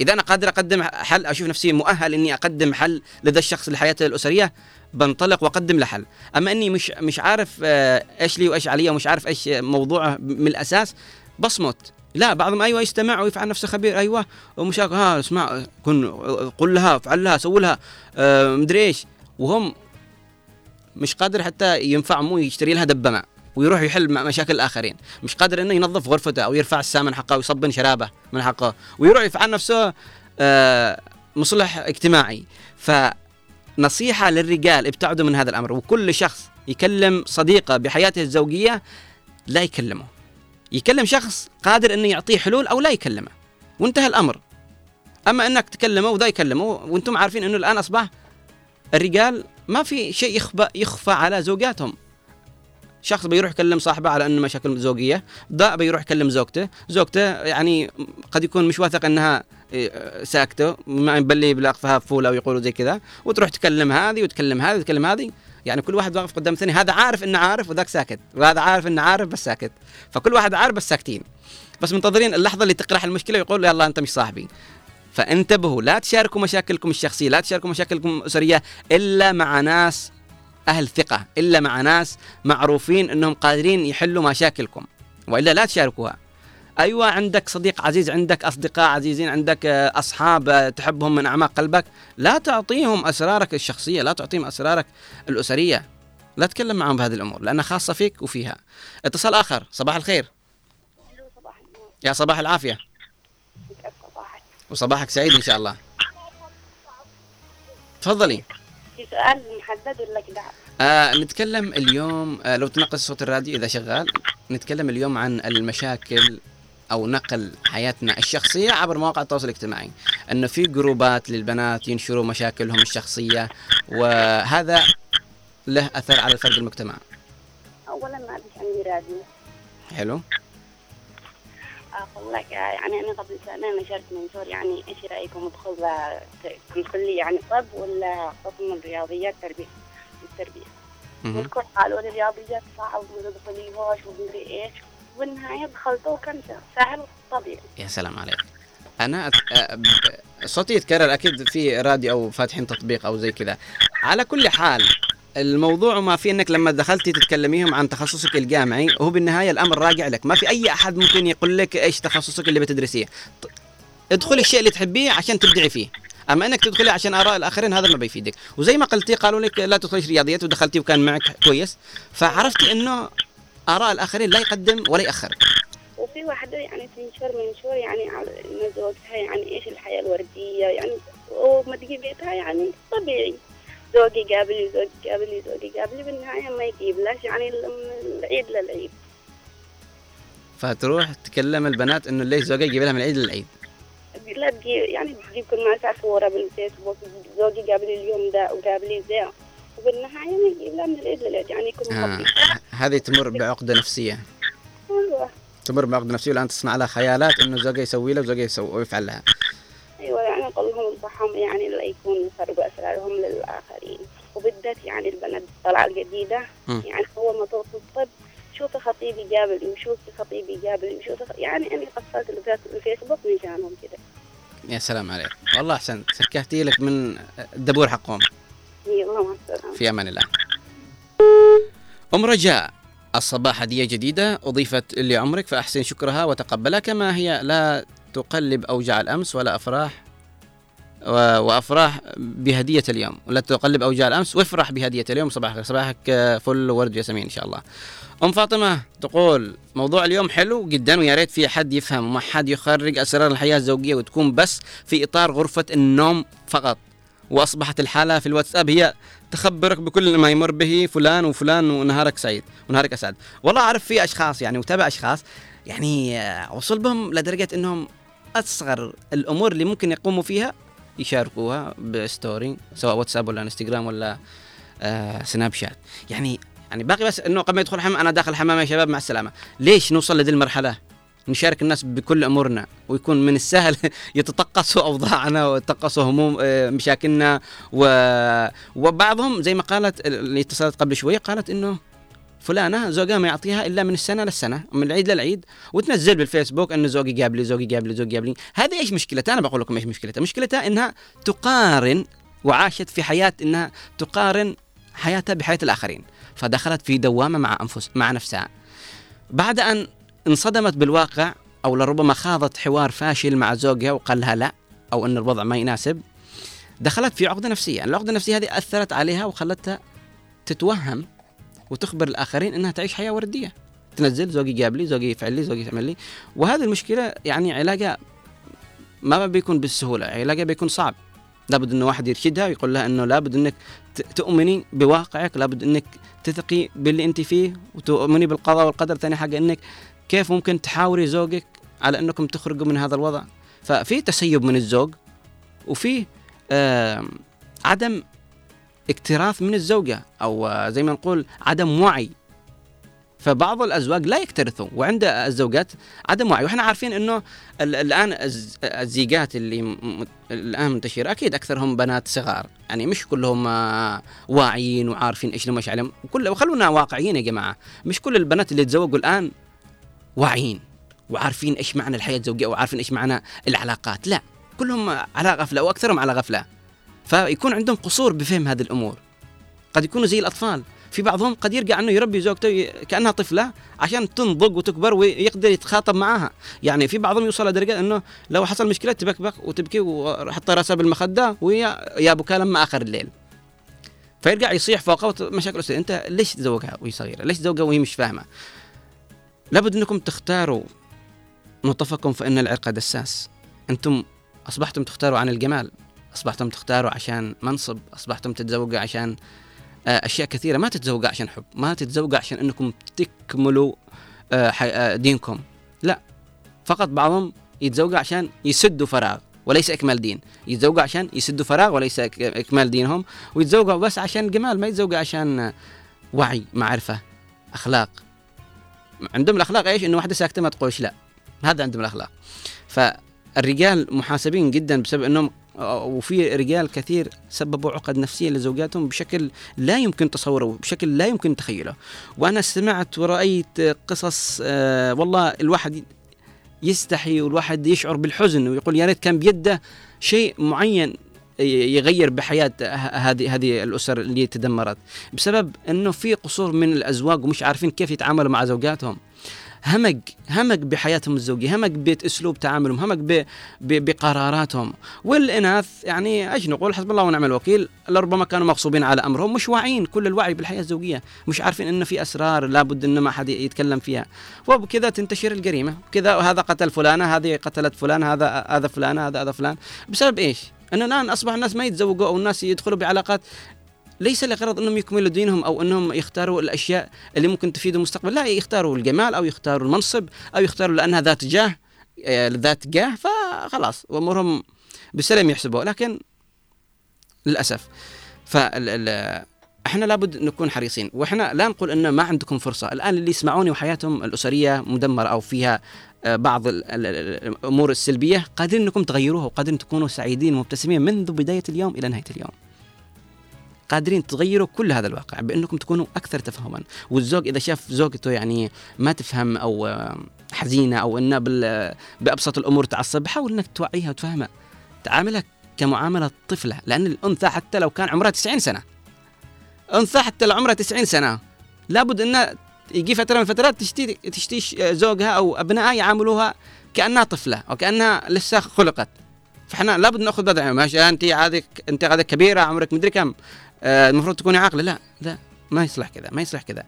إذا أنا قادر أقدم حل، أشوف نفسي مؤهل إني أقدم حل لدى الشخص لحياته الأسرية، بنطلق وأقدم له حل. أما إني مش مش عارف إيش لي وإيش علي ومش عارف إيش موضوعه من الأساس، بصمت. لا بعضهم أيوة يستمع ويفعل نفسه خبير، أيوة ومشاكل، ها اسمع كن قل لها فعل لها سوي لها أه مدري إيش، وهم مش قادر حتى ينفع مو يشتري لها دبمة ويروح يحل مع مشاكل الآخرين، مش قادر إنه ينظف غرفته أو يرفع السامن حقه ويصبن شرابه من حقه ويروح يفعل نفسه أه مصلح اجتماعي. فنصيحة للرجال ابتعدوا من هذا الأمر، وكل شخص يكلم صديقه بحياته الزوجية لا يكلمه، يكلم شخص قادر أنه يعطيه حلول أو لا يكلمه وانتهى الأمر. أما أنك تكلمه وذا يكلمه، وانتم عارفين أنه الآن أصبح الرجال ما في شيء يخفى, يخفى على زوجاتهم. شخص بيروح يكلم صاحبه على أنه مشاكل زوجية، ذا بيروح يكلم زوجته زوجته يعني قد يكون مش واثق أنها ساكته، ما يبلي بلاقفها فولة ويقولوا زي كذا، وتروح تكلم هذه وتكلم هذه وتكلم هذه، يعني كل واحد واقف قدام الثاني، هذا عارف إنه عارف وذاك ساكت، وهذا عارف إنه عارف بس ساكت، فكل واحد عارف بس ساكتين، بس منتظرين اللحظة اللي تقرح المشكلة ويقول يلا أنت مش صاحبي. فانتبهوا، لا تشاركوا مشاكلكم الشخصية، لا تشاركوا مشاكلكم الأسرية إلا مع ناس أهل ثقة، إلا مع ناس معروفين إنهم قادرين يحلوا مشاكلكم، وإلا لا تشاركوها. أيوة عندك صديق عزيز، عندك أصدقاء عزيزين، عندك أصحاب تحبهم من أعماق قلبك، لا تعطيهم أسرارك الشخصية، لا تعطيهم أسرارك الأسرية، لا تكلم معهم بهذه الأمور لأنها خاصة فيك وفيها. اتصال آخر. صباح الخير. صباح النور. يا صباح العافية. صباحك. وصباحك سعيد إن شاء الله. تفضلي. سؤال محدد ولا كده؟ آه نتكلم اليوم آه لو تنقص صوت الراديو إذا شغال. نتكلم اليوم عن المشاكل أو نقل حياتنا الشخصية عبر مواقع التواصل الاجتماعي، أنه في جروبات للبنات ينشروا مشاكلهم الشخصية، وهذا له أثر على الفرد المجتمع. أولاً ما أبيش عندي راديو. حلو. أقول لك يعني أنا قبل سنة نشرت منشور يعني إيش رأيكم أدخل كلية يعني طب ولا قسم الرياضيات تربية التربية. والكل قالوا لي الرياضيات صعب ومدخليهاش ومدري إيش. والنهاية دخلتوه كم سهل طبيعي. يا سلام عليك. أنا صوتي يتكرر أكيد في راديو أو فاتحين تطبيق أو زي كذا. على كل حال الموضوع ما في أنك لما دخلتي تتكلميهم عن تخصصك الجامعي، هو بالنهاية الأمر راجع لك، ما في أي أحد ممكن يقول لك إيش تخصصك اللي بتدرسيه. ادخلي الشيء اللي تحبيه عشان تبدعي فيه، أما أنك تدخلي عشان آراء الآخرين هذا ما بيفيدك. وزي ما قلتي قالوا لك لا تدخليش رياضيات ودخلتي وكان معك كويس، فعرفتي أنه آراء الآخرين لا يقدم ولا يأخر. وفي واحدة يعني تنشر منشور يعني على زوجها يعني إيش الحياة الوردية يعني ومدقيبتها يعني طبيعي، زوجي قابلي زوجي قابلي زوجي قابلي، بالنهاية ما يجيب لاش يعني العيد للعيد. فتروح تكلم البنات إنه ليش زوجي يجيب لها من العيد للعيد؟ لا تجيب يعني تجيب كل ما ساعة صورة بالفيسبوك زوجي قابلي اليوم ده وقابلي ذا، وبالنهاية ما يجيب لها من العيد للعيد يعني يكون مخبي. هذه تمر بعقدة نفسية. أيوة. تمر بعقدة نفسية، والآن تسمع لها خيالات إنه زوجها يسوي لها وزوجها يسوي ويفعل لها. أيوة يعني أقول لهم صحهم يعني لا يكون يسرقوا أسرارهم للآخرين، وبالذات يعني البنات الطلعة الجديدة م. يعني هو ما توصل الطب شوفي خطيبي قابلي وشوفي خطيبي قابلي وشوفي خ... يعني أنا قصرت الفيسبوك مجانهم كده. يا سلام عليك، والله أحسنت، سكحتي لك من الدبور حقهم. في أمان الله. أم رجاء، الصباح هدية جديدة أضيفت لعمرك فأحسن شكرها وتقبلها كما هي، لا تقلب أوجع الأمس ولا أفراح و... وأفراح بهدية اليوم، ولا تقلب أوجع الأمس وافرح بهدية اليوم. صباحك صباحك فل ورد ياسمين إن شاء الله. أم فاطمة تقول موضوع اليوم حلو جدا، ويا ريت في حد يفهم وما حد يخرج أسرار الحياة الزوجية وتكون بس في إطار غرفة النوم فقط. وأصبحت الحالة في الواتساب هي تخبرك بكل ما يمر به فلان وفلان ونهارك سعيد ونهارك أسعد. والله أعرف في أشخاص يعني وتابع أشخاص يعني وصل بهم لدرجة أنهم أصغر الأمور اللي ممكن يقوموا فيها يشاركوها بستوري، سواء واتساب ولا انستغرام ولا آه سناب شات. يعني يعني باقي بس أنه قبل ما يدخل الحمام أنا داخل الحمام يا شباب مع السلامة. ليش نوصل لدي المرحلة؟ نشارك الناس بكل أمورنا ويكون من السهل يتطقسوا أوضاعنا ويتطقسوا هموم مشاكلنا. و... وبعضهم زي ما قالت اللي اتصلت قبل شوي قالت إنه فلانه زوجها ما يعطيها الا من السنه للسنه، من العيد للعيد، وتنزل بالفيسبوك انه زوجي جاب لي زوجي جاب لي زوجي جاب لي. هذه ايش مشكلتها؟ انا بقول لكم ايش مشكلتها. مشكلتها انها تقارن، وعاشت في حياه انها تقارن حياتها بحياه الاخرين، فدخلت في دوامه مع انفس مع نفسها. بعد ان انصدمت بالواقع، او لربما خاضت حوار فاشل مع زوجها وقال لها لا، او ان الوضع ما يناسب، دخلت في عقدة نفسية. العقدة النفسية هذه أثرت عليها وخلتها تتوهم وتخبر الآخرين أنها تعيش حياة وردية، تنزل زوجي جاب لي، زوجي يفعل لي، زوجي يعمل لي. وهذه المشكلة يعني علاجها ما بيكون بالسهولة، علاجها بيكون صعب. لابد أنه واحد يرشدها ويقول لها أنه لابد أنك تؤمني بواقعك، لابد أنك تثقي باللي أنت فيه وتؤمني بالقضاء والقدر. ثاني حاجة أنك كيف ممكن تحاوري زوجك على أنكم تخرجوا من هذا الوضع. ففي تسيب من الزوج، وفي آه عدم اكتراث من الزوجة، أو آه زي ما نقول عدم وعي. فبعض الأزواج لا يكترثوا، وعند الزوجات عدم وعي. وإحنا عارفين أنه ال- الآن الز- الزيجات اللي م- الآن منتشرة أكيد أكثرهم بنات صغار، يعني مش كلهم آه واعيين وعارفين إيش لهم إيش علم. وخلونا واقعيين يا جماعة، مش كل البنات اللي تزوجوا الآن واعيين وعارفين إيش معنى الحياة الزوجية وعارفين إيش معنى العلاقات، لا، كلهم على غفلة وأكثرهم على غفلة. فيكون عندهم قصور بفهم هذه الأمور، قد يكونوا زي الأطفال. في بعضهم قد يرجع أنه يربي زوجته كأنها طفلة عشان تنضج وتكبر ويقدر يتخاطب معها. يعني في بعضهم يوصل لدرجة أنه لو حصل مشكلة تبكبك وتبكي وحط رأسها بالمخدة ويا يا بكا لما آخر الليل، فيرجع يصيح فوقها مشاكل. أنت ليش تزوجها وهي صغيرة؟ ليش تزوجها وهي مش فاهمة؟ لابد أنكم تختاروا نطفكم، فإن العرق دساس. أنتم أصبحتم تختاروا عن الجمال، أصبحتم تختاروا عشان منصب، أصبحتم تتزوجوا عشان أشياء كثيرة. ما تتزوجوا عشان حب، ما تتزوجوا عشان أنكم تكملوا دينكم، لا. فقط بعضهم يتزوجوا عشان يسدوا فراغ وليس إكمال دين، يتزوجوا عشان يسدوا فراغ وليس إكمال دينهم، ويتزوجوا بس عشان جمال، ما يتزوجوا عشان وعي، معرفة، أخلاق. عندهم الأخلاق إيش؟ إنه واحدة ساكتة ما تقولش لا، هذا عندهم الأخلاق. ف الرجال محاسبين جدا بسبب أنهم، وفي رجال كثير سببوا عقد نفسية لزوجاتهم بشكل لا يمكن تصوره، بشكل لا يمكن تخيله. وأنا سمعت ورأيت قصص آه والله الواحد يستحي، والواحد يشعر بالحزن ويقول يا ريت كان بيده شيء معين يغير بحياة هذه هذه الأسر اللي تدمرت، بسبب أنه في قصور من الأزواج ومش عارفين كيف يتعاملوا مع زوجاتهم. همج همج بحياتهم الزوجية، همج بأسلوب تعاملهم، همج بقراراتهم. والإناث يعني أجل نقول حسب الله ونعم الوكيل، لربما كانوا مغصوبين على أمرهم، مش واعين كل الوعي بالحياة الزوجية، مش عارفين إنه في أسرار لابد إنه ما حد يتكلم فيها، وبكذا تنتشر الجريمة. كذا هذا قتل فلانة، هذه قتلت فلان، هذا هذا فلان، هذا هذا فلان. بسبب إيش؟ إنه الآن أصبح الناس ما يتزوجوا، أو الناس يدخلوا بعلاقات ليس لغرض أنهم يكملوا دينهم، أو أنهم يختاروا الأشياء اللي ممكن تفيدهم مستقبل، لا، يختاروا الجمال، أو يختاروا المنصب، أو يختاروا لأنها ذات جاه ذات جاه فخلاص وأمورهم بسلام يحسبوه. لكن للأسف فإحنا لابد نكون حريصين، وإحنا لا نقول أنه ما عندكم فرصة. الآن اللي يسمعوني وحياتهم الأسرية مدمرة أو فيها بعض الأمور السلبية، قادرين أنكم تغيروها، وقادرين تكونوا سعيدين مبتسمين منذ بداية اليوم إلى نهاية اليوم. قادرين تغيروا كل هذا الواقع بأنكم تكونوا أكثر تفهما. والزوج إذا شاف زوجته يعني ما تفهم أو حزينة أو إنها بأبسط الأمور تعصب، حاول أنك توعيها وتفهمها، تعاملها كمعاملة طفلة. لأن الأنثى حتى لو كان عمرها تسعين سنة، أنثى حتى لو عمرها تسعين سنة لابد أنها يجي فترة من فترات تشتي تشتيش زوجها أو أبنائها يعاملوها كأنها طفلة أو كأنها لسه خلقت. فإحنا لابد نأخذ بعض العلم، أنت عادك أنت عادك كبيرة، عمرك مدري كم، المفروض تكوني عاقلة. لا لا، ما يصلح كذا، ما يصلح كذا.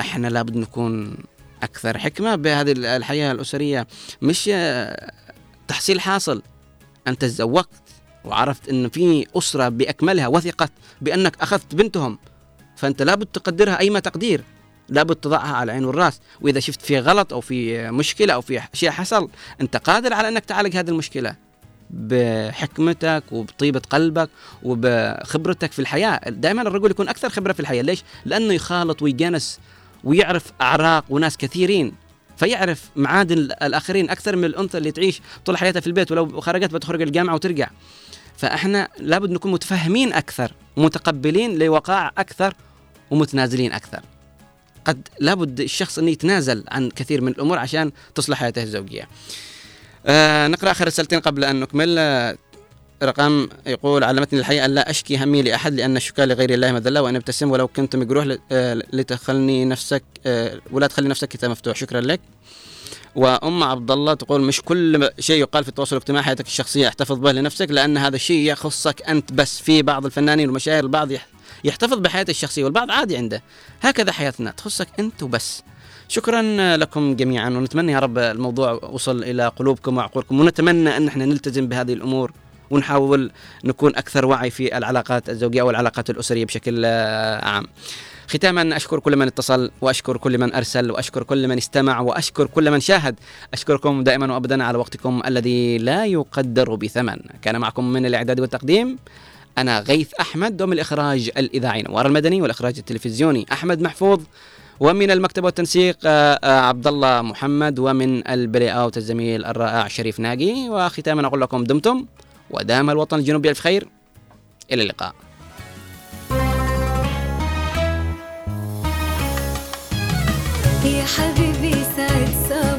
احنا لابد نكون اكثر حكمة بهذه الحياة الأسرية. مش تحصيل حاصل، انت تزوجت وعرفت ان في أسرة بأكملها وثقت بأنك اخذت بنتهم، فانت لابد تقدرها اي ما تقدير، لابد تضعها على العين والراس. واذا شفت في غلط او في مشكلة او في شيء حصل، انت قادر على انك تعالج هذه المشكلة بحكمتك وبطيبة قلبك وبخبرتك في الحياة. دائما الرجل يكون أكثر خبرة في الحياة، ليش؟ لأنه يخالط ويجانس ويعرف أعراق وناس كثيرين، فيعرف معادن الآخرين أكثر من الأنثى اللي تعيش طول حياتها في البيت، ولو خرجت بتخرج الجامعة وترجع. فإحنا لابد نكون متفهمين أكثر، متقبلين لوقاع أكثر، ومتنازلين أكثر. قد لابد الشخص أن يتنازل عن كثير من الأمور عشان تصلح حياته الزوجية. آه نقرأ آخر رسالتين قبل أن نكمل. آه رقم يقول: علمتني الحياة أن لا أشكي همي لأحد، لأن الشكاء لغير الله مذلة، وأن ابتسم ولو كنت مجروح، لتخلني نفسك ولا تخلي نفسك كتاب مفتوح. شكرا لك. وأم عبد الله تقول: مش كل شيء يقال في التواصل الاجتماعي حياتك الشخصية، احتفظ به لنفسك، لأن هذا الشيء يخصك أنت بس. في بعض الفنانين والمشاهير البعض يحتفظ بحياته الشخصية والبعض عادي عنده. هكذا حياتنا تخصك أنت وبس. شكرا لكم جميعا، ونتمنى يا رب الموضوع وصل إلى قلوبكم وعقولكم، ونتمنى أن احنا نلتزم بهذه الأمور ونحاول نكون أكثر وعي في العلاقات الزوجية أو العلاقات الأسرية بشكل عام. ختاما أشكر كل من اتصل، وأشكر كل من أرسل، وأشكر كل من استمع، وأشكر كل من شاهد. أشكركم دائما وأبدا على وقتكم الذي لا يقدر بثمن. كان معكم من الإعداد والتقديم أنا غيث أحمد، ومن الإخراج الإذاعي نور المدني، والإخراج التلفزيوني أحمد محفوظ، ومن المكتب والتنسيق عبد الله محمد، ومن البلاياوت الزميل الرائع شريف ناجي. وختاما أقول لكم دمتم ودام الوطن الجنوبي ألف خير. إلى اللقاء. يا حبيبي سعد.